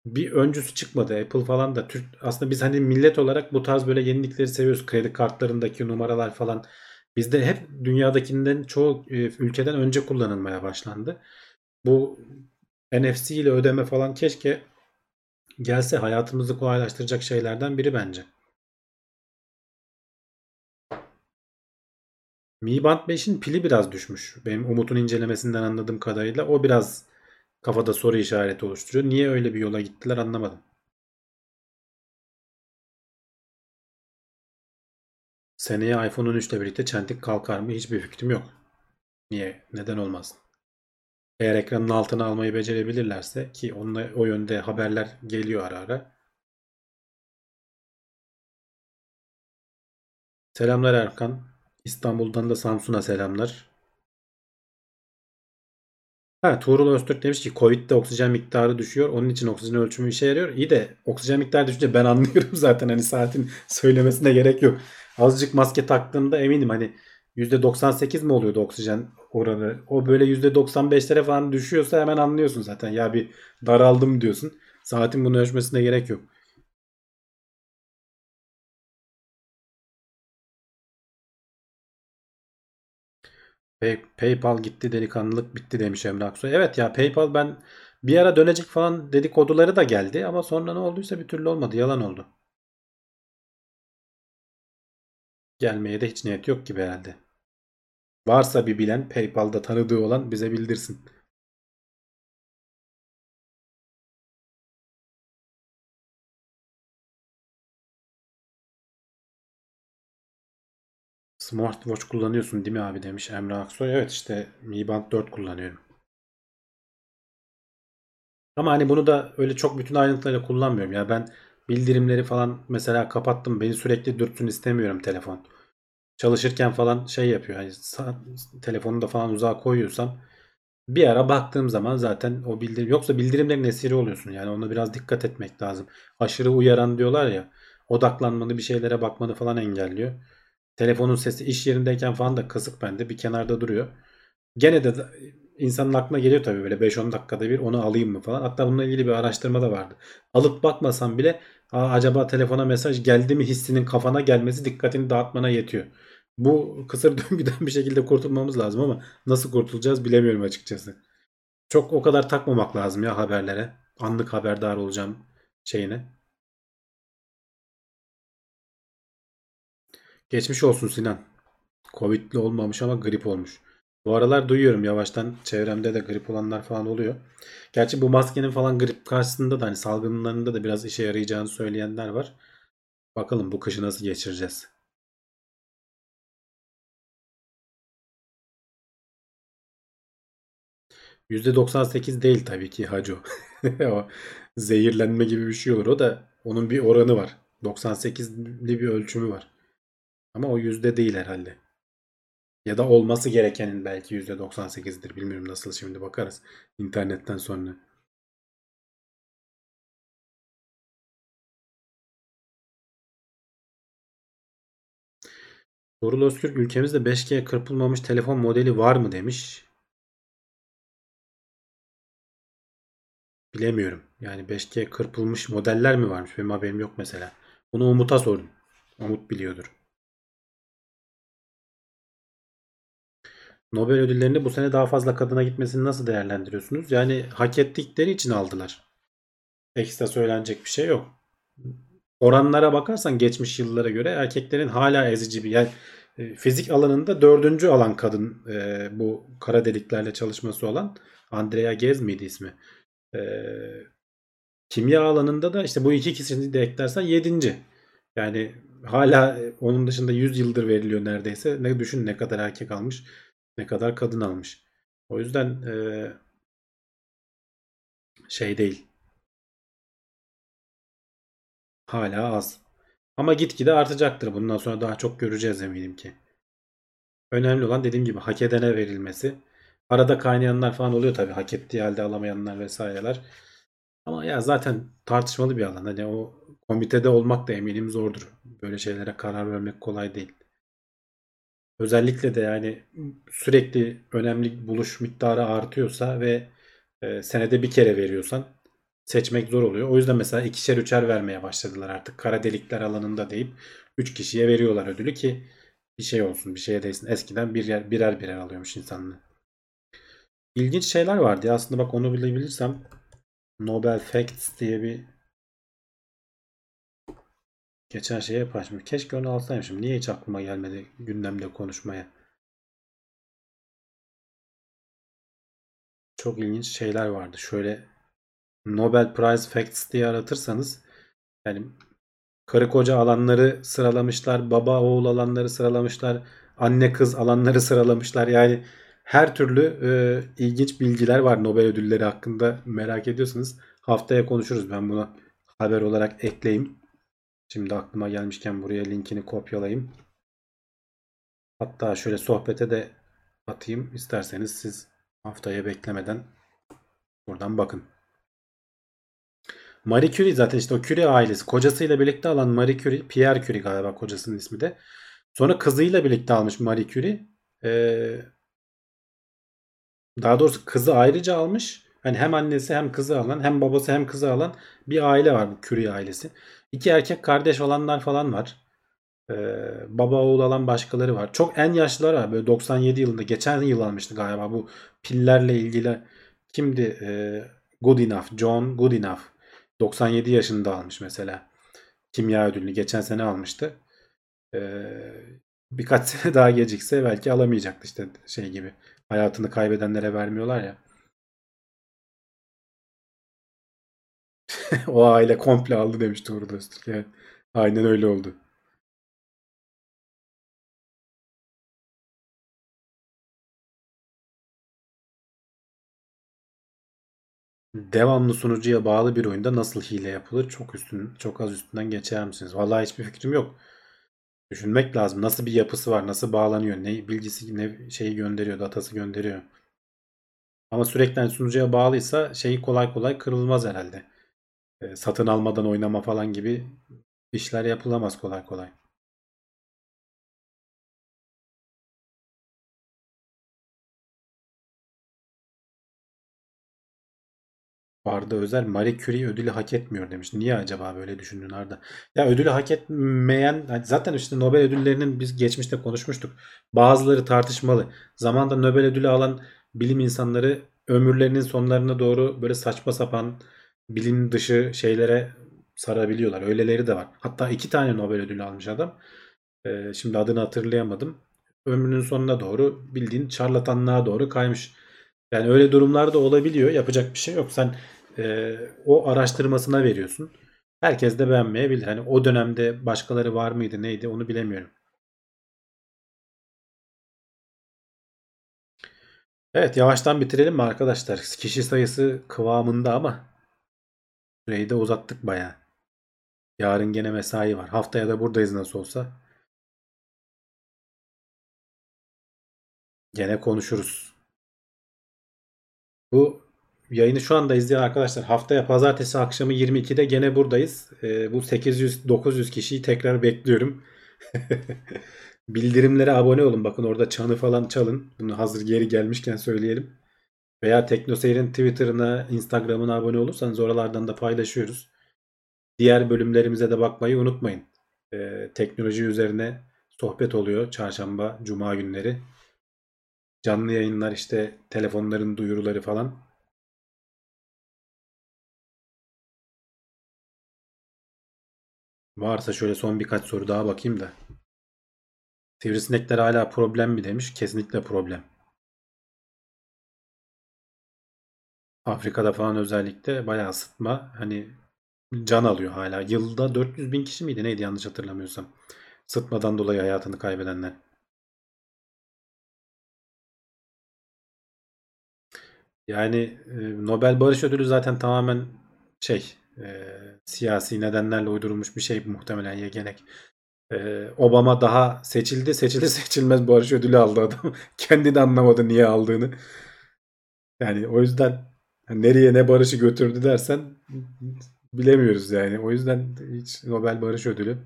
bir öncüsü çıkmadı. Apple falan da. Türk, aslında biz hani millet olarak bu tarz böyle yenilikleri seviyoruz. Kredi kartlarındaki numaralar falan. Bizde hep dünyadakinden çoğu e, ülkeden önce kullanılmaya başlandı. Bu N F C ile ödeme falan keşke gelse, hayatımızı kolaylaştıracak şeylerden biri bence. Mi Band beşin pili biraz düşmüş. Benim Umut'un incelemesinden anladığım kadarıyla o biraz kafada soru işareti oluşturuyor. Niye öyle bir yola gittiler anlamadım. Seneye iPhone on üç ile birlikte çentik kalkar mı? Hiçbir fikrim yok. Niye? Neden olmasın? Eğer ekranın altına almayı becerebilirlerse, ki onunla o yönde haberler geliyor ara ara. Selamlar Erkan. İstanbul'dan da Samsun'a selamlar. Ha, Tuğrul Öztürk demiş ki Covid'de oksijen miktarı düşüyor. Onun için oksijen ölçümü işe yarıyor. İyi de oksijen miktarı düşünce ben anlıyorum zaten. Hani saatin söylemesine gerek yok. Azıcık maske taktığımda eminim hani yüzde doksan sekiz mi oluyordu oksijen oranı? O böyle yüzde doksan beşlere falan düşüyorsa hemen anlıyorsun zaten. Ya bir daraldım diyorsun. Saatin bunu ölçmesine gerek yok. Pay, PayPal gitti, delikanlılık bitti demiş Emre Aksoy. Evet ya, PayPal ben bir ara dönecek falan dedikoduları da geldi ama sonra ne olduysa bir türlü olmadı. Yalan oldu. Gelmeye de hiç niyet yok gibi herhalde. Varsa bir bilen, PayPal'da tanıdığı olan bize bildirsin. Smartwatch kullanıyorsun değil mi abi demiş Emre Aksoy. Evet işte Mi Band dört kullanıyorum. Ama hani bunu da öyle çok bütün ayrıntılarıyla kullanmıyorum. Ya ben bildirimleri falan mesela kapattım. Beni sürekli dürtsün istemiyorum telefon. Çalışırken falan şey yapıyor. Hani sa- telefonu da falan uzağa koyuyorsam bir ara baktığım zaman zaten o bildirim, yoksa bildirimlerin esiri oluyorsun. Yani ona biraz dikkat etmek lazım. Aşırı uyaran diyorlar ya, odaklanmanı, bir şeylere bakmanı falan engelliyor. Telefonun sesi iş yerindeyken falan da kısık bende, bir kenarda duruyor. Gene de insanın aklına geliyor tabii, böyle beş on dakikada bir onu alayım mı falan. Hatta bununla ilgili bir araştırma da vardı. Alıp bakmasan bile acaba telefona mesaj geldi mi hissinin kafana gelmesi dikkatini dağıtmana yetiyor. Bu kısır döngüden bir şekilde kurtulmamız lazım ama nasıl kurtulacağız bilemiyorum açıkçası. Çok o kadar takmamak lazım ya haberlere. Anlık haberdar olacağım şeyine. Geçmiş olsun Sinan. Covid'li olmamış ama grip olmuş. Bu aralar duyuyorum yavaştan, çevremde de grip olanlar falan oluyor. Gerçi bu maskenin falan grip karşısında da hani salgınlarında da biraz işe yarayacağını söyleyenler var. Bakalım bu kışı nasıl geçireceğiz. yüzde doksan sekiz değil tabii ki hacı. O zehirlenme gibi bir şey olur. O da onun bir oranı var. doksan sekizli bir ölçümü var. Ama o yüzde değil herhalde. Ya da olması gerekenin belki yüzde doksan sekizdir. Bilmiyorum nasıl, şimdi bakarız internetten sonra. Dorul Öztürk ülkemizde beş G kırpılmamış telefon modeli var mı demiş. Bilemiyorum. Yani beş G kırpılmış modeller mi varmış? Benim haberim yok mesela. Bunu Umut'a sordum. Umut biliyordur. Nobel ödüllerini bu sene daha fazla kadına gitmesini nasıl değerlendiriyorsunuz? Yani hak ettikleri için aldılar. Ekstra söylenecek bir şey yok. Oranlara bakarsan geçmiş yıllara göre erkeklerin hala ezici bir, yani fizik alanında dördüncü alan kadın, e, bu kara deliklerle çalışması olan Andrea Ghez miydi ismi? E, kimya alanında da işte bu iki kişisini de eklersen yedinci. Yani hala onun dışında yüz yıldır veriliyor neredeyse. Ne düşün, ne kadar erkek almış, ne kadar kadın almış. O yüzden ee, şey değil. Hala az. Ama gitgide artacaktır. Bundan sonra daha çok göreceğiz eminim ki. Önemli olan dediğim gibi hak edene verilmesi. Arada kaynayanlar falan oluyor tabii. Hak ettiği halde alamayanlar vesaireler. Ama ya zaten tartışmalı bir alan. Hani o komitede olmak da eminim zordur. Böyle şeylere karar vermek kolay değil. Özellikle de yani sürekli önemli buluş miktarı artıyorsa ve e, senede bir kere veriyorsan seçmek zor oluyor. O yüzden mesela ikişer üçer vermeye başladılar artık. Kara delikler alanında deyip üç kişiye veriyorlar ödülü ki bir şey olsun, bir şeye değsin. Eskiden bir yer, birer birer alıyormuş insanlar. İlginç şeyler vardı ya. Aslında bak onu bilebilirsem Nobel Facts diye bir geçen şeye paylaşmış. Keşke onu alsaymışım. Niye hiç aklıma gelmedi gündemde konuşmaya? Çok ilginç şeyler vardı. Şöyle Nobel Prize Facts diye aratırsanız yani karı koca alanları sıralamışlar, baba oğul alanları sıralamışlar, anne kız alanları sıralamışlar. Yani her türlü e, ilginç bilgiler var Nobel ödülleri hakkında. Merak ediyorsanız haftaya konuşuruz. Ben buna haber olarak ekleyeyim. Şimdi aklıma gelmişken buraya linkini kopyalayayım. Hatta şöyle sohbete de atayım. İsterseniz siz haftaya beklemeden buradan bakın. Marie Curie zaten işte o Curie ailesi. Kocasıyla birlikte alan Marie Curie, Pierre Curie galiba kocasının ismi de. Sonra kızıyla birlikte almış Marie Curie. Ee, daha doğrusu kızı ayrıca almış. Yani hem annesi hem kızı alan, hem babası hem kızı alan bir aile var, bu Curie ailesi. İki erkek kardeş olanlar falan var. Ee, baba oğul alan başkaları var. Çok en yaşlılar var. Böyle doksan yedi yılında, geçen yıl almıştı galiba bu pillerle ilgili. Kimdi? Ee, Goodenough. John Goodenough. doksan yedi yaşında almış mesela. Kimya ödülünü geçen sene almıştı. Ee, birkaç sene daha gecikse belki alamayacaktı işte şey gibi. Hayatını kaybedenlere vermiyorlar ya. O aile komple aldı demişti Uğur Öztürk. Yani aynen öyle oldu. devamlı sunucuya bağlı bir oyunda nasıl hile yapılır? Çok üstün, çok az üstünden geçer misiniz? Vallahi hiçbir fikrim yok. Düşünmek lazım. Nasıl bir yapısı var? Nasıl bağlanıyor? Ne bilgisi, ne şeyi gönderiyor, datası gönderiyor. Ama sürekli sunucuya bağlıysa şeyi kolay kolay kırılmaz herhalde. E, satın almadan oynama falan gibi işler yapılamaz kolay kolay. Arda Özel, Marie Curie ödülü hak etmiyor demiş. Niye acaba böyle düşündün Arda? Ya ödülü hak etmeyen, zaten işte Nobel ödüllerinin biz geçmişte konuşmuştuk. Bazıları tartışmalı. Zamanında Nobel ödülü alan bilim insanları ömürlerinin sonlarına doğru böyle saçma sapan bilim dışı şeylere sarabiliyorlar. Öyleleri de var. Hatta iki tane Nobel ödülü almış adam. Ee, şimdi adını hatırlayamadım. Ömrünün sonuna doğru bildiğin şarlatanlığa doğru kaymış. Yani öyle durumlar da olabiliyor. Yapacak bir şey yok. Sen e, o araştırmasına veriyorsun. Herkes de beğenmeyebilir. Hani o dönemde başkaları var mıydı neydi onu bilemiyorum. Evet, yavaştan bitirelim mi arkadaşlar? Kişi sayısı kıvamında ama süreyi de uzattık bayağı. Yarın gene mesai var. Haftaya da buradayız nasıl olsa. Gene konuşuruz. Bu yayını şu anda izleyen arkadaşlar, haftaya pazartesi akşamı yirmi ikide gene buradayız. E, bu sekiz yüz dokuz yüz kişiyi tekrar bekliyorum. Bildirimlere abone olun. Bakın orada çanı falan çalın. Bunu hazır geri gelmişken söyleyelim. Veya TeknoSeyir'in Twitter'ına, Instagram'ına abone olursanız oralardan da paylaşıyoruz. Diğer bölümlerimize de bakmayı unutmayın. E, teknoloji üzerine sohbet oluyor çarşamba, cuma günleri. Canlı yayınlar, işte telefonların duyuruları falan. Varsa şöyle son birkaç soru daha bakayım da. Sivrisinekler hala problem mi demiş? Kesinlikle problem. Afrika'da falan özellikle bayağı sıtma, hani can alıyor hala. Yılda dört yüz bin kişi miydi neydi yanlış hatırlamıyorsam. Sıtmadan dolayı hayatını kaybedenler. Yani Nobel Barış Ödülü zaten tamamen şey e, siyasi nedenlerle uydurulmuş bir şey muhtemelen, yegenek. E, Obama daha seçildi seçilir seçilmez Barış Ödülü aldı adam. Kendi de anlamadı niye aldığını. Yani o yüzden nereye ne barışı götürdü dersen bilemiyoruz yani. O yüzden hiç Nobel Barış Ödülü.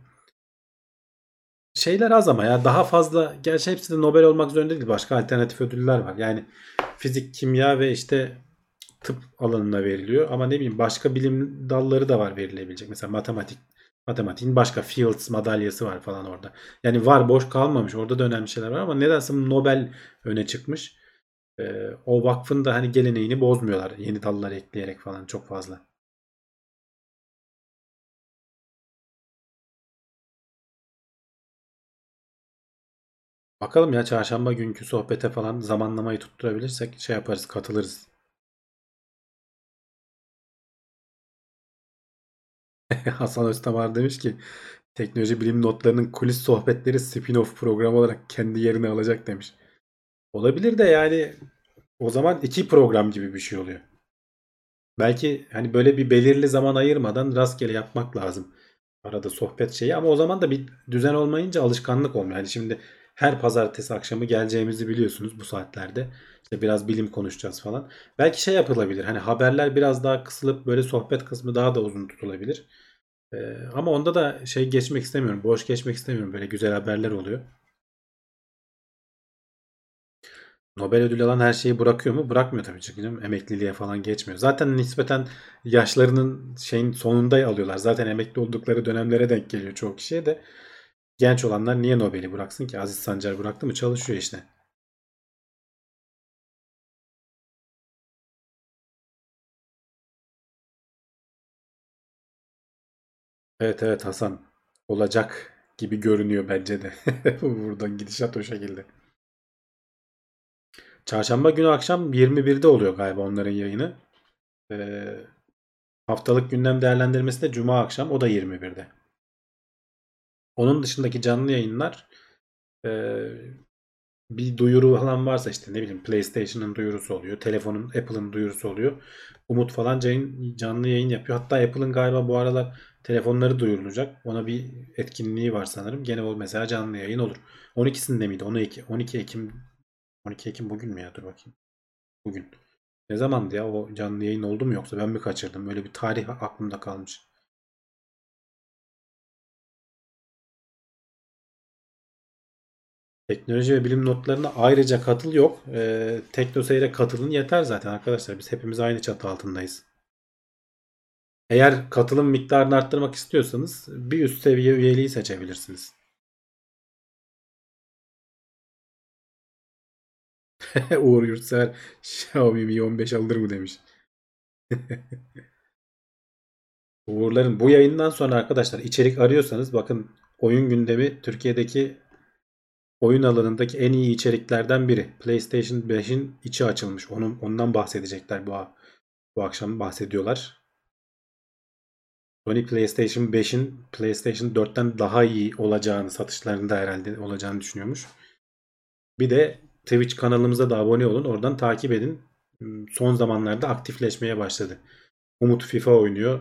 Şeyler az ama ya daha fazla, gerçi hepsi de Nobel olmak zorunda değil, başka alternatif ödüller var. Yani fizik, kimya ve işte tıp alanına veriliyor ama ne bileyim başka bilim dalları da var verilebilecek. Mesela matematik, matematiğin başka Fields madalyası var falan orada. Yani var, boş kalmamış, orada da önemli şeyler var ama nedense Nobel öne çıkmış. Ee, o vakfın da hani geleneğini bozmuyorlar yeni dalları ekleyerek falan çok fazla. Bakalım ya, çarşamba günkü sohbete falan zamanlamayı tutturabilirsek şey yaparız, katılırız. Hasan Öztamar demiş ki teknoloji bilim notlarının kulis sohbetleri spin-off program olarak kendi yerini alacak demiş. Olabilir de yani o zaman iki program gibi bir şey oluyor. Belki hani böyle bir belirli zaman ayırmadan rastgele yapmak lazım. Arada sohbet şeyi, ama o zaman da bir düzen olmayınca alışkanlık olmuyor. Yani şimdi her pazartesi akşamı geleceğimizi biliyorsunuz bu saatlerde. İşte biraz bilim konuşacağız falan. Belki şey yapılabilir. Hani haberler biraz daha kısılıp böyle sohbet kısmı daha da uzun tutulabilir. Ee, ama onda da şey geçmek istemiyorum. Boş geçmek istemiyorum. Böyle güzel haberler oluyor. Nobel ödülü alan her şeyi bırakıyor mu? Bırakmıyor tabii ki. Emekliliğe falan geçmiyor. Zaten nispeten yaşlarının şeyin sonunda alıyorlar. Zaten emekli oldukları dönemlere denk geliyor çoğu kişiye de. Genç olanlar niye Nobel'i bıraksın ki? Aziz Sancar bıraktı mı? Çalışıyor işte. Evet evet Hasan. Olacak gibi görünüyor bence de. Buradan gidişat o şekilde. Çarşamba günü akşam yirmi birde oluyor galiba onların yayını. Ee, haftalık gündem değerlendirmesi de cuma akşam. O da yirmi birde. Onun dışındaki canlı yayınlar e, bir duyuru falan varsa işte ne bileyim PlayStation'ın duyurusu oluyor. Telefonun, Apple'ın duyurusu oluyor. Umut falan can, canlı yayın yapıyor. Hatta Apple'ın galiba bu aralar telefonları duyurulacak. Ona bir etkinliği var sanırım. Gene o mesela canlı yayın olur. on ikisinde miydi? on iki Ekim on iki Ekim bugün mü ya? Dur bakayım. Bugün. Ne zamandı ya? O canlı yayın oldu mu yoksa ben mi kaçırdım? Öyle bir tarih aklımda kalmış. Teknoloji ve bilim notlarına ayrıca katıl yok. Ee, Teknoseyir'e katılın yeter zaten arkadaşlar. Biz hepimiz aynı çatı altındayız. Eğer katılım miktarını arttırmak istiyorsanız bir üst seviye üyeliği seçebilirsiniz. Uğur Yurtsever Xiaomi Mi on beş alır mı demiş. Uğurların bu yayından sonra arkadaşlar içerik arıyorsanız bakın oyun gündemi Türkiye'deki oyun alanındaki en iyi içeriklerden biri. PlayStation beşin içi açılmış. Onun, ondan bahsedecekler bu, bu akşam bahsediyorlar. Sony PlayStation beşin PlayStation dörtten daha iyi olacağını, satışlarında herhalde olacağını düşünüyormuş. Bir de Twitch kanalımıza da abone olun. Oradan takip edin. Son zamanlarda aktifleşmeye başladı. Umut FIFA oynuyor.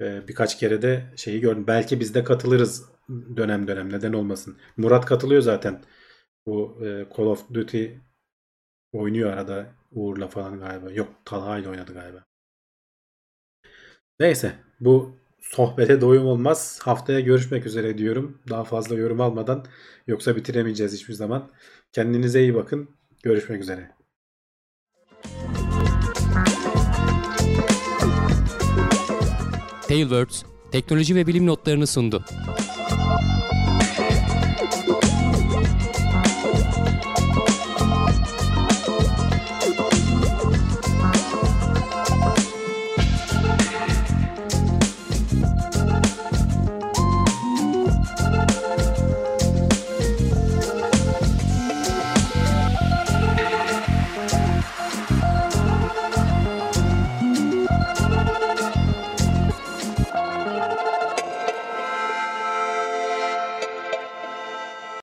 Birkaç kere de şeyi gördüm. Belki biz de katılırız dönem dönem. Neden olmasın. Murat katılıyor zaten. Bu Call of Duty oynuyor arada. Uğur'la falan galiba. Yok, Talha ile oynadı galiba. Neyse. Bu sohbete doyum olmaz. Haftaya görüşmek üzere diyorum. Daha fazla yorum almadan. Yoksa bitiremeyeceğiz hiçbir zaman. Kendinize iyi bakın. Görüşmek üzere. Tailwords, teknoloji ve bilim notlarını sundu.